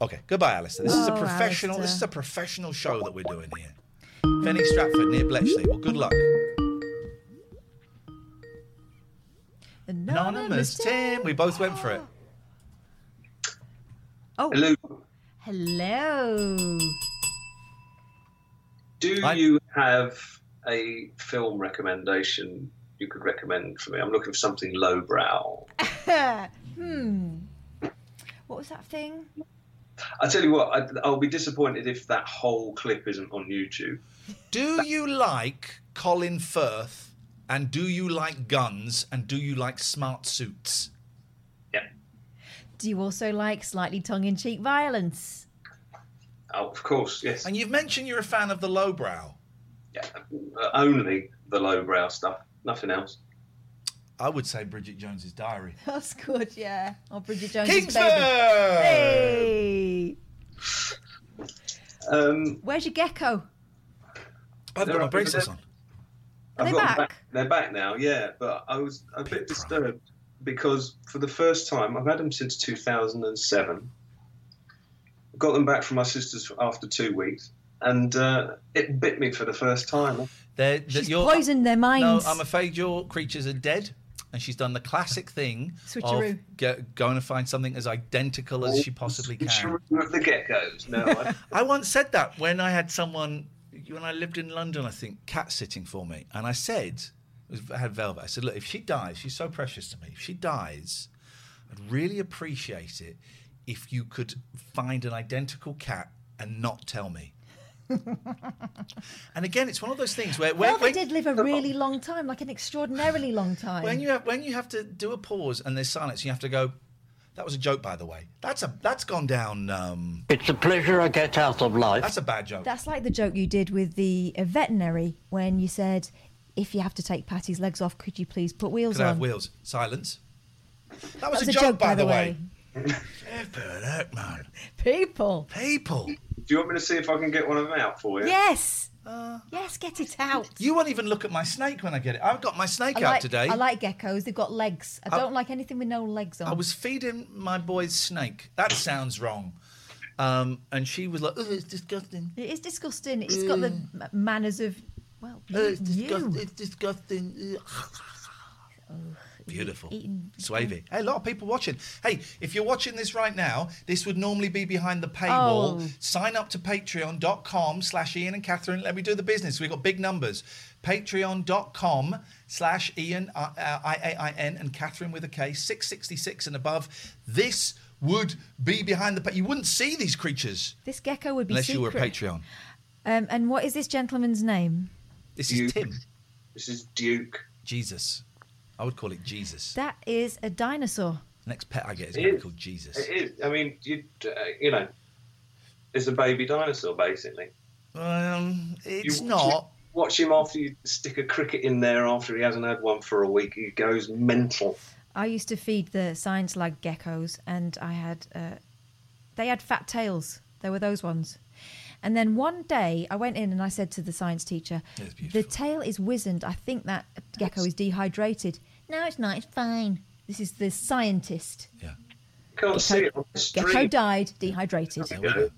Okay, goodbye, Alistair. This oh, is a professional. Alistair. This is a professional show that we're doing here. Fenny Stratford near Bletchley. Well, good luck. Anonymous, Anonymous Tim. Tim. We both went for it. Oh, hello. Hello. Do I... you have a film recommendation you could recommend for me? I'm looking for something lowbrow. hmm. What was that thing? I tell you what, I, I'll be disappointed if that whole clip isn't on YouTube. Do that- you like Colin Firth And do you like guns? And do you like smart suits? Yeah. Do you also like slightly tongue-in-cheek violence? Oh, of course, yes. And you've mentioned you're a fan of the lowbrow. Yeah, only the lowbrow stuff, nothing else. I would say Bridget Jones's Diary. That's good, yeah. Or Bridget Jones's Kingsford! Baby. Hey! Um, Where's your gecko? I've got my braces on. Are they back? back? They're back now, yeah. But I was a bit, bit disturbed prime. because for the first time, I've had them since two thousand seven. Got them back from my sister's after two weeks. And uh, it bit me for the first time. They're, they're, she's poisoned their minds. No, I'm afraid your creatures are dead. And she's done the classic thing Switcheroo. of get, going to find something as identical as oh, she possibly can. Switcheroo of the geckos. No, I... I once said that when I had someone, when I lived in London, I think, cat sitting for me. And I said, I had Velvet, I said, look, if she dies, she's so precious to me. If she dies, I'd really appreciate it if you could find an identical cat and not tell me. And again, it's one of those things where, where well, they did live a really long time, like an extraordinarily long time. When you have when you have to do a pause and there's silence, you have to go, that was a joke, by the way. That's a that's gone down. Um, it's a pleasure I get out of life. That's a bad joke. That's like the joke you did with the uh, veterinary when you said, if you have to take Patty's legs off, could you please put wheels could on? I have wheels. Silence. That was, that was a, a joke, joke by, by the way. way. man. People. People. Do you want me to see if I can get one of them out for you? Yes. Uh, yes, get it out. You won't even look at my snake when I get it. I've got my snake like, out today. I like geckos. They've got legs. I, I don't like anything with no legs on. I was feeding my boy's snake. That sounds wrong. Um, and she was like, oh, it's disgusting. It is disgusting. It's got the manners of, well, oh, it's, disgust- it's disgusting. Oh. Beautiful. Swavey. Hey, a lot of people watching. Hey, if you're watching this right now, this would normally be behind the paywall. Oh. Sign up to patreon.com slash Ian and Catherine. Let me do the business. We've got big numbers. Patreon.com slash Ian, uh, I A I N, and Catherine with a K, six sixty-six and above. This would be behind the paywall. You wouldn't see these creatures. This gecko would be unless secret. Unless you were a Patreon. Um, and what is this gentleman's name? This Duke. is Tim. This is Duke. Jesus. I would call it Jesus. That is a dinosaur. The next pet I get is going to be called Jesus. It is. I mean, you, uh, you know, it's a baby dinosaur, basically. Um, it's you watch not. Him, watch him after you stick a cricket in there after he hasn't had one for a week. He goes mental. I used to feed the science lag geckos, and I had, uh, they had fat tails. There were those ones. And then one day I went in and I said to the science teacher, the tail is wizened. I think that gecko is dehydrated. No, it's not. It's fine. This is the scientist. Yeah. Can't gecko, see it on the stream. Gecko died dehydrated. There we go.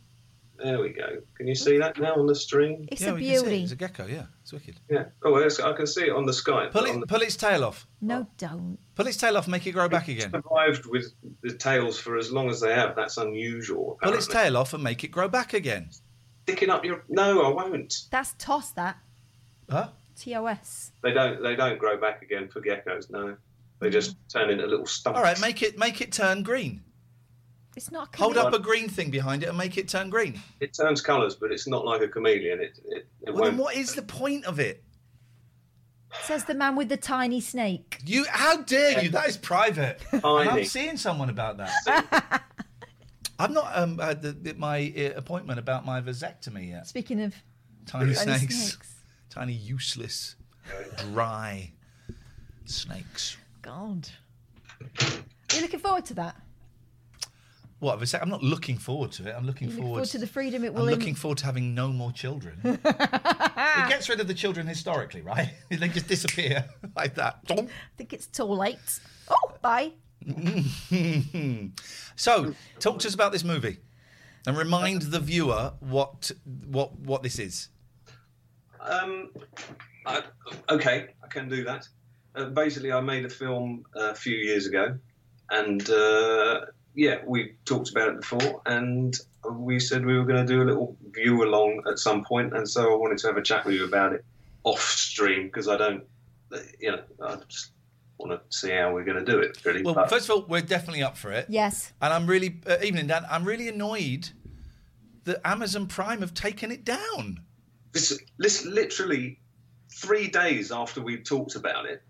There we go. Can you see that now on the stream? It's yeah, a beauty. It. It's a gecko, yeah. It's wicked. Yeah. Oh, well, I can see it on the Skype. Pull, it, the... pull its tail off. No, don't. Pull its tail off, make it grow it's back again. Survived with the tails for as long as they have. That's unusual. Apparently. Pull its tail off and make it grow back again. Picking up your no, I won't. That's toss that. Huh? T O S. They don't. They don't grow back again for geckos. No, they just turn into little stumps. All right, make it make it turn green. It's not. A Hold up a green thing behind it and make it turn green. It turns colours, but it's not like a chameleon. It. it, it well, won't. Then what is the point of it? Says the man with the tiny snake. You? How dare you? That is private. Tiny. I'm seeing someone about that. I've not um, had the, the, my uh, appointment about my vasectomy yet. Speaking of tiny snakes, snakes. Tiny, useless, dry snakes. God. Are you looking forward to that? What, vasect- I'm not looking forward to it. I'm looking, looking forward, forward to the freedom it will... I'm in- looking forward to having no more children. It gets rid of the children historically, right? They just disappear like that. I think it's too late. Oh, bye. So, talk to us about this movie, and remind the viewer what what what this is. Um, I, okay, I can do that. Uh, basically, I made a film a few years ago, and uh, yeah, we talked about it before, and we said we were going to do a little view along at some point, and so I wanted to have a chat with you about it off stream because I don't, you know, I just. want to see how we're going to do it, really. Well, but first of all, we're definitely up for it. Yes. And I'm really, uh, evening, Dan, I'm really annoyed that Amazon Prime have taken it down. This, this literally three days after we talked about it,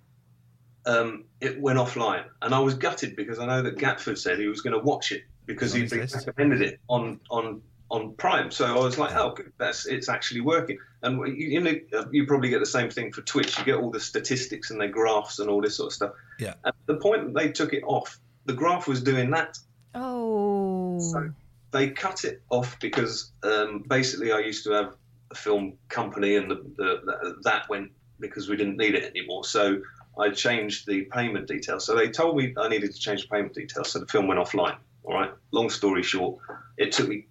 um, it went offline. And I was gutted because I know that Gatford said he was going to watch it because he'd been recommended it on, on, on Prime. So I was like, oh, good, that's, it's actually working. And you, you know, you probably get the same thing for Twitch. You get all the statistics and their graphs and all this sort of stuff. Yeah. At the point that they took it off, the graph was doing that. Oh. So they cut it off because um, basically I used to have a film company and the, the, the, that went because we didn't need it anymore. So I changed the payment details. So they told me I needed to change the payment details. So the film went offline. All right. Long story short, it took me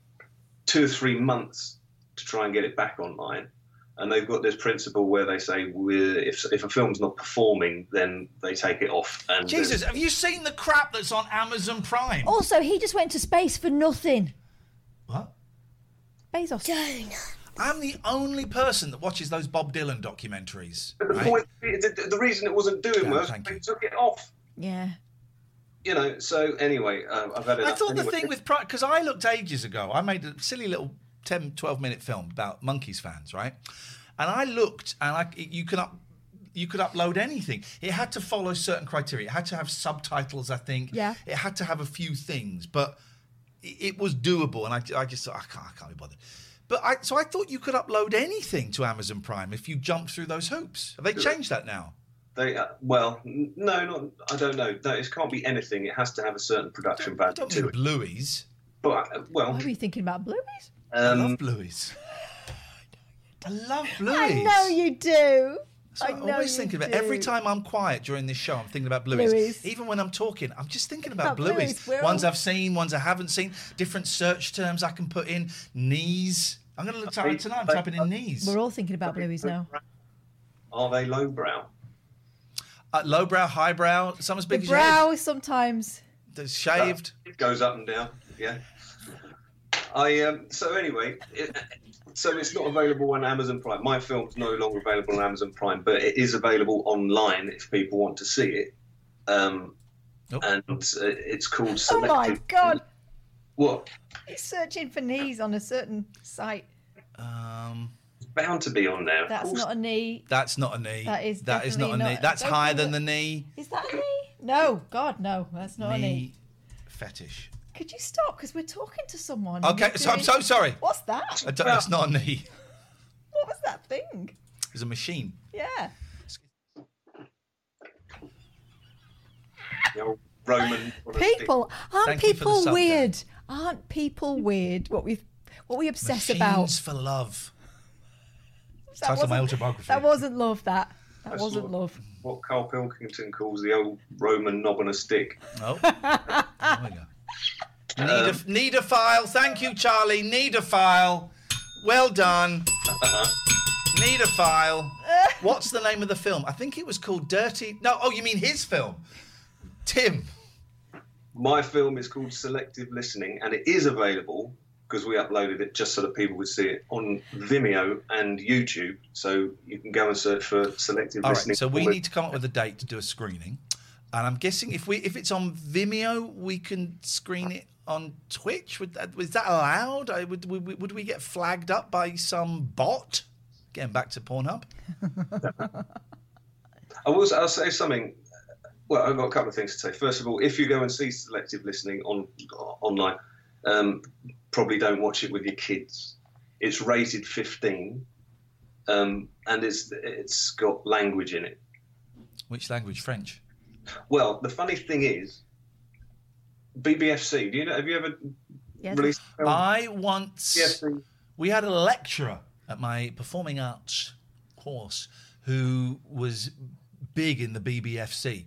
two or three months to try and get it back online. And they've got this principle where they say, well, if if a film's not performing, then they take it off. And Jesus, have you seen the crap that's on Amazon Prime? Also, he just went to space for nothing. What? Bezos. Don't. I'm the only person that watches those Bob Dylan documentaries. But the, right? point, the, the reason it wasn't doing well was they you. took it off. Yeah. You know, so anyway, um, I've had it. I thought anyway. the thing with Prime, because I looked ages ago, I made a silly little ten, twelve minute film about Monkees fans, right? And I looked, and I, you could up, you could upload anything. It had to follow certain criteria. It had to have subtitles, I think. Yeah. It had to have a few things, but it was doable. And I, I just thought, I can't, I can't be bothered. But I, so I thought you could upload anything to Amazon Prime if you jumped through those hoops. Have they changed that now? They, uh, well, no, not, I don't know. No, it can't be anything. It has to have a certain production value. Don't do Blueys. But uh, well, why are you thinking about Blueys? Um, I love Blueys. I love Blueys. I know you do. So I, I know always think about every time I'm quiet during this show, I'm thinking about Blueys. Blueys. Even when I'm talking, I'm just thinking about, about Blueys. Blueys. Ones all... I've seen, ones I haven't seen. Different search terms I can put in. Knees. I'm going to look tonight. I'm typing in knees. We're all thinking about Blueys now. Are they lowbrow? Uh, lowbrow, highbrow. Some as big the as brow your head. Sometimes. They're shaved. It goes up and down. Yeah. I um, so anyway, it, so it's not available on Amazon Prime. My film's no longer available on Amazon Prime, but it is available online if people want to see it. Um, oh. And uh, it's called Selected. Oh my God! What? He's searching for knees on a certain site. Um, it's bound to be on there. That's not a knee. That's not a knee. That is that is not a not, knee. That's higher than the knee. Is that a knee? No, God, no. That's not knee a knee. Fetish. Could you stop? Because we're talking to someone. Okay, so doing... I'm so sorry. What's that? I don't, that's not a knee. What was that thing? It was a machine. Yeah. Roman. People aren't people weird? Aren't people weird? What we what we obsess Machines about? Machines for love. That title of my autobiography. That wasn't love. That that that's wasn't love. What Carl Pilkington calls the old Roman knob on a stick. Oh. There we go. Need a, um, need a file. Thank you, Charlie. Need a file. Well done. Uh-huh. Need a file. What's the name of the film? I think it was called Dirty... No, oh, you mean his film. Tim. My film is called Selective Listening, and it is available, because we uploaded it just so that people would see it, on Vimeo and YouTube. So you can go and search for Selective All Listening. All right, so we need to come up with a date to do a screening. And I'm guessing if we if it's on Vimeo, we can screen it on Twitch. Would that, is that allowed? I, would, would would we get flagged up by some bot? Getting back to Pornhub. I will. I'll say something. Well, I've got a couple of things to say. First of all, if you go and see Selective Listening on online, um, probably don't watch it with your kids. It's rated fifteen, um, and it's it's got language in it. Which language? French. Well, the funny thing is, B B F C. Do you know? Have you ever yes. released? A film? I once. B B F C. We had a lecturer at my performing arts course who was big in the B B F C.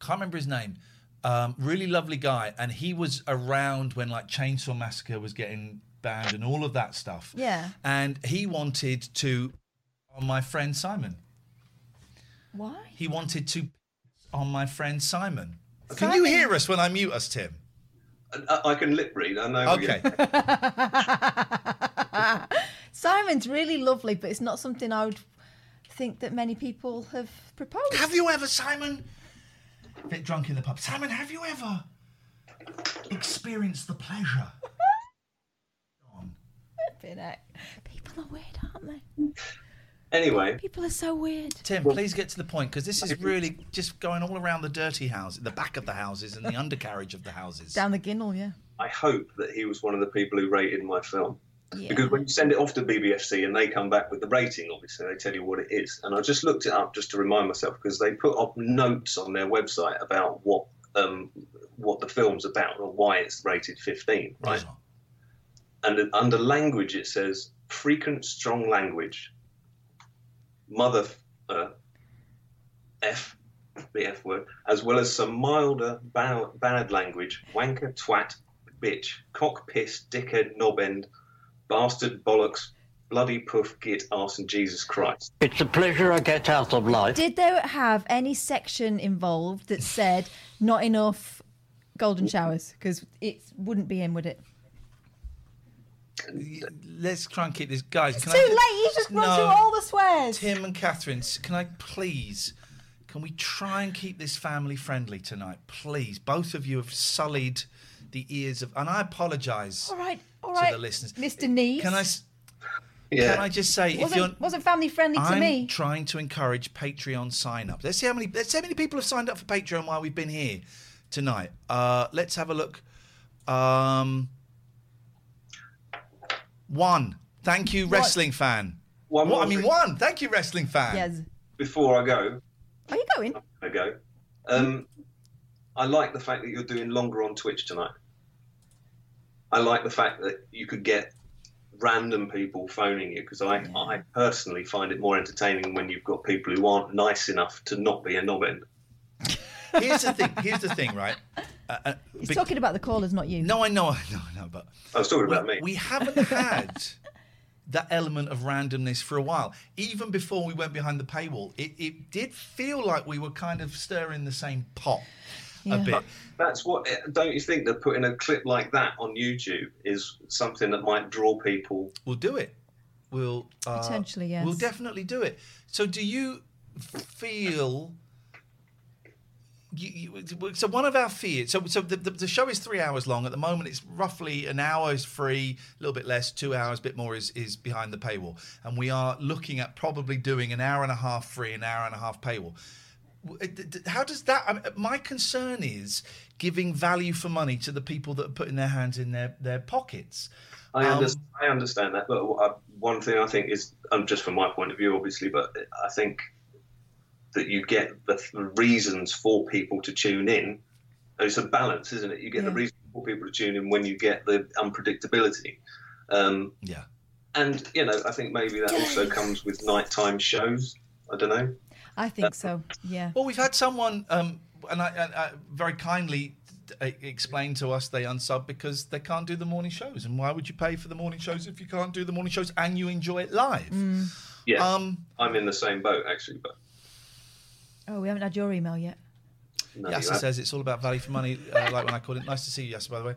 Can't remember his name. Um, really lovely guy, and he was around when like Chainsaw Massacre was getting banned and all of that stuff. Yeah. And he wanted to, on my friend Simon. Why? He wanted to. On my friend Simon. Simon. Can you hear us when I mute us, Tim? I, I can lip read. I know. Okay. Simon's really lovely, but it's not something I would think that many people have proposed. Have you ever, Simon? A bit drunk in the pub. Simon, have you ever experienced the pleasure? People are weird, aren't they? Anyway. People are so weird. Tim, well, please get to the point, because this is really just going all around the dirty houses, the back of the houses and the undercarriage of the houses. Down the ginnel, yeah. I hope that he was one of the people who rated my film. Yeah. Because when you send it off to B B F C and they come back with the rating, obviously, they tell you what it is. And I just looked it up just to remind myself, because they put up notes on their website about what um, what the film's about or why it's rated fifteen, right? Wow. And under language, it says frequent strong language, mother uh, F, the F word, as well as some milder ba- bad language, wanker, twat, bitch, cock, piss, dickhead, knobend, bastard, bollocks, bloody poof, git, arse, and Jesus Christ. It's a pleasure I get out of life. Did they have any section involved that said not enough golden showers? Because it wouldn't be in, would it? Let's try and keep this, guys. It's can too I... late. You just no. run through all the swears. Tim and Catherine, can I please? Can we try and keep this family friendly tonight, please? Both of you have sullied the ears of, and I apologise. All right, all right. To the listeners, Mister Neves. Can I? Yeah. Can I just say, wasn't, if you're wasn't family friendly to I'm me, I'm trying to encourage Patreon sign up. Let's see how many. Let's see how many people have signed up for Patreon while we've been here tonight. Uh, let's have a look. Um. One. Thank you, wrestling what? fan. One, what? I mean, one. Thank you, wrestling fan. Yes. Before I go. Are you going? I go. Um, I like the fact that you're doing longer on Twitch tonight. I like the fact that you could get random people phoning you, because I, yeah. I personally find it more entertaining when you've got people who aren't nice enough to not be a knob-end. Here's the thing. Here's the thing, right? Uh, uh, He's be- talking about the callers, not you. No, I know, I know, I know. But I was talking we, about me. We haven't had that element of randomness for a while. Even before we went behind the paywall, it, it did feel like we were kind of stirring the same pot yeah. a bit. That's what. Don't you think that putting a clip like that on YouTube is something that might draw people? We'll do it. We'll uh, potentially, yes. We'll definitely do it. So, do you feel? You, you, so one of our fears, so so the, the, the show is three hours long. At the moment, it's roughly an hour is free, a little bit less, two hours, a bit more is, is behind the paywall. And we are looking at probably doing an hour and a half free, an hour and a half paywall. How does that, I mean, my concern is giving value for money to the people that are putting their hands in their, their pockets. I, um, understand, I understand that, but one thing I think is, um, just from my point of view, obviously, but I think that you get the reasons for people to tune in. It's a balance, isn't it? You get yeah. the reason for people to tune in when you get the unpredictability. Um, yeah. And, you know, I think maybe that also comes with nighttime shows. I don't know. I think uh, so, yeah. Well, we've had someone, um, and I, I, I very kindly explained to us they unsub because they can't do the morning shows. And why would you pay for the morning shows if you can't do the morning shows and you enjoy it live? Mm. Yeah, um, I'm in the same boat, actually, but... Oh, we haven't had your email yet. No, Yasser says it's all about value for money, uh, like when I called it. Nice to see you, Yasser, by the way.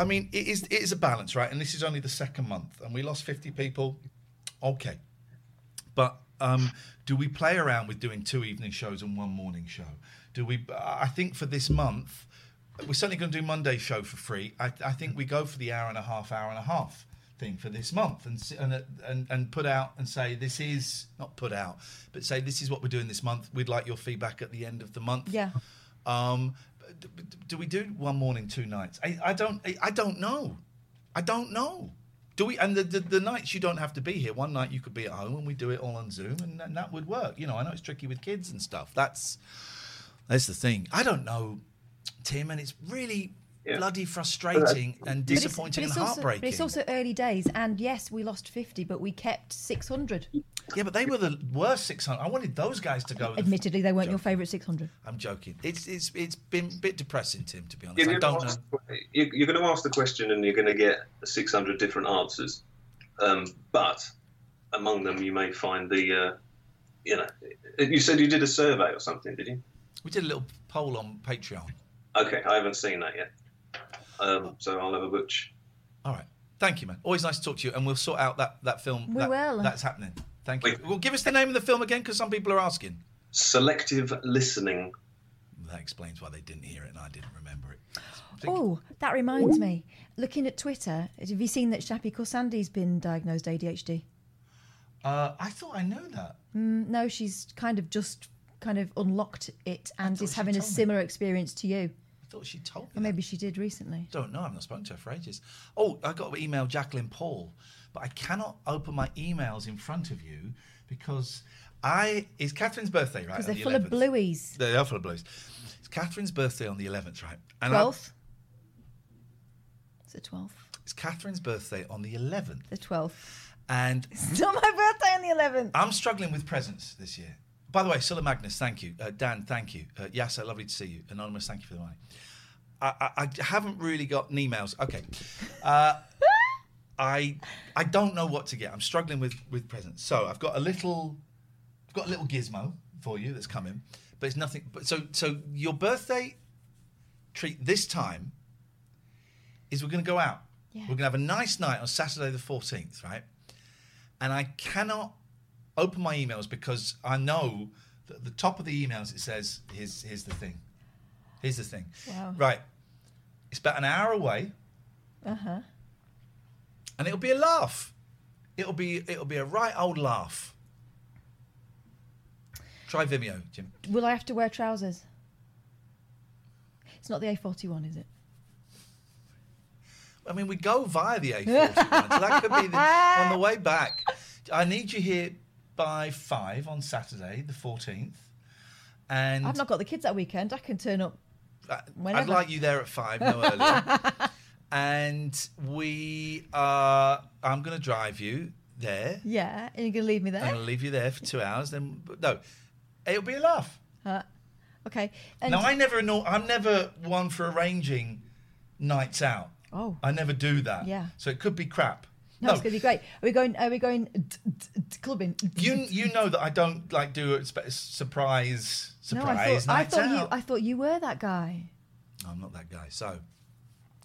I mean, it is it is a balance, right? And this is only the second month, and we lost fifty people. Okay. But um, do we play around with doing two evening shows and one morning show? Do we? I think for this month, we're certainly going to do Monday's show for free. I, I think we go for the hour and a half, hour and a half thing for this month, and and and and put out and say this is not put out, but say this is what we're doing this month. We'd like your feedback at the end of the month. Yeah. Um, do, do we do one morning, two nights? I, I don't. I, I don't know. I don't know. Do we? And the, the the nights you don't have to be here. One night you could be at home, and we do it all on Zoom, and, and that would work. You know, I know it's tricky with kids and stuff. That's that's the thing. I don't know, Tim, and it's really. Yeah. Bloody frustrating and disappointing but it's, but it's and heartbreaking. Also, but it's also early days, and yes, we lost fifty, but we kept six hundred. Yeah, but they were the worst six hundred. I wanted those guys to go. Admittedly, the f- they weren't joking. Your favourite six hundred. I'm joking. It's it's it's been a bit depressing, Tim, to be honest. You're I don't ask, know. You're going to ask the question, and you're going to get six hundred different answers, um, but among them, you may find the, uh, you know, you said you did a survey or something, did you? We did a little poll on Patreon. Okay, I haven't seen that yet. Um, so I'll have a butch. All right. Thank you, man. Always nice to talk to you. And we'll sort out that, that film. We that, will. That's happening. Thank you. Wait. Well, give us the name of the film again, because some people are asking. Selective Listening. That explains why they didn't hear it and I didn't remember it. Think... Oh, that reminds me. Looking at Twitter, have you seen that Shappi Korsandhi's been diagnosed A D H D? Uh, I thought I know that. Mm, no, she's kind of just kind of unlocked it and is having a similar me. experience to you. I thought she told me. Or maybe that. She did recently. Don't know. I've not spoken to her for ages. Oh, I got an email, Jacqueline Paul, but I cannot open my emails in front of you because I it's Catherine's birthday, right? Because they're the full eleventh. Of blueies. They are full of blueies. It's Catherine's birthday on the eleventh, right? And twelfth. It's the twelfth. It's Catherine's birthday on the eleventh. The twelfth. And it's not my birthday on the eleventh. I'm struggling with presents this year. By the way, Sulla Magnus, thank you. Uh, Dan, thank you. Uh, Yasser, lovely to see you. Anonymous, thank you for the money. I, I, I haven't really got emails. Okay. Uh, I I don't know what to get. I'm struggling with, with presents. So I've got a little I've got a little gizmo for you that's coming, but it's nothing. But so so your birthday treat this time is we're going to go out. Yeah. We're going to have a nice night on Saturday the fourteenth, right? And I cannot open my emails because I know that at the top of the emails it says, here's, here's the thing. Here's the thing. Wow. Right. It's about an hour away. Uh-huh. And it'll be a laugh. It'll be it'll be a right old laugh. Try Vimeo, Jim. Will I have to wear trousers? It's not the A forty-one, is it? I mean, we go via the A forty-one, so that could be the, on the way back. I need you here by five on Saturday, the fourteenth. And I've not got the kids that weekend. I can turn up whenever. I'd like you there at five, no earlier. And we are, I'm going to drive you there. Yeah, and you're going to leave me there? I'm going to leave you there for two hours. Then no, it'll be a laugh. Uh, okay. And now, I never, know, I'm never one for arranging nights out. Oh, I never do that. Yeah. So it could be crap. No, no. It's going to be great. Are we going? Are we going d- d- d- clubbing? You you know that I don't like do a sp- surprise surprise no, I thought, night I thought out. You, I thought you were that guy. No, I'm not that guy. So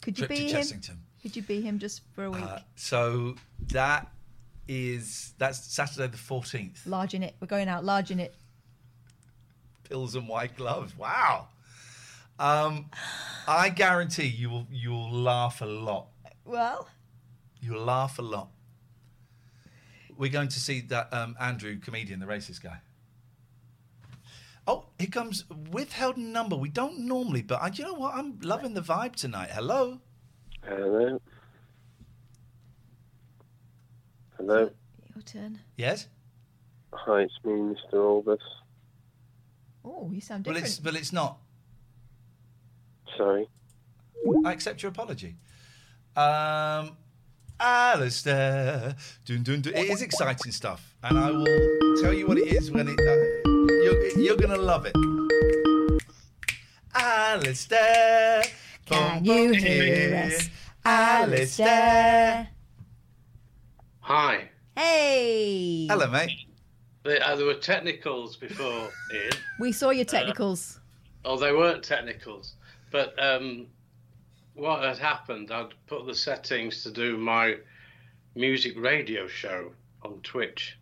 could you trip be to him? Chessington. Could you be him just for a week? Uh, so that is that's Saturday the fourteenth. Large in it. We're going out large in it. Pills and white gloves. Wow. Um, I guarantee you will you'll laugh a lot. Well, you'll laugh a lot. We're going to see that um, Andrew comedian, the racist guy. Oh, here comes withheld number. We don't normally, but I, you know what? I'm loving the vibe tonight. Hello. Hello. Hello. Your turn. Yes. Hi, it's me, Mister Albus. Oh, you sound different. Well, it's, but it's not. Sorry. I accept your apology. Um, Alistair. Dun, dun, dun. It is exciting stuff. And I will tell you what it is when it... Uh, you're you're going to love it. Alistair. Can boom, you boom, hear here. Us? Alistair. Hi. Hey. Hello, mate. There, uh, there were technicals before, Ian. We saw your technicals. Uh, oh, they weren't technicals. But um, what had happened, I'd put the settings to do my music radio show on Twitch,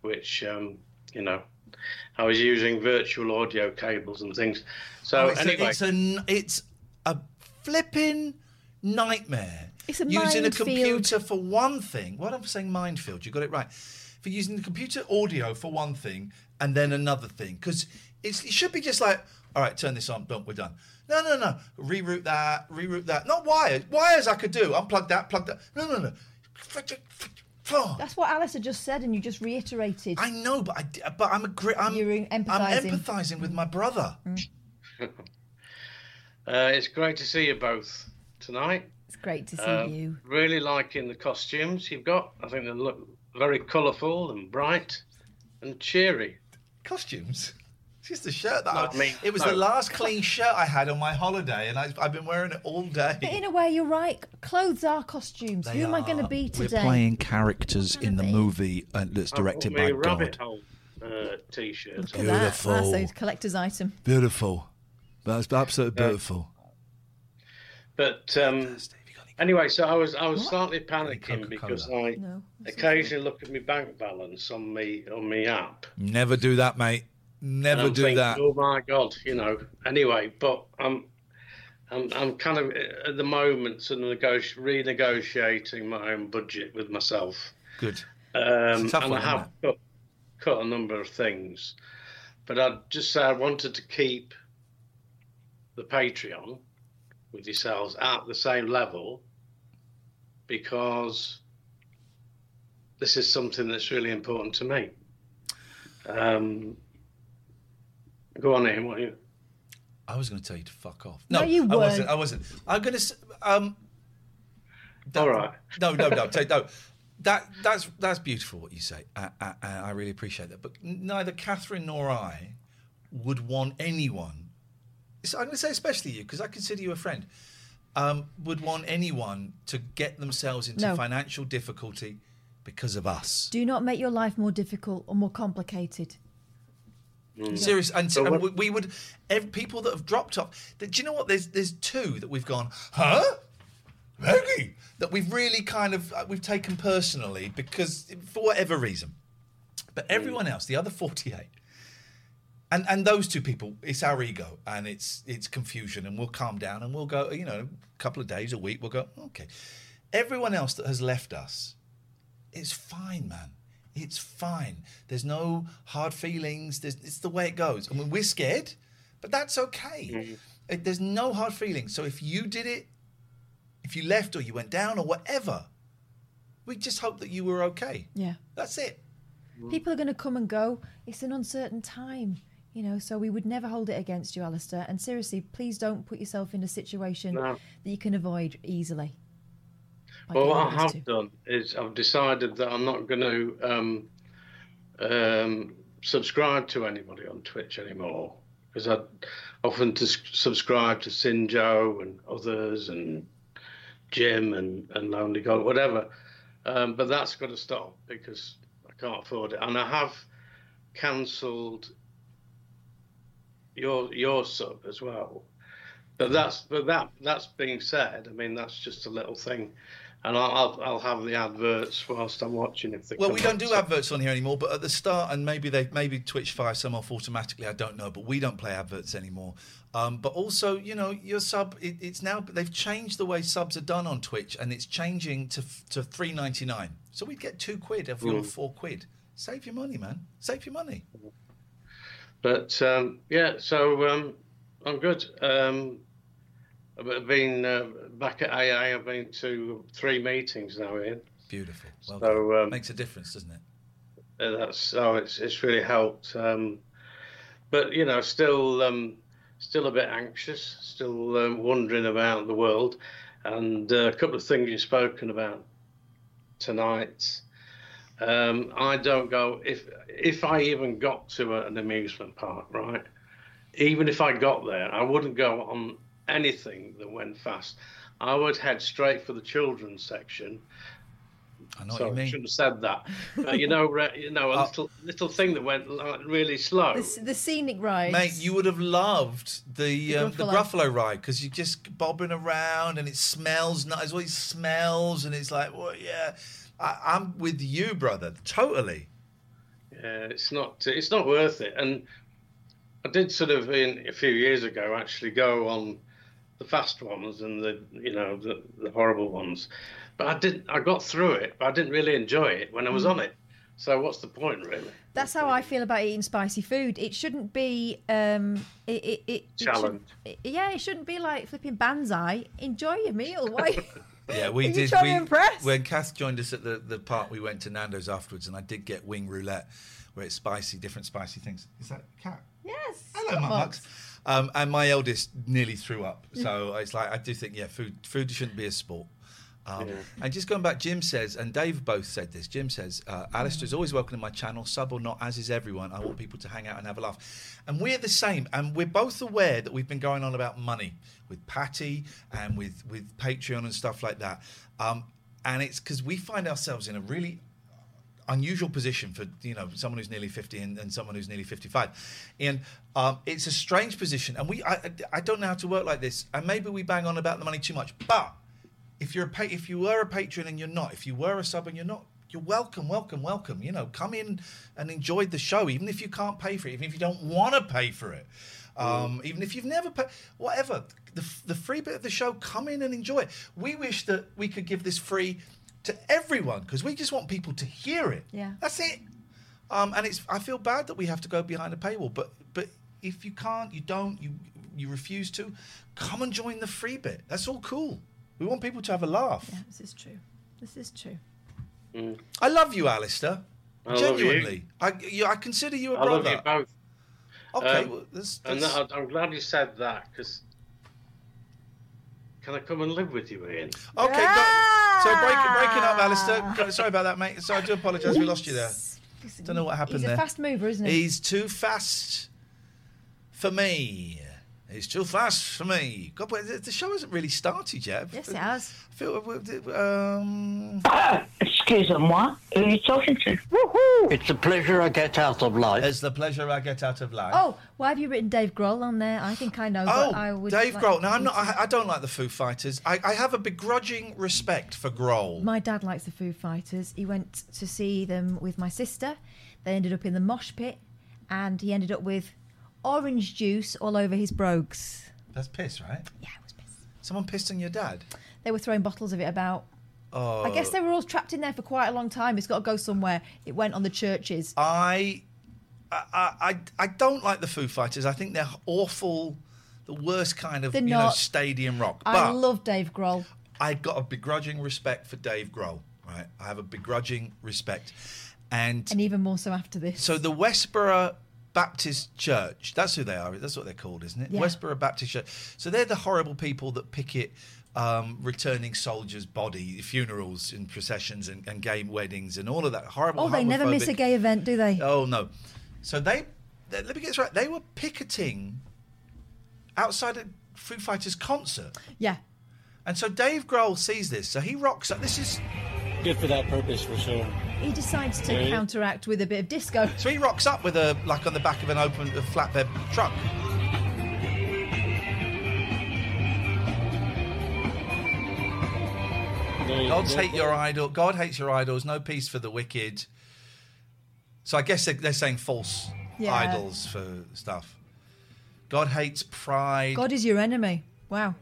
which, um, you know, I was using virtual audio cables and things. So oh, it's anyway. A, it's, a, it's a flipping nightmare. It's a minefield. Using a computer for one thing. What am I saying, minefield? You got it right. For using the computer audio for one thing and then another thing. Because it should be just like, all right, turn this on, boom, we're done. No, no, no. Reroute that, reroute that. Not wires. Wires I could do. Unplug that, plug that. No, no, no. That's what Alistair just said and you just reiterated. I know, but, I, but I'm, a, I'm, You're empathising. I'm empathising with my brother. Mm. uh, it's great to see you both tonight. It's great to see uh, you. Really liking the costumes you've got. I think they look very colourful and bright and cheery. Costumes? It's just the shirt that I, me. It was no. the last clean shirt I had on my holiday, and I, I've been wearing it all day. But in a way, you're right. Clothes are costumes. They Who am are. I going to be today? We're playing characters in the be? movie uh, that's directed by God. Rabbit hole uh, T-shirt. Look at beautiful. That. That's a collector's item. Beautiful. That's absolutely yeah. beautiful. But um, anyway, so I was I was what? slightly panicking because I no, occasionally look at my bank balance on me on me app. Never do that, mate. Never do thinking, that. Oh my God, you know. Anyway, but I'm, I'm, I'm kind of at the moment sort of renegoti- renegotiating my own budget with myself. Good. Um, and one, I have cut, cut a number of things. But I'd just say I wanted to keep the Patreon with yourselves at the same level, because this is something that's really important to me. Um, go on, Ian, what are you... I was going to tell you to fuck off. No, no you weren't. I wasn't. I wasn't. I'm going to... Um, that, All right. No, no, no. Take, no. That, that's, that's beautiful what you say. I, I, I really appreciate that. But neither Catherine nor I would want anyone... I'm going to say especially you, because I consider you a friend. Um, would want anyone to get themselves into no. financial difficulty because of us. Do not make your life more difficult or more complicated. Mm. Serious, and, so and we, we would ev- people that have dropped off. That, do you know what? There's there's two that we've gone, huh? Maggie, that we've really kind of we've taken personally because for whatever reason. But everyone else, the other forty-eight, and and those two people, it's our ego and it's it's confusion, and we'll calm down and we'll go. You know, a couple of days, a week, we'll go. Okay, everyone else that has left us, it's fine, man. It's fine. There's no hard feelings. There's, it's the way it goes. I mean, we're scared, but that's okay. Mm-hmm. It, there's no hard feelings. So if you did it, if you left or you went down or whatever, we just hope that you were okay. Yeah. That's it. People are going to come and go. It's an uncertain time, you know, so we would never hold it against you, Alistair. And seriously, please don't put yourself in a situation no. that you can avoid easily. Well, what I have to. done is I've decided that I'm not going to um, um, subscribe to anybody on Twitch anymore, because I often to subscribe to Sinjo and others and Jim and, and Lonely God, whatever. Um, but that's got to stop because I can't afford it. And I have cancelled your your sub as well. But that's but that that's being said. I mean, that's just a little thing. And I'll I'll have the adverts whilst I'm watching. If they well, we don't do adverts on here anymore. But at the start, and maybe they maybe Twitch fire some off automatically. I don't know, but we don't play adverts anymore. Um, but also, you know, your sub it, it's now they've changed the way subs are done on Twitch, and it's changing to to three ninety-nine. So we'd get two quid if we were four quid. Save your money, man. Save your money. But um, yeah, so um, I'm good. Um, I've been uh, back at A A. I've been to three meetings now, Ian. Beautiful. Well so, done. Um, makes a difference, doesn't it? Uh, that's oh, it's it's really helped. Um, but you know, still um, still a bit anxious, still um, wondering about the world, and uh, a couple of things you've spoken about tonight. Um, I don't go if if I even got to an amusement park, right? Even if I got there, I wouldn't go on anything that went fast. I would head straight for the children's section. I know what Sorry, you mean. I shouldn't have said that. But you know, you know, a little little thing that went really slow. The, the scenic ride, mate. You would have loved the the, um, Gruffalo. the Gruffalo ride, because you're just bobbing around and it smells nice. All these smells and it's like, well, yeah, I, I'm with you, brother, totally. Yeah, it's not it's not worth it. And I did sort of in a few years ago actually go on the fast ones and the, you know, the, the horrible ones, but I didn't. I got through it, but I didn't really enjoy it when I was on it. So what's the point, really? That's how I feel about eating spicy food. It shouldn't be um, it, it, it challenge. It should, yeah, it shouldn't be like flipping banzai. Enjoy your meal. Why? Yeah, we Are did. You trying we, to impress? When Kath joined us at the the park, we went to Nando's afterwards, and I did get wing roulette, where it's spicy, different spicy things. Is that Cat? Yes. Hello, Mumbox. Um, and my eldest nearly threw up. So it's like, I do think, yeah, food food shouldn't be a sport. Um, yeah. And just going back, Jim says, and Dave both said this, Jim says, uh, Alistair's always welcome to my channel, sub or not, as is everyone. I want people to hang out and have a laugh. And we're the same. And we're both aware that we've been going on about money with Patty and with, with Patreon and stuff like that. Um, and it's because we find ourselves in a really unusual position for, you know, someone who's nearly fifty and, and someone who's nearly fifty-five, and um, it's a strange position, and we I, I don't know how to work like this, and maybe we bang on about the money too much. But if you're a pa- if you were a patron and you're not, if you were a sub and you're not, you're welcome, welcome, welcome. You know, come in and enjoy the show, even if you can't pay for it, even if you don't want to pay for it, um, mm. even if you've never paid, whatever. The the free bit of the show, come in and enjoy it. We wish that we could give this free to everyone, because we just want people to hear it. Yeah. That's it. Um, and it's, I feel bad that we have to go behind a paywall, but but if you can't, you don't, you you refuse to, come and join the free bit. That's all cool. We want people to have a laugh. Yeah, this is true. This is true. Mm. I love you, Alistair. I Genuinely. Love you. I you, I consider you a I brother. I love you both. Okay. Um, well, that's, that's... And that, I'm glad you said that, because can I come and live with you, Ian? Okay. Yeah! So break, breaking up, Alistair. Sorry about that, mate. So I do apologise. We lost you there. Don't know what happened there. He's a fast mover, isn't he? He's too fast for me. He's too fast for me. God, but the show hasn't really started yet. Yes, it has. I feel, um... oh, excuse moi. Who are you talking to? Woohoo! It's the pleasure I get out of life. It's the pleasure I get out of life. Oh, why have you written Dave Grohl on there? I think I know. Oh, I would Dave like Grohl. No, I'm not. I, I don't like the Foo Fighters. I, I have a begrudging respect for Grohl. My dad likes the Foo Fighters. He went to see them with my sister. They ended up in the mosh pit, and he ended up with orange juice all over his brogues. That's piss, right? Yeah, it was piss. Someone pissed on your dad? They were throwing bottles of it about. Oh. I guess they were all trapped in there for quite a long time. It's got to go somewhere. It went on the churches. I, I, I, I don't like the Foo Fighters. I think they're awful, the worst kind of you know, stadium rock. But I love Dave Grohl. I've got a begrudging respect for Dave Grohl, right? I have a begrudging respect. And, and even more so after this. So the Westboro Baptist Church, that's who they are, that's what they're called, isn't it? Yeah. Westboro Baptist Church. So they're the horrible people that picket um, returning soldiers' body funerals and processions and, and gay weddings and all of that horrible. Oh, they never miss a gay event, do they? Oh, no. So they, they let me get this right, they were picketing outside a Foo Fighters concert. Yeah. And so Dave Grohl sees this, so he rocks up. This is good for that purpose, for sure. He decides to yeah. counteract with a bit of disco. So he rocks up with a, like, on the back of an open a flatbed truck. God's hate your idol. God hates your idols. No peace for the wicked. So I guess they're, they're saying false yeah. idols for stuff. God hates pride. God is your enemy. Wow.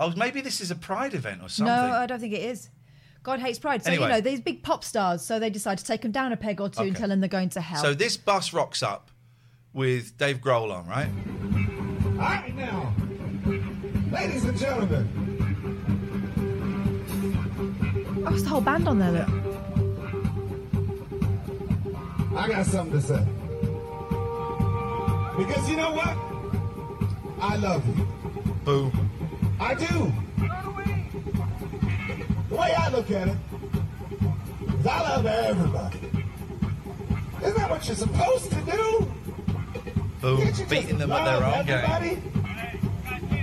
Oh, maybe this is a pride event or something. No, I don't think it is. God hates pride. So, anyway. You know, these big pop stars, so they decide to take them down a peg or two okay. and tell them they're going to hell. So this bus rocks up with Dave Grohl on, right? All right, now, ladies and gentlemen. Oh, it's the whole band on there, look. Yeah. I got something to say. Because you know what? I love you. Boom. I do. The way I look at it is I love everybody. Isn't that what you're supposed to do? Boom, beating them at their own game.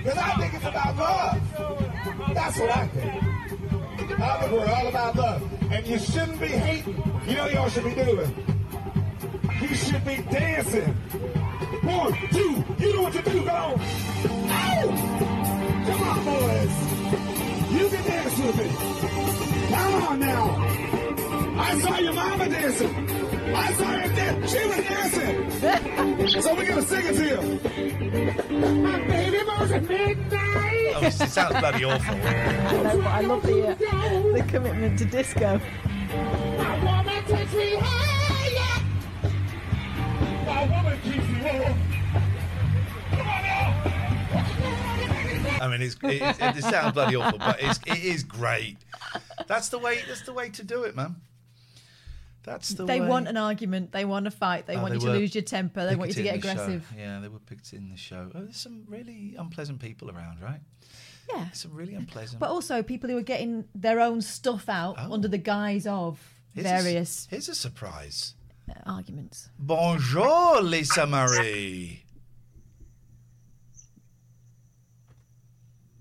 Because I think it's about love. That's what I think. I think we're all about love. And you shouldn't be hating. You know what y'all should be doing? You should be dancing. One, two, you know what to do, go on. Oh! Come on, boys. You can dance with me. Come on now. I saw your mama dancing. I saw her dancing. She was dancing. So we're going to sing it to you. My baby was at midnight. Oh, it sounds bloody awful. I know, but I love the, uh, the commitment to disco. My woman takes me higher. My woman keeps me low. Come on now. I mean, it's, it, it, it sounds bloody awful, but it's, it is great. That's the way. That's the way to do it, man. That's the. They way. want an argument. They want a fight. They oh, want they you to lose your temper. They want you to get aggressive. Show. Yeah, they were picked in the show. Oh, there's some really unpleasant people around, right? Yeah, some really unpleasant. But also people who are getting their own stuff out oh. under the guise of here's various. A, here's a surprise. Uh, arguments. Bonjour, Lisa Marie.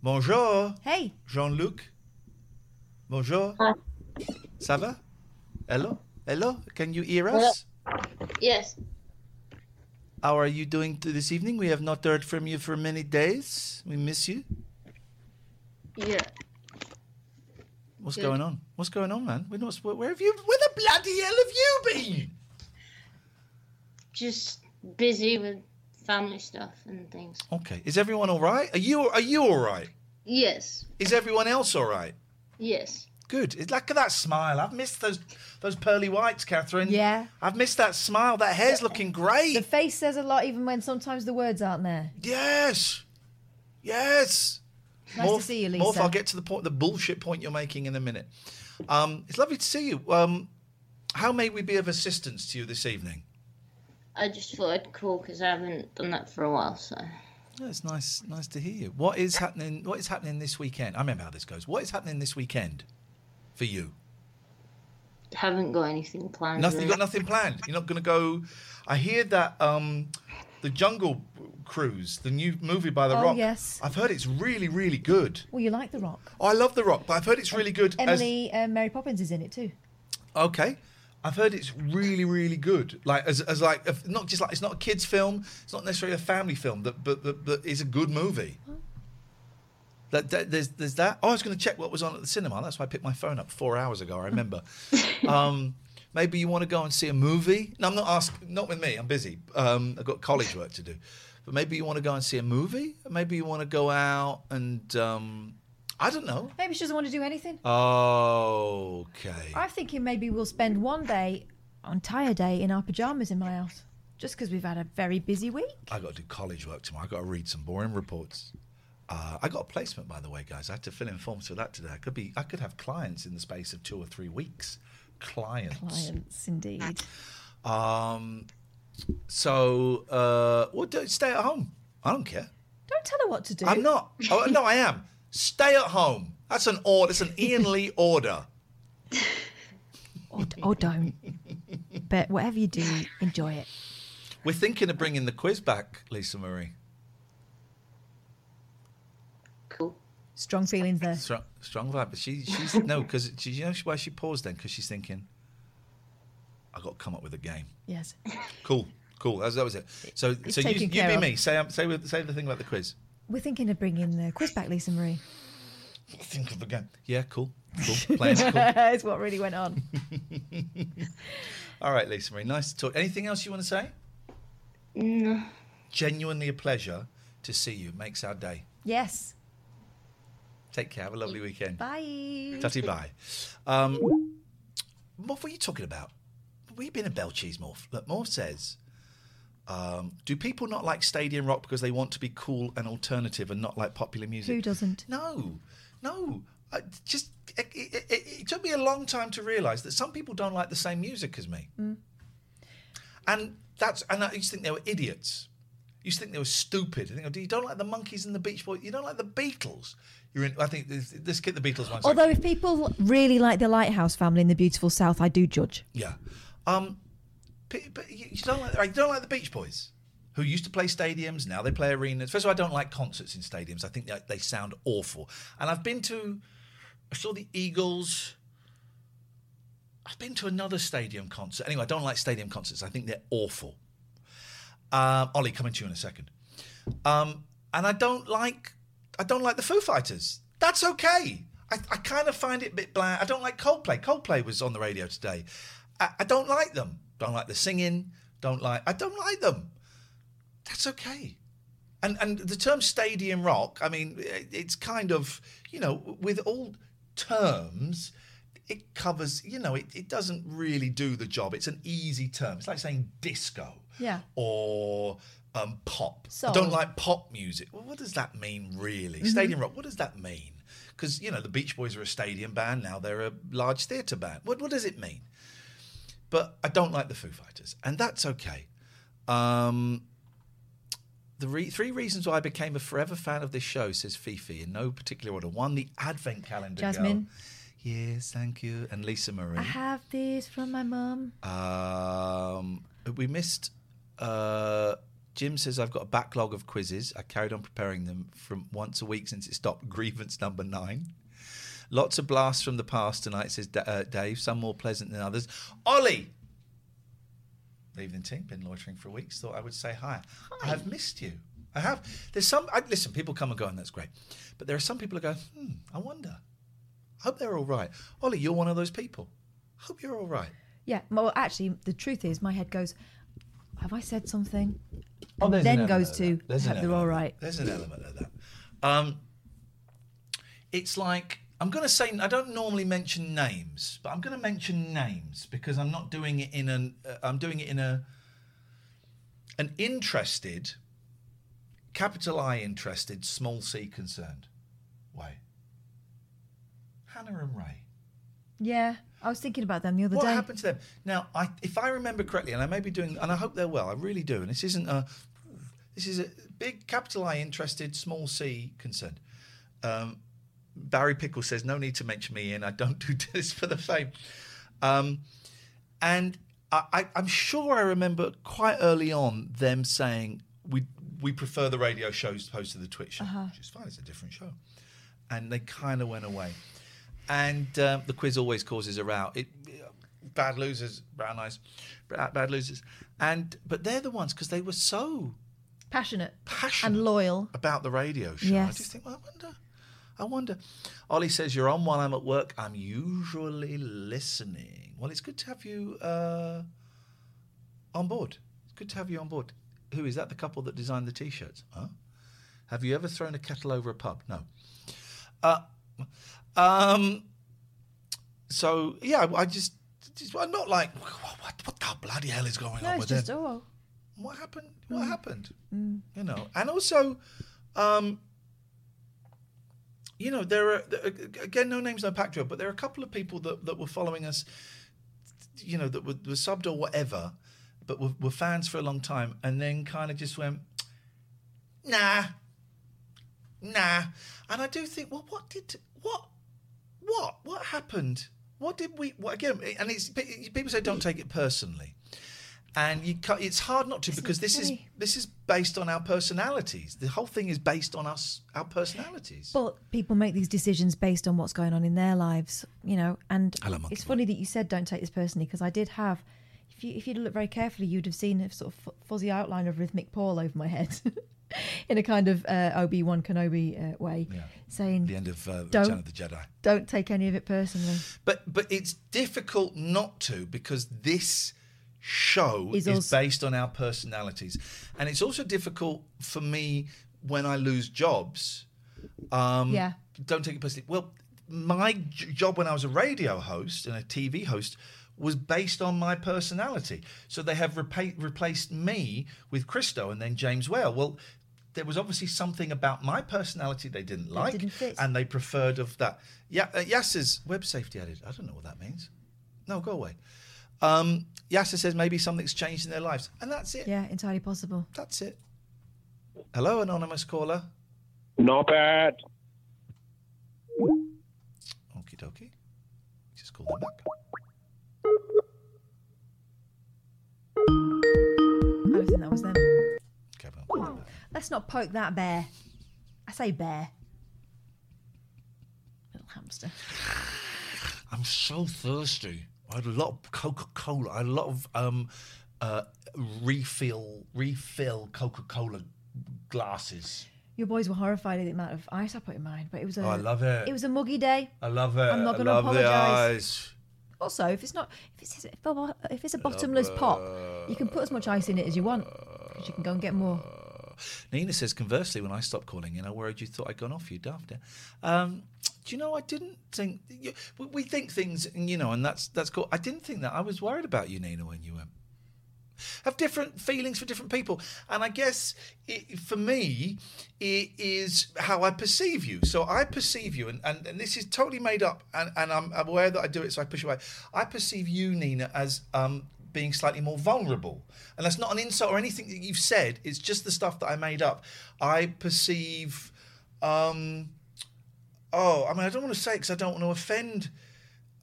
Bonjour. Hey. Jean-Luc. Bonjour. Hi. Ça va? Hello? Hello? Can you hear us? Hello. Yes. How are you doing this evening? We have not heard from you for many days. We miss you. Yeah. What's Good. going on? What's going on, man? We're not, where have you... Where the bloody hell have you been? Just busy with... family stuff and things. Okay. Is everyone all right? Are you are you all right? Yes. Is everyone else all right? Yes. Good. Look at that smile. I've missed those those pearly whites, Catherine. Yeah. I've missed that smile. That hair's the, looking great. The face says a lot, even when sometimes the words aren't there. Yes. Yes. Nice Morph, to see you, Lisa. Morph, I'll get to the point, the bullshit point you're making in a minute. Um, it's lovely to see you. Um, how may we be of assistance to you this evening? I just thought I'd call because I haven't done that for a while, so... Yeah, it's nice nice to hear you. What is happening What is happening this weekend? I remember how this goes. What is happening this weekend for you? Haven't got anything planned. Nothing, you've got nothing planned? You're not going to go... I hear that um, the Jungle Cruise, the new movie by The Rock. Oh, yes. I've heard it's really, really good. Well, you like The Rock. Oh, I love The Rock, but I've heard it's really good. Emily as... uh, Mary Poppins is in it too. Okay. I've heard it's really, really good. Like, as, as like, not just like, it's not a kids' film. It's not necessarily a family film, but but, but, but it's a good movie. Huh? That, that there's there's that. Oh, I was going to check what was on at the cinema. That's why I picked my phone up four hours ago. I remember. um, maybe you want to go and see a movie. No, I'm not asking. Not with me. I'm busy. Um, I've got college work to do. But maybe you want to go and see a movie. Maybe you want to go out and. Um, I don't know. Maybe she doesn't want to do anything. Oh, okay. I'm thinking maybe we'll spend one day, an entire day, in our pyjamas in my house, just because we've had a very busy week. I've got to do college work tomorrow. I've got to read some boring reports. Uh, I got a placement, by the way, guys. I had to fill in forms for that today. I could be, I could have clients in the space of two or three weeks. Clients. Clients, indeed. Um. So, uh, well, do, stay at home. I don't care. Don't tell her what to do. I'm not. Oh, no, I am. Stay at home. That's an order. It's an Ian Lee order. or, or don't. But whatever you do, enjoy it. We're thinking of bringing the quiz back, Lisa Marie. Cool. Strong feelings there. Strong, strong vibe. But she, she's no, because she, you know why she paused then? Because she's thinking, I've got to come up with a game. Yes. Cool. Cool. That, that was it. So, it's so you, you be of. me. Say, say, say the thing about the quiz. We're thinking of bringing the quiz back, Lisa Marie. Think of the game. Yeah, cool. Cool. Plans, cool. It's what really went on. All right, Lisa Marie. Nice to talk. Anything else you want to say? No. Genuinely a pleasure to see you. Makes our day. Yes. Take care. Have a lovely weekend. Bye. Tutty bye. Um, Morph, what are you talking about? We've been a Bell Cheese, Morph. Look, Morph says... Um, do people not like stadium rock because they want to be cool and alternative and not like popular music? Who doesn't? No, no. I just it, it, it, it took me a long time to realise that some people don't like the same music as me, mm. and that's. And I used to think they were idiots. I used to think they were stupid. I think, oh, you don't like the Monkeys and the Beach Boys. You don't like the Beatles. You're in. I think this get the Beatles one. Although if people really like the Lighthouse Family and the Beautiful South, I do judge. Yeah. Um, But you don't like you don't like the Beach Boys, who used to play stadiums. Now they play arenas. First of all, I don't like concerts in stadiums. I think they, they sound awful. And I've been to, I saw the Eagles. I've been to another stadium concert. Anyway, I don't like stadium concerts. I think they're awful. Um, Ollie, coming to you in a second. Um, and I don't like I don't like the Foo Fighters. That's okay. I, I kind of find it a bit bland. I don't like Coldplay. Coldplay was on the radio today. I, I don't like them. Don't like the singing, don't like... I don't like them. That's okay. And and the term stadium rock, I mean, it's kind of, you know, with all terms, it covers, you know, it, it doesn't really do the job. It's an easy term. It's like saying disco. Yeah. Or um, pop. So. I don't like pop music. Well, what does that mean, really? Mm-hmm. Stadium rock, what does that mean? Because, you know, the Beach Boys are a stadium band. Now they're a large theatre band. What What does it mean? But I don't like the Foo Fighters, and that's okay. Um, the re- three reasons why I became a forever fan of this show, says Fifi, in no particular order. One, the advent calendar. Jasmine. Girl. Yes, thank you. And Lisa Marie. I have these from my mum. Um, we missed... Uh, Jim says, I've got a backlog of quizzes. I carried on preparing them from once a week since it stopped. Grievance number nine. Lots of blasts from the past tonight, says D- uh, Dave. Some more pleasant than others. Ollie! Evening team, been loitering for a week. Thought I would say hi. hi. I have missed you. I have. There's some... I, listen, people come and go, and that's great. But there are some people who go, hmm, I wonder. I hope they're all right. Ollie, you're one of those people. I hope you're all right. Yeah, well, actually, the truth is, my head goes, have I said something? And oh, then goes to, hope they're all right. There's an element of that. Um, it's like... I'm going to say, I don't normally mention names, but I'm going to mention names because I'm not doing it in an, uh, I'm doing it in a, an interested, capital I interested, small c concerned way. Hannah and Ray. Yeah, I was thinking about them the other what day. What happened to them? Now, I, if I remember correctly, and I may be doing, and I hope they're well, I really do, and this isn't a, this is a big capital I interested, small c concerned. Um, Barry Pickle says, no need to mention me, Ian. I don't do this for the fame. Um, and I, I, I'm sure I remember quite early on them saying, we we prefer the radio shows as opposed to the Twitch show, uh-huh. which is fine. It's a different show. And they kind of went away. And um, the quiz always causes a row. It, bad losers, brown eyes, bad losers. And But they're the ones, because they were so... Passionate. Passionate. And loyal. About the radio show. Yes. I just think, well, I wonder... I wonder. Ollie says, you're on while I'm at work. I'm usually listening. Well, it's good to have you uh, on board. It's good to have you on board. Who is that? The couple that designed the T-shirts? Huh? Have you ever thrown a kettle over a pub? No. Uh, um. So, yeah, I just, just... I'm not like, what What the bloody hell is going no, on with just, oh. What happened? What mm. happened? Mm. You know, and also... um. You know, there are, again, no names, no pacto, but there are a couple of people that, that were following us, you know, that were, were subbed or whatever, but were, were fans for a long time, and then kind of just went, nah, nah. And I do think, well, what did, what, what, what happened? What did we, what, again, and it's, people say don't take it personally. And you can't, it's hard not to Isn't because this funny? is this is based on our personalities. The whole thing is based on us, our personalities. But people make these decisions based on what's going on in their lives, you know. And Hello, it's funny that you said don't take this personally, because I did have. If you if you look very carefully, you'd have seen a sort of fuzzy outline of rhythmic Paul over my head, in a kind of uh, Obi-Wan Kenobi uh, way, yeah. saying the end of uh, Return of the Jedi. Don't take any of it personally. But but it's difficult not to, because this. Show is, also- is based on our personalities, and it's also difficult for me when I lose jobs. Um, yeah, don't take it personally. Well, my j- job when I was a radio host and a T V host was based on my personality, so they have repa- replaced me with Christo and then James Whale. Well, there was obviously something about my personality they didn't like, it didn't fit. And they preferred of that. Yeah, uh, Yasser's web safety added. I don't know what that means. No, go away. Um, Yasser says maybe something's changed in their lives, and that's it. Yeah, entirely possible. That's it. Hello, anonymous caller. Not bad. Okie dokie. Just call them back. I don't think that was them. Okay, well, oh, let's not poke that bear. I say bear. Little hamster. I'm so thirsty. I had a lot of Coca-Cola. I had a lot of um, uh, refill, refill Coca-Cola glasses. Your boys were horrified at the amount of ice I put in mine, but it was a. Oh, I love it. It was a muggy day. I love it. I'm not going to apologise. Also, if it's not, if it's if it's a bottomless pop, you can put as much ice in it as you want, because you can go and get more. Nina says, conversely, when I stopped calling in, I worried you thought I'd gone off you, daft. Um, do you know, I didn't think... You, we, we think things, you know, and that's that's cool. I didn't think that. I was worried about you, Nina, when you went. Have different feelings for different people. And I guess, it, for me, it is how I perceive you. So I perceive you, and, and, and this is totally made up, and, and I'm aware that I do it, so I push away. I perceive you, Nina, as... Um, being slightly more vulnerable. And that's not an insult or anything that you've said. It's just the stuff that I made up. I perceive... Um, oh, I mean, I don't want to say it because I don't want to offend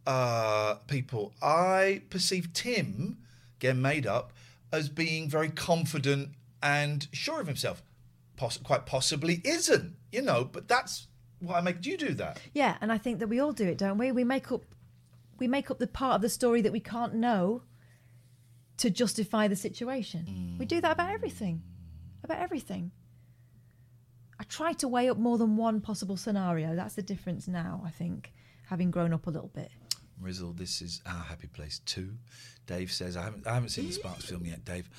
uh, people. I perceive Tim, again made up, as being very confident and sure of himself. Poss- quite possibly isn't, you know, but that's why I make you do that. Yeah, and I think that we all do it, don't we? We make up, we make up the part of the story that we can't know to justify the situation. Mm. We do that about everything. About everything. I try to weigh up more than one possible scenario. That's the difference now, I think, having grown up a little bit. Rizzle, this is our happy place too. Dave says, I haven't, I haven't seen the Sparks film yet, Dave.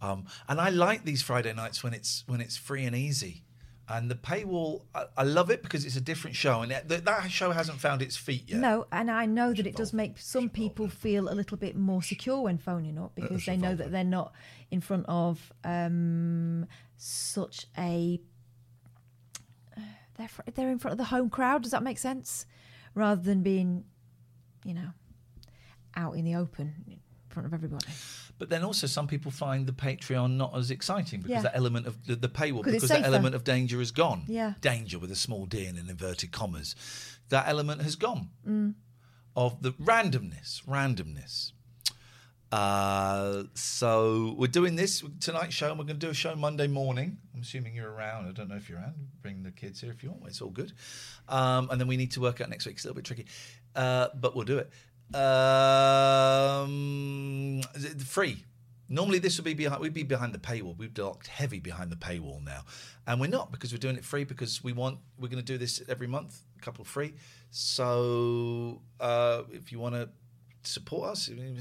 Um, and I like these Friday nights when it's when it's free and easy. And the paywall, I, I love it because it's a different show, and it, th- that show hasn't found its feet yet. No, and I know that it does make some people feel a little bit more secure when phoning up, because they know that they're not in front of um, such a... They're, fr- they're in front of the home crowd, does that make sense? Rather than being, you know, out in the open in front of everybody. But then also some people find the Patreon not as exciting because yeah. that element of the, the paywall, because that element of danger is gone. Yeah. Danger with a small D and in inverted commas. That element has gone mm. of the randomness, randomness. Uh, so we're doing this tonight's show, and we're going to do a show Monday morning. I'm assuming you're around. I don't know if you're around. Bring the kids here if you want. It's all good. Um, and then we need to work out next week. It's a little bit tricky, uh, but we'll do it. Um, free. Normally this would be behind. We'd be behind the paywall. We've locked heavy behind the paywall now, and we're not, because we're doing it free, because we want. We're going to do this every month, a couple free. So uh, if you want to support us, you can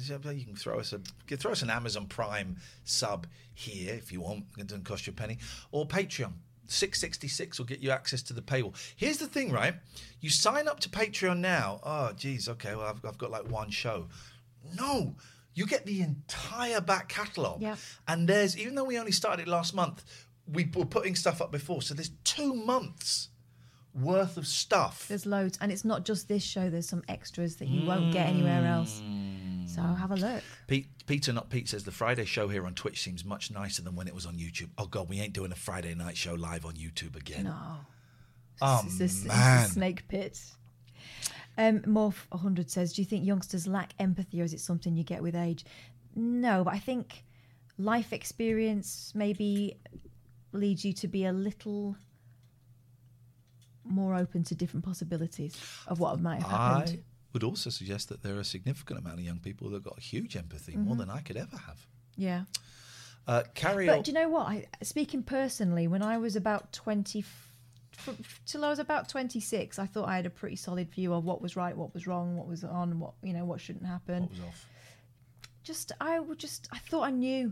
throw us a throw us an Amazon Prime sub here if you want. It doesn't cost you a penny. Or Patreon. six sixty-six will get you access to the paywall. Here's the thing, right? You sign up to Patreon now. Oh, geez, okay, well, I've, I've got like one show. No, you get the entire back catalogue. Yeah. And there's, even though we only started it last month, we were putting stuff up before. So there's two months worth of stuff. There's loads. And it's not just this show. There's some extras that you mm. won't get anywhere else. So have a look. Pete, Peter, not Pete, says the Friday show here on Twitch seems much nicer than when it was on YouTube. Oh, God, we ain't doing a Friday night show live on YouTube again. No. Oh, it's, it's, man. It's a snake pit. Um, Morph one hundred says, do you think youngsters lack empathy, or is it something you get with age? No, but I think life experience maybe leads you to be a little more open to different possibilities of what might have happened. I- would also suggest that there are a significant amount of young people that have got huge empathy, mm-hmm. more than I could ever have. Yeah. Uh, carry but on. Do you know what? I, speaking personally, when I was about twenty, f- till I was about twenty-six, I thought I had a pretty solid view of what was right, what was wrong, what was on, what you know, what shouldn't happen. What was off? Just, I would just, I thought I knew.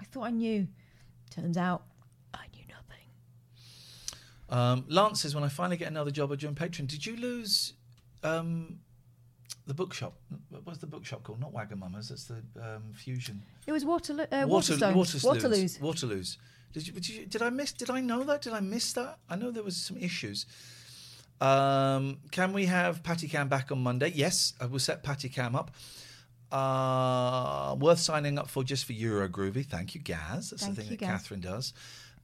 I thought I knew. Turns out, I knew nothing. Um, Lance says, when I finally get another job, I join Patreon. Did you lose? Um, the bookshop. What's the bookshop called? Not Wagamama's. That's the um, Fusion. It was Waterloo. Uh, Water, Waterstones. Waterloo's. Waterloo's. Did you, did you? Did I miss? Did I know that? Did I miss that? I know there was some issues. Um, can we have Patty Cam back on Monday? Yes, I will set Patty Cam up. Uh, worth signing up for just for Euro Groovy. Thank you, Gaz. That's Thank the thing that Gaz. Catherine does.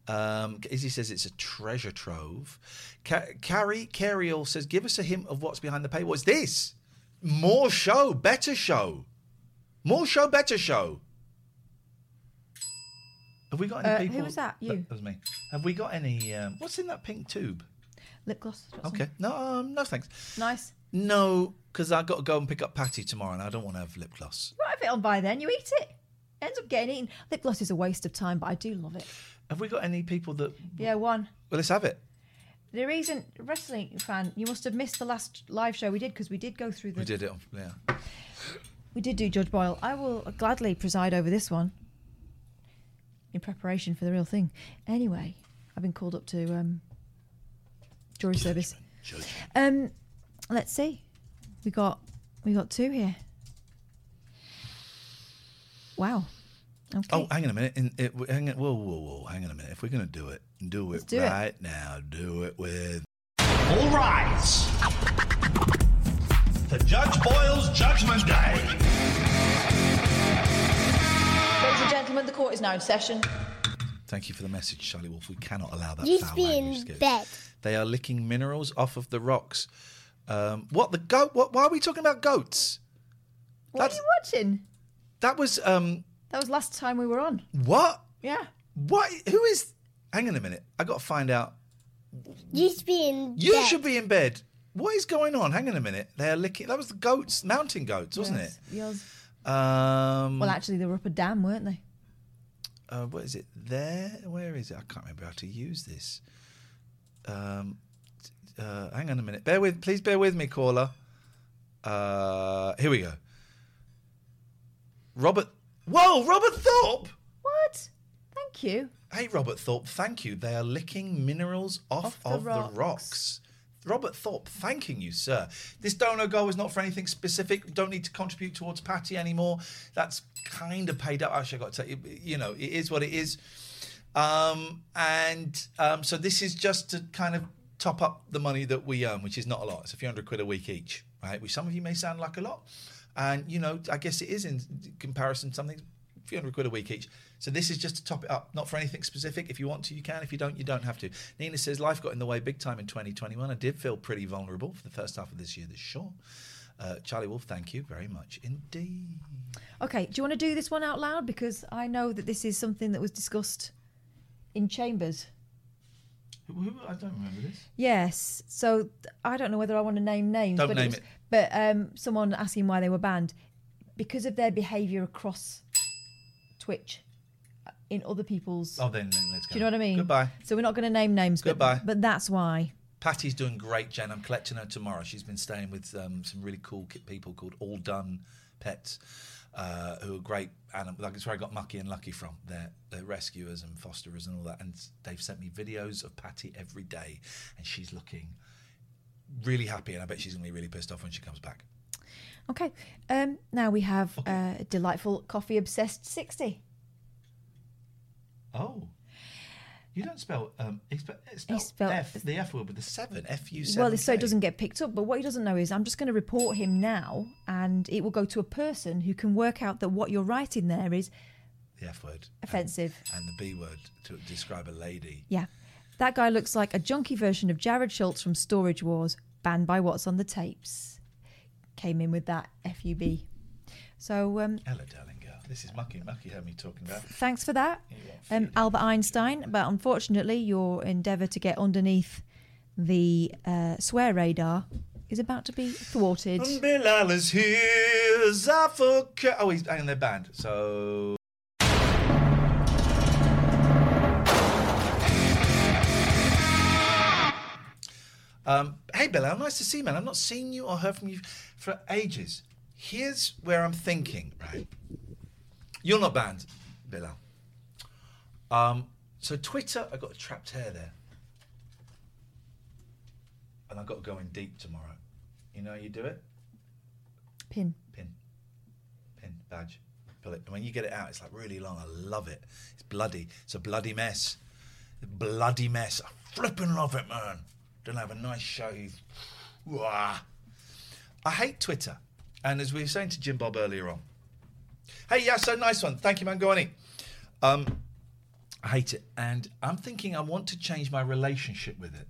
Um, Izzy says it's a treasure trove. Ca- Carrie Cariel says, give us a hint of what's behind the paywall. What's this? More show, better show. More show, better show. Have we got any uh, people? Who was that? You? That was me. Have we got any? Um, what's in that pink tube? Lip gloss. Okay. No, um, no thanks. Nice. No, because I've got to go and pick up Patty tomorrow, and I don't want to have lip gloss. Right, have it on by then. You eat it. It ends up getting eaten. Lip gloss is a waste of time, but I do love it. Have we got any people that... Yeah, one. Well, let's have it. There isn't... Wrestling fan, you must have missed the last live show we did, because we did go through the... We did it, yeah. We did do Judge Boyle. I will gladly preside over this one in preparation for the real thing. Anyway, I've been called up to um, jury judgment, service. Judgment. Um, let's see. We got we got two here. Wow. Okay. Oh, hang on a minute. In, it, hang on, whoa, whoa, whoa. Hang on a minute. If we're going to do it, do it do right it. now. Do it with... All rise. To Judge Boyle's Judgment Day. Ladies and gentlemen, the court is now in session. Thank you for the message, Charlie Wolf. We cannot allow that. You'd foul be language. In bed. They are licking minerals off of the rocks. Um, what, the goat? What, why are we talking about goats? What That's, are you watching? That was... Um, That was last time we were on. What? Yeah. What? Who is... Hang on a minute. I got to find out. You should be in you bed. You should be in bed. What is going on? Hang on a minute. They are licking... That was the goats, mountain goats, wasn't yes. it? Yes. Um, well, actually, they were up a dam, weren't they? Uh, what is it? There? Where is it? I can't remember how to use this. Um, uh, hang on a minute. Bear with... Please bear with me, caller. Uh, here we go. Robert... Whoa, Robert Thorpe! What? Thank Thank you. Hey, Robert Thorpe, thank you. They are licking minerals off, off the of rocks. the rocks. Robert Thorpe, thanking you, sir. This donor goal is not for anything specific. We don't need to contribute towards Patty anymore. That's kind of paid up. Actually, I got to tell you, you know, it is what it is. Um, and um, so this is just to kind of top up the money that we earn, which is not a lot. It's a few hundred quid a week each, right? Which some of you may sound like a lot. And, you know, I guess it is in comparison to something, a few hundred quid a week each. So this is just to top it up, not for anything specific. If you want to, you can. If you don't, you don't have to. Nina says, life got in the way big time in twenty twenty-one. I did feel pretty vulnerable for the first half of this year, that's sure. Uh, Charlie Wolf, thank you very much indeed. Okay, do you want to do this one out loud? Because I know that this is something that was discussed in Chambers. I don't remember this. Yes. So I don't know whether I want to name names. Don't but name it. Was, it. But um, someone asking why they were banned. Because of their behaviour across Twitch in other people's... Oh, then, then let's go. Do you know what I mean? Goodbye. So we're not going to name names. Goodbye. But, but that's why. Patty's doing great, Jen. I'm collecting her tomorrow. She's been staying with um, some really cool people called All Done Pets, uh, who are great animals. Like, it's where I got Mucky and Lucky from. They're, they're rescuers and fosterers and all that. And they've sent me videos of Patty every day. And she's looking really happy. And I bet she's going to be really pissed off when she comes back. Okay. Um, now we have okay. uh, delightful coffee-obsessed sixty. Oh. You don't spell, um, spell, spell, spell F, the F word with the seven, F U seven. Well, so it doesn't get picked up. But what he doesn't know is I'm just going to report him now and it will go to a person who can work out that what you're writing there is... The F word. Offensive. And, and the B word to describe a lady. Yeah. That guy looks like a junky version of Jared Schultz from Storage Wars, banned by What's on the Tapes. Came in with that F U B. So... Um, hello, darling. This is Mucky. Mucky had me talking about. Thanks for that. Um, Albert Einstein. But unfortunately, your endeavour to get underneath the uh, swear radar is about to be thwarted. And Bilala's here. Zafuka. Oh, he's hanging their band. So. Um, hey, Bilal. Nice to see you, man. I've not seen you or heard from you for ages. Here's where I'm thinking, right? You're not banned, Bilal. Um, so Twitter, I got a trapped hair there. And I've got to go in deep tomorrow. You know how you do it? Pin. Pin. Pin. Badge. Pull it. And when you get it out, it's like really long. I love it. It's bloody. It's a bloody mess. A bloody mess. I flipping love it, man. Don't have a nice shave. Wah. I hate Twitter. And as we were saying to Jim Bob earlier on, hey, yeah, so nice one. Thank you, man. Go on in. Um, I hate it. And I'm thinking I want to change my relationship with it.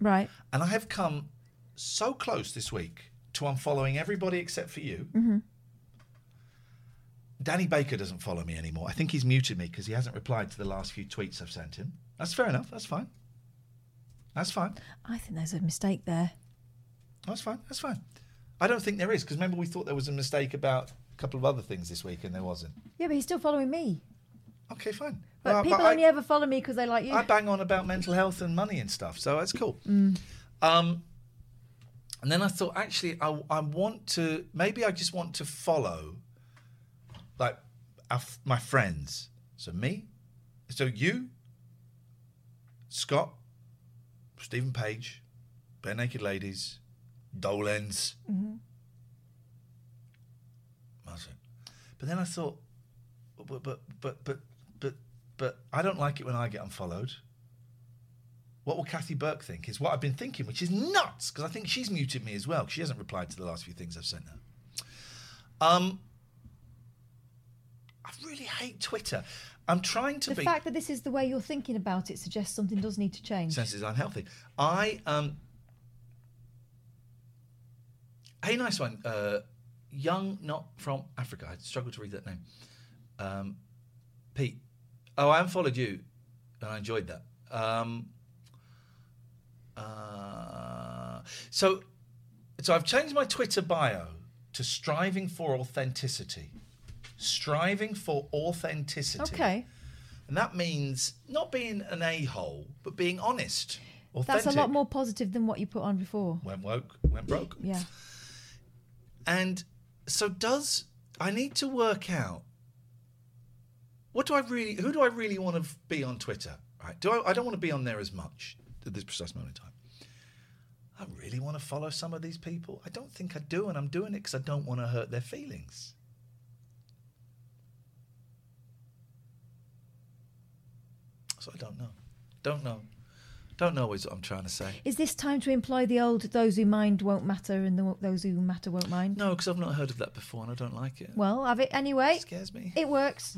Right. And I have come so close this week to unfollowing everybody except for you. Mm-hmm. Danny Baker doesn't follow me anymore. I think he's muted me because he hasn't replied to the last few tweets I've sent him. That's fair enough. That's fine. That's fine. I think there's a mistake there. That's fine. That's fine. I don't think there is because remember we thought there was a mistake about... couple of other things this week and there wasn't. Yeah, but he's still following me. Okay, fine. But uh, people but only I, ever follow me because they like you. I bang on about mental health and money and stuff, so that's cool. Mm. Um, and then I thought, actually, I, I want to... Maybe I just want to follow like our, my friends. So me, so you, Scott, Stephen Page, Bare Naked Ladies, Dolens. Mm-hmm. But then I thought, but, but but but but but I don't like it when I get unfollowed. What will Kathy Burke think is what I've been thinking, which is nuts, because I think she's muted me as well. She hasn't replied to the last few things I've sent her. Um, I really hate Twitter. I'm trying to the be... The fact that this is the way you're thinking about it suggests something does need to change. Since it's unhealthy. I, um... Hey, nice one, uh... Young, not from Africa. I struggled to read that name. Um, Pete. Oh, I unfollowed you, and I enjoyed that. Um, uh, so, so I've changed my Twitter bio to striving for authenticity. Striving for authenticity. Okay. And that means not being an a-hole, but being honest, authentic. That's a lot more positive than what you put on before. Went woke, went broke. Yeah. And so does, I need to work out what do I really, who do I really want to be on Twitter? Right? Do I, I don't want to be on there as much at this precise moment in time. I really want to follow some of these people. I don't think I do, and I'm doing it because I don't want to hurt their feelings. So I don't know. Don't know. Don't know what I'm trying to say. Is this time to employ the old "those who mind won't matter" and the, those who matter won't mind? No, because I've not heard of that before and I don't like it. Well, have it anyway. It scares me. It works.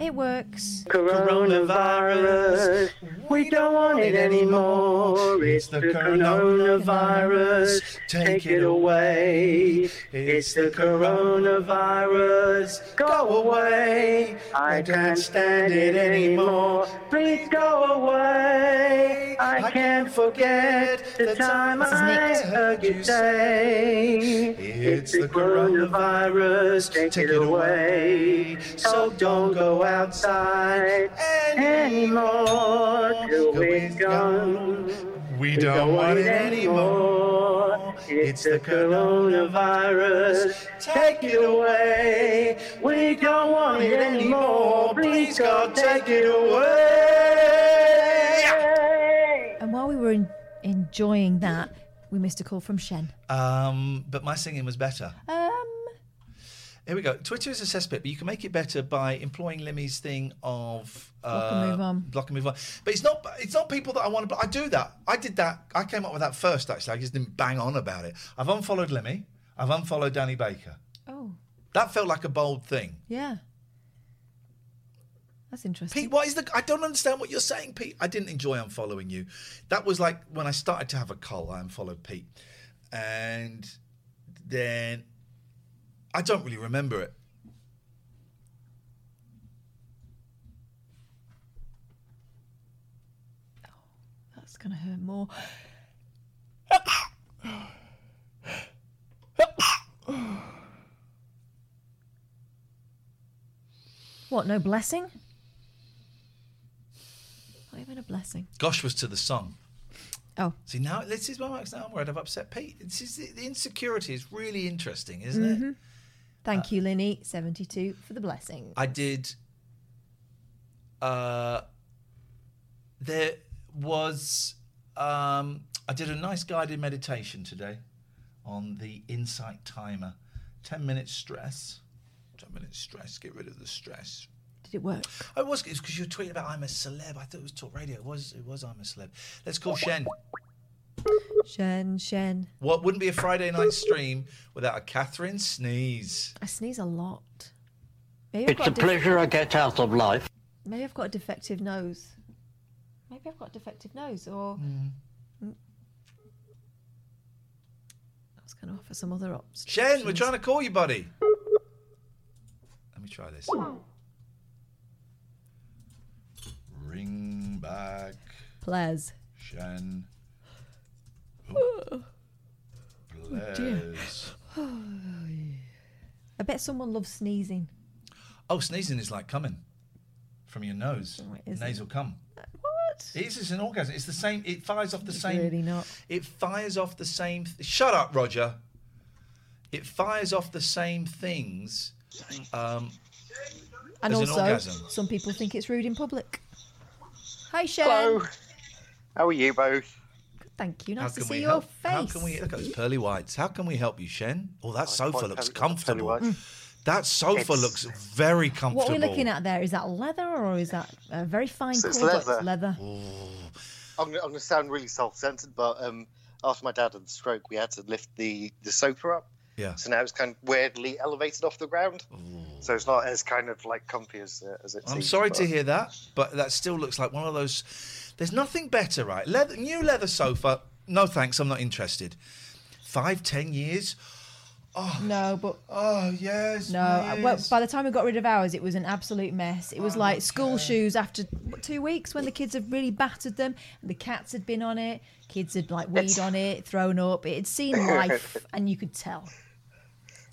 It works. Coronavirus. We don't want it anymore. It's the coronavirus. Take it away. It's the coronavirus. Go away. I can't stand it anymore. Please go away. I can't forget the time I heard you say, it's the coronavirus, take it away. So don't go outside anymore till it's gone. We don't want it anymore. It's the coronavirus, take it away. We don't want it anymore. Please God, take it away. And while we were in, enjoying that, we missed a call from Shen. Um, but my singing was better. Um. Here we go. Twitter is a cesspit, but you can make it better by employing Limmy's thing of uh, block and move on. Block and move on. But it's not. It's not people that I want to block. I do that. I did that. I came up with that first. Actually, I just didn't bang on about it. I've unfollowed Lemmy. I've unfollowed Danny Baker. Oh. That felt like a bold thing. Yeah. That's interesting. Pete, what is the... I don't understand what you're saying, Pete. I didn't enjoy unfollowing you. That was like when I started to have a cull, I unfollowed Pete. And then I don't really remember it. Oh, that's going to hurt more. What, no blessing? Even a blessing. Gosh was to the song. Oh. See, now this is my marks now. I'm worried I've upset Pete. This is the insecurity is really interesting, isn't mm-hmm. it? Thank uh, you, Linny seventy-two, for the blessing. I did. Uh, there was. Um, I did a nice guided meditation today on the Insight Timer. Ten minutes stress. Ten minutes stress. Get rid of the stress. Did it work? Oh, it was because you were tweeting about I'm a celeb. I thought it was talk radio. It was it was I'm a celeb. Let's call Shen. Shen, Shen. What wouldn't be a Friday night stream without a Catherine sneeze? I sneeze a lot. Maybe it's a, a def- pleasure I get out of life. Maybe I've got a defective nose. Maybe I've got a defective nose or... Mm. Mm. I was going to offer some other options. Shen, we're trying to call you, buddy. Let me try this. Bring back Plez. Shen. Oh. Plez. Oh, oh, yeah. I bet someone loves sneezing. Oh, sneezing is like coming from your nose. Oh, nasal cum. What? It is, it's an orgasm. It's the same. It fires off the it's same. Really not. It fires off the same. Th- Shut up, Roger. It fires off the same things. Um, and as also, an orgasm. Some people think it's rude in public. Hi, Shen. Hello. How are you both? Good, thank you. Nice to see your help? Face. How can we... Look at those pearly whites. How can we help you, Shen? Oh, that oh, sofa looks comfortable. Mm. That sofa it's... looks very comfortable. What we're looking at there, is that leather or is that a very fine... So it's leather. leather. I'm, I'm going to sound really self-centered, but um, after my dad had the stroke, we had to lift the, the sofa up. Yeah. So now it's kind of weirdly elevated off the ground. Ooh. So it's not as kind of like comfy as, uh, as it I'm seems. I'm sorry but... to hear that, but that still looks like one of those. There's nothing better, right? Leather, new leather sofa. No thanks, I'm not interested. Five, ten years. Oh no, but oh yes. No, yes. Well, by the time we got rid of ours, it was an absolute mess. It was oh, like school okay. shoes after what, two weeks when the kids had really battered them. And the cats had been on it. Kids had like weed it's... on it, thrown up. It had seen life, and you could tell.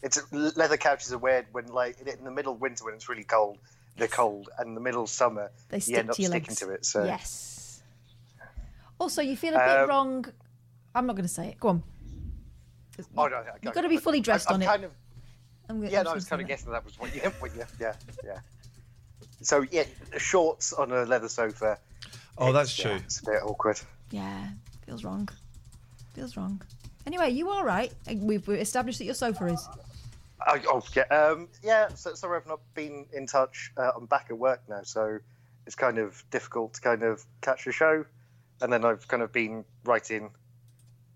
It's leather couches are weird when, like, in the middle of winter when it's really cold, they're cold, and in the middle of summer they stick you end up to sticking legs. To it. So yes. Also, you feel a bit um, wrong. I'm not going to say it. Go on. Oh, no, you've got to be fully dressed I, on it. Kind of, I'm, yeah, I'm no, I was kind of guessing that was what you. What you yeah, yeah. So yeah, shorts on a leather sofa. Oh, it's, that's true. Yeah, it's a bit awkward. Yeah, feels wrong. Feels wrong. Anyway, you all right? We've established that your sofa is. Oh, oh yeah, um, yeah. So, sorry, I've not been in touch. Uh, I'm back at work now, so it's kind of difficult to kind of catch the show. And then I've kind of been writing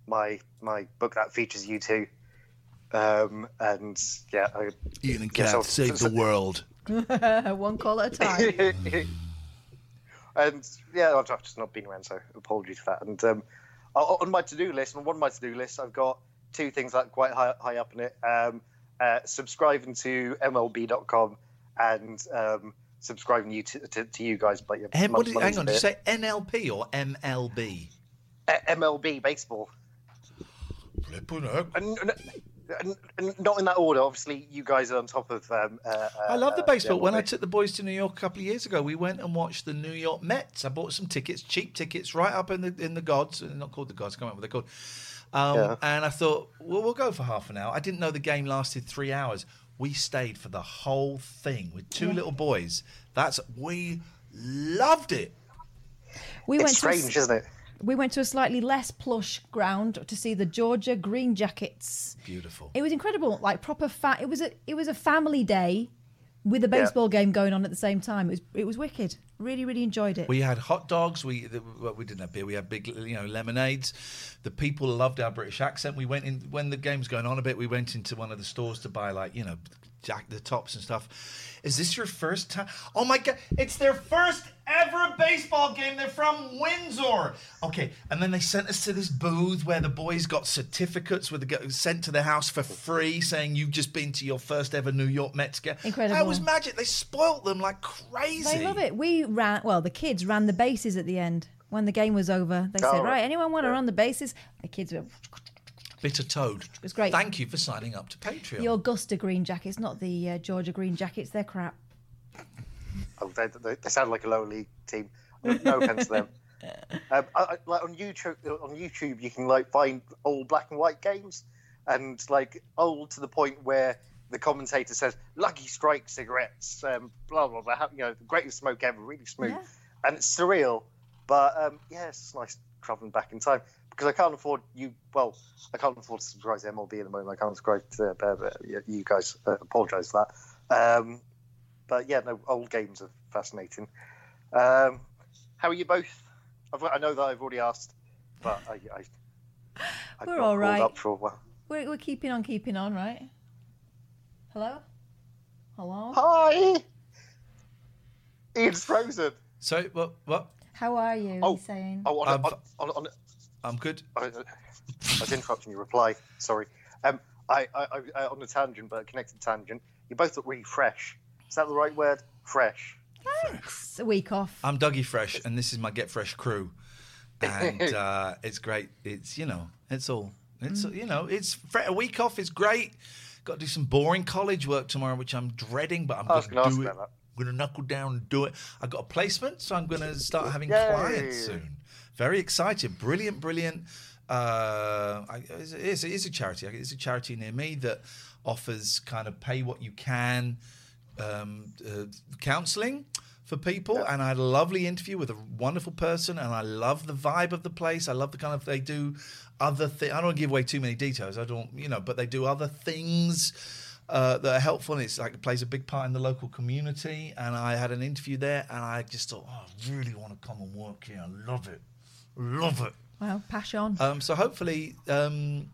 my my book that features you two. Um, and yeah, I, Ian and Kat save the world. One call at a time. And yeah, I've just not been around, so apologies for that. And um, on my to-do list, on one of my to-do lists, I've got two things that are quite high, high up in it. Um, uh, subscribing to M L B dot com and um, subscribing you to, to, to you guys. But M- what did, hang on, did you say N L P or M L B? A- M L B, baseball. Flippin' up. And, and, and not in that order, obviously. You guys are on top of. Um, uh, I love the baseball. Uh, yeah, when I took the boys to New York a couple of years ago, we went and watched the New York Mets. I bought some tickets, cheap tickets, right up in the in the gods. Not called the gods. Come on, what they're called. Um, yeah. And I thought, well, we'll go for half an hour. I didn't know the game lasted three hours. We stayed for the whole thing with two yeah. little boys. That's we loved it. We it's went strange, to... isn't it? We went to a slightly less plush ground to see the Georgia Green Jackets. Beautiful. It was incredible, like proper fat. It was a it was a family day with a baseball yeah. game going on at the same time. It was it was wicked. Really, really enjoyed it. We had hot dogs. We well, we didn't have beer. We had big, you know, lemonades. The people loved our British accent. We went in when the game's going on a bit. We went into one of the stores to buy, like, you know, Jack the Tops and stuff. Is this your first time? Oh my God, it's their first ever baseball game. They're from Windsor. Okay, and then they sent us to this booth where the boys got certificates with the, sent to their house for free saying you've just been to your first ever New York Mets game. Incredible. That was magic. They spoilt them like crazy. They love it. We ran, well, the kids ran the bases at the end when the game was over. They oh, said, right, anyone want to run the bases? The kids were... Bitter Toad. It was great. Thank you for signing up to Patreon. The Augusta Green Jackets, not the uh, Georgia Green Jackets. They're crap. Oh, they, they, they sound like a lower league team. No offense to them. Um, I, I, like on YouTube, on YouTube, you can like find old black and white games, and like old to the point where the commentator says, "Lucky Strike cigarettes," um, blah blah blah. You know, the greatest smoke ever, really smooth, yeah. and it's surreal. But um, yeah, it's nice traveling back in time. Because I can't afford you. Well, I can't afford to subscribe to M L B at the moment. I can't subscribe to uh, you guys. Uh, apologise for that. Um, but yeah, no, old games are fascinating. Um, how are you both? I've, I know that I've already asked, but I, I, I we're all right. Up for a while. We're, we're keeping on, keeping on, right? Hello, hello. Hi. Ian's frozen. So what? What? How are you? Oh, he's saying. Oh, on, um, on, on, on, on I'm good. I, I was interrupting your reply. Sorry. Um, I, I, I on a tangent, but a connected tangent. You both look really fresh. Is that the right word? Fresh. Thanks. Fresh. A week off. I'm Dougie Fresh, and this is my Get Fresh crew, and uh, it's great. It's you know, it's all. It's mm. you know, it's fre- a week off is great. Got to do some boring college work tomorrow, which I'm dreading, but I'm going to do it. I'm going to knuckle down and do it. I got a placement, so I'm going to start having Yay. clients soon. Very excited. Brilliant, brilliant. Uh, I, it, is, it is a charity. It's a charity near me that offers kind of pay what you can um, uh, counselling for people. Yeah. And I had a lovely interview with a wonderful person, and I love the vibe of the place. I love the kind of, they do other things. I don't give away too many details. I don't, you know, but they do other things uh, that are helpful. And it's like it plays a big part in the local community. And I had an interview there, and I just thought, oh, I really want to come and work here. I love it. Love it. Well, pass on. Um, so hopefully, um,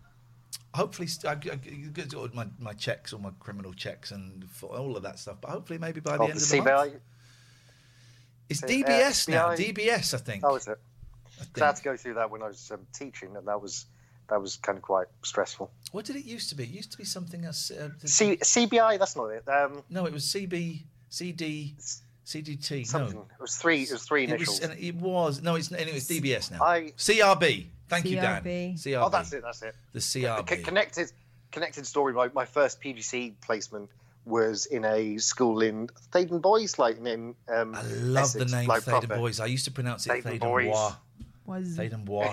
hopefully, st- I, I, I get all my, my checks, all my criminal checks, and for all of that stuff. But hopefully, maybe by the oh, end the of the month. It's D B S uh, now. D B S, I think. Oh, is it? I, think. I had to go through that when I was um, teaching, and that was that was kind of quite stressful. What did it used to be? It used to be something else. Uh, C- CBI. That's not it. Um, no, it was C B C D. C D T, something. No. It was three, it was three initials. It was, it was no, it's, anyway, it's D B S now. I, C R B. Thank C R B. You, Dan. C R B. Oh, that's it, that's it. The C R B. C- connected, connected story, my, my first P G C placement was in a school in Thaden Boys, like in um, I love Essex, the name like Thaden proper. Boys. I used to pronounce it Thaden, Thaden Bois. Was... Thaden Bois.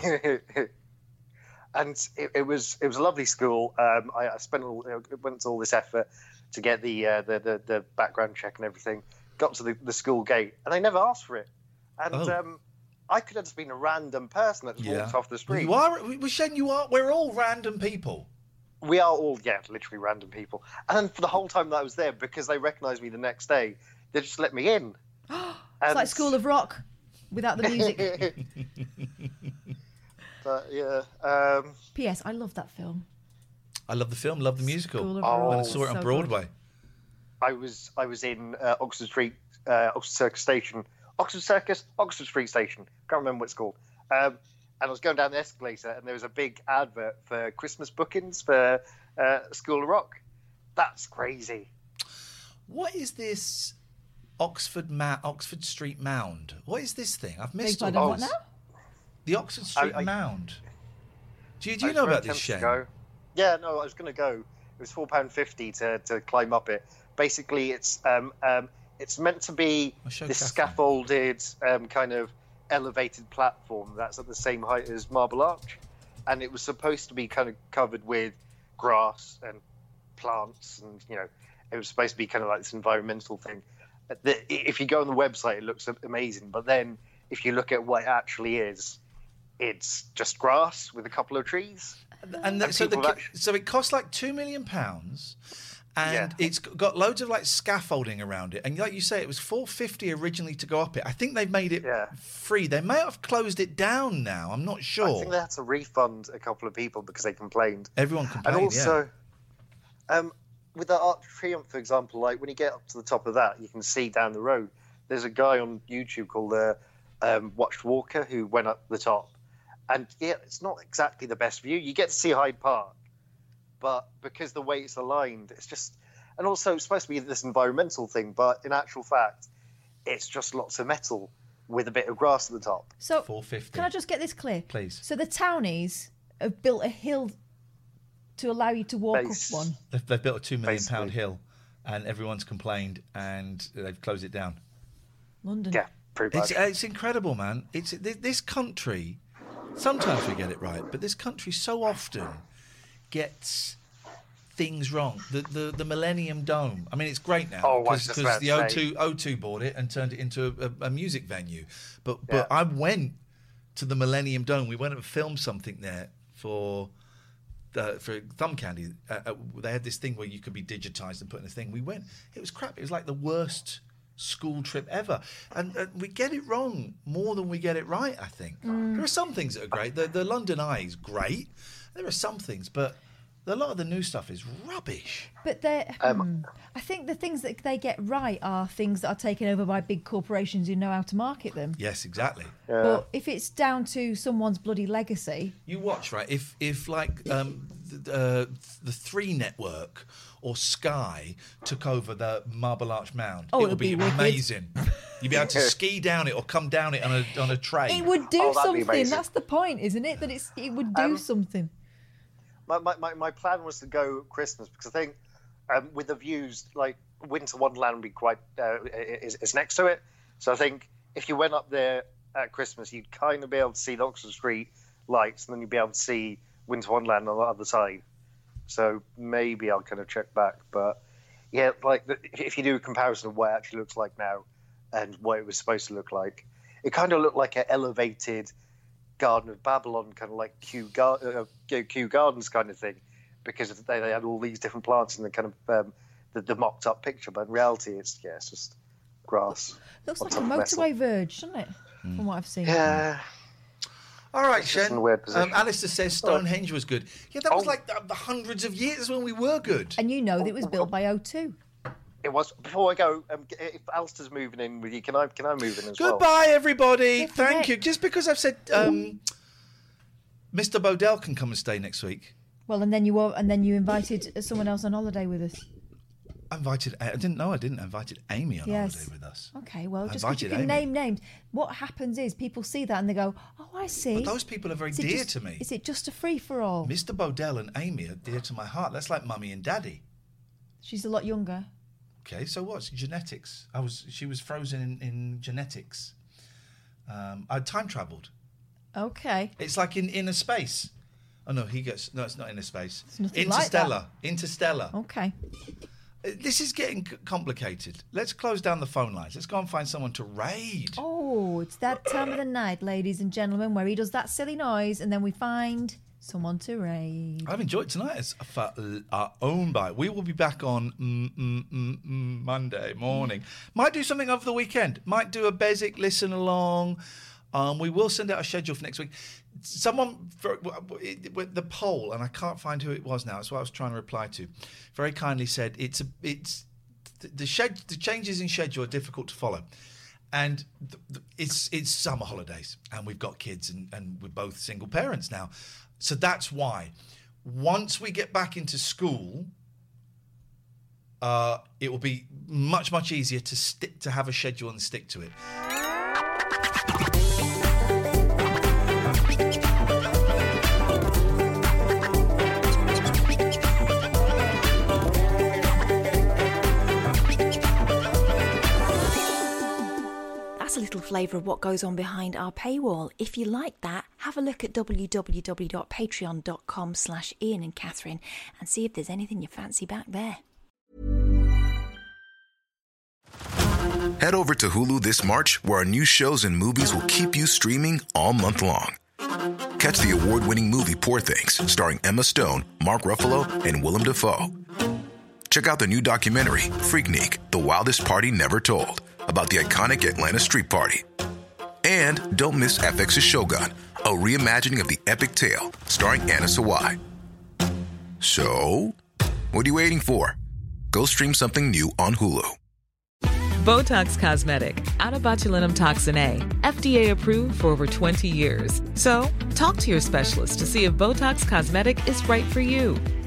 And it, it was it was a lovely school. Um, I, I spent all, went to all this effort to get the, uh, the, the, the background check and everything. got to the, the school gate, and they never asked for it. And oh. um, I could have just been a random person that just yeah. walked off the street. You are, we're saying you are, we're all random people. We are all, yeah, literally random people. And for the whole time that I was there, because they recognised me the next day, they just let me in. It's and... like School of Rock without the music. But, yeah. Um... P S. I love that film. I love the film, love the musical. School of Rock. Oh, I saw it on so Broadway. Good. I was I was in uh, Oxford Street, uh, Oxford Circus Station. Oxford Circus, Oxford Street Station. Can't remember what it's called. Um, and I was going down the escalator, and there was a big advert for Christmas bookings for uh, School of Rock. That's crazy. What is this Oxford Ma- Oxford Street Mound? What is this thing? I've missed all what now? The Oxford Street I, I, Mound. Do you, do you know about this, Shane? Yeah, no, I was going to go. It was four pounds fifty to, to climb up it. Basically, it's um, um, it's meant to be this scaffolded um, kind of elevated platform that's at the same height as Marble Arch. And it was supposed to be kind of covered with grass and plants. And, you know, it was supposed to be kind of like this environmental thing. If you go on the website, it looks amazing. But then if you look at what it actually is, it's just grass with a couple of trees. And, and so, the, actually... so it costs like two million pounds, and yeah. it's got loads of like scaffolding around it. And like you say, it was four pounds fifty originally to go up it. I think they've made it yeah. free. They may have closed it down now. I'm not sure. I think they had to refund a couple of people because they complained. Everyone complained, and also, yeah. um, with the Arc de Triomphe, for example, like when you get up to the top of that, you can see down the road. There's a guy on YouTube called uh, um, Watched Walker who went up the top. And yeah, it's not exactly the best view. You get to see Hyde Park, but because the way it's aligned, it's just... And also, it's supposed to be this environmental thing, but in actual fact, it's just lots of metal with a bit of grass at the top. So, can I just get this clear? Please. So the townies have built a hill to allow you to walk Base. up one. They've, they've built a two million Basically. pound hill, and everyone's complained, and they've closed it down. London. Yeah, pretty much. It's, it's incredible, man. It's this country... Sometimes we get it right, but this country so often gets things wrong. The the, the Millennium Dome. I mean, it's great now because oh, the O2 O2 bought it and turned it into a, a music venue. But yeah. but I went to the Millennium Dome. We went and filmed something there for uh, for Thumb Candy. Uh, uh, they had this thing where you could be digitized and put in a thing. We went. It was crap. It was like the worst school trip ever, and, and we get it wrong more than we get it right, I think. Mm. There are some things that are great. The, the London Eye is great. There are some things, but a lot of the new stuff is rubbish. But they, um, I think the things that they get right are things that are taken over by big corporations who know how to market them. Yes, exactly. Yeah. But if it's down to someone's bloody legacy, you watch right. If if like um, the, uh, the Three Network or Sky took over the Marble Arch Mound, oh, it would be, be amazing. You'd be able to ski down it or come down it on a on a train. It would do oh, something. That's the point, isn't it? That it's it would do um, something. My, my my plan was to go Christmas because I think um, with the views, like Winter Wonderland would be quite uh, is, is next to it. So I think if you went up there at Christmas, you'd kind of be able to see the Oxford Street lights, and then you'd be able to see Winter Wonderland on the other side. So maybe I'll kind of check back. But yeah, like the, if you do a comparison of what it actually looks like now and what it was supposed to look like, it kind of looked like an elevated Garden of Babylon, kind of like Kew, Gar- uh, Kew Gardens kind of thing, because they, they had all these different plants in the kind of um, the, the mocked up picture. But in reality, it's yeah, it's just grass. Looks like a motorway verge, doesn't it? Mm. From what I've seen. Yeah. All right, Shen. Um, Alistair says Stonehenge was good. Yeah, that oh. was like the, the hundreds of years when we were good. And you know that it was built by O two. It was. Before I go, um, if Alistair's moving in with you, can I can I move in as Goodbye, well? Goodbye, everybody. Yeah, Thank you. Just because I've said um, Mister Bodell can come and stay next week. Well, and then you were, and then you invited someone else on holiday with us. I invited. I didn't know. I didn't. I invited Amy on yes. holiday with us. Okay. Well, I just because you can Amy. name names, what happens is people see that and they go, "Oh, I see." But those people are very dear just, to me. Is it just a free for all? Mister Bodell and Amy are dear to my heart. That's like mummy and daddy. She's a lot younger. Okay, so what's genetics? I was she was frozen in, in genetics. Um, I time travelled. Okay. It's like in inner space. Oh no, he gets no. It's not inner space. It's nothing Interstellar. Like that. Interstellar. Okay. This is getting complicated. Let's close down the phone lines. Let's go and find someone to raid. Oh, it's that time of the night, ladies and gentlemen, where he does that silly noise and then we find someone to raid. I've enjoyed tonight. It's for our own bite. We will be back on mm, mm, mm, mm, Monday morning. Mm. Might do something over the weekend. Might do a Bezic listen along. Um, we will send out a schedule for next week. Someone, with the poll, and I can't find who it was now. That's what I was trying to reply to. Very kindly said, it's a, it's the shed, the changes in schedule are difficult to follow. And the, the, it's it's summer holidays, and we've got kids, and, and we're both single parents now. So that's why. Once we get back into school, uh, it will be much, much easier to stick to have a schedule and stick to it. Flavour of what goes on behind our paywall. If you like that, have a look at www.patreon.com slash Ian and Catherine and see if there's anything you fancy back there. Head over to Hulu this March, where our new shows and movies will keep you streaming all month long. Catch the award-winning movie Poor Things, starring Emma Stone, Mark Ruffalo, and Willem Dafoe. Check out the new documentary, Freaknik, The Wildest Party Never Told, about the iconic Atlanta street party. And don't miss F X's Shogun, a reimagining of the epic tale starring Anna Sawai. So, what are you waiting for? Go stream something new on Hulu. Botox Cosmetic, out of botulinum toxin A, F D A approved for over twenty years. So, talk to your specialist to see if Botox Cosmetic is right for you.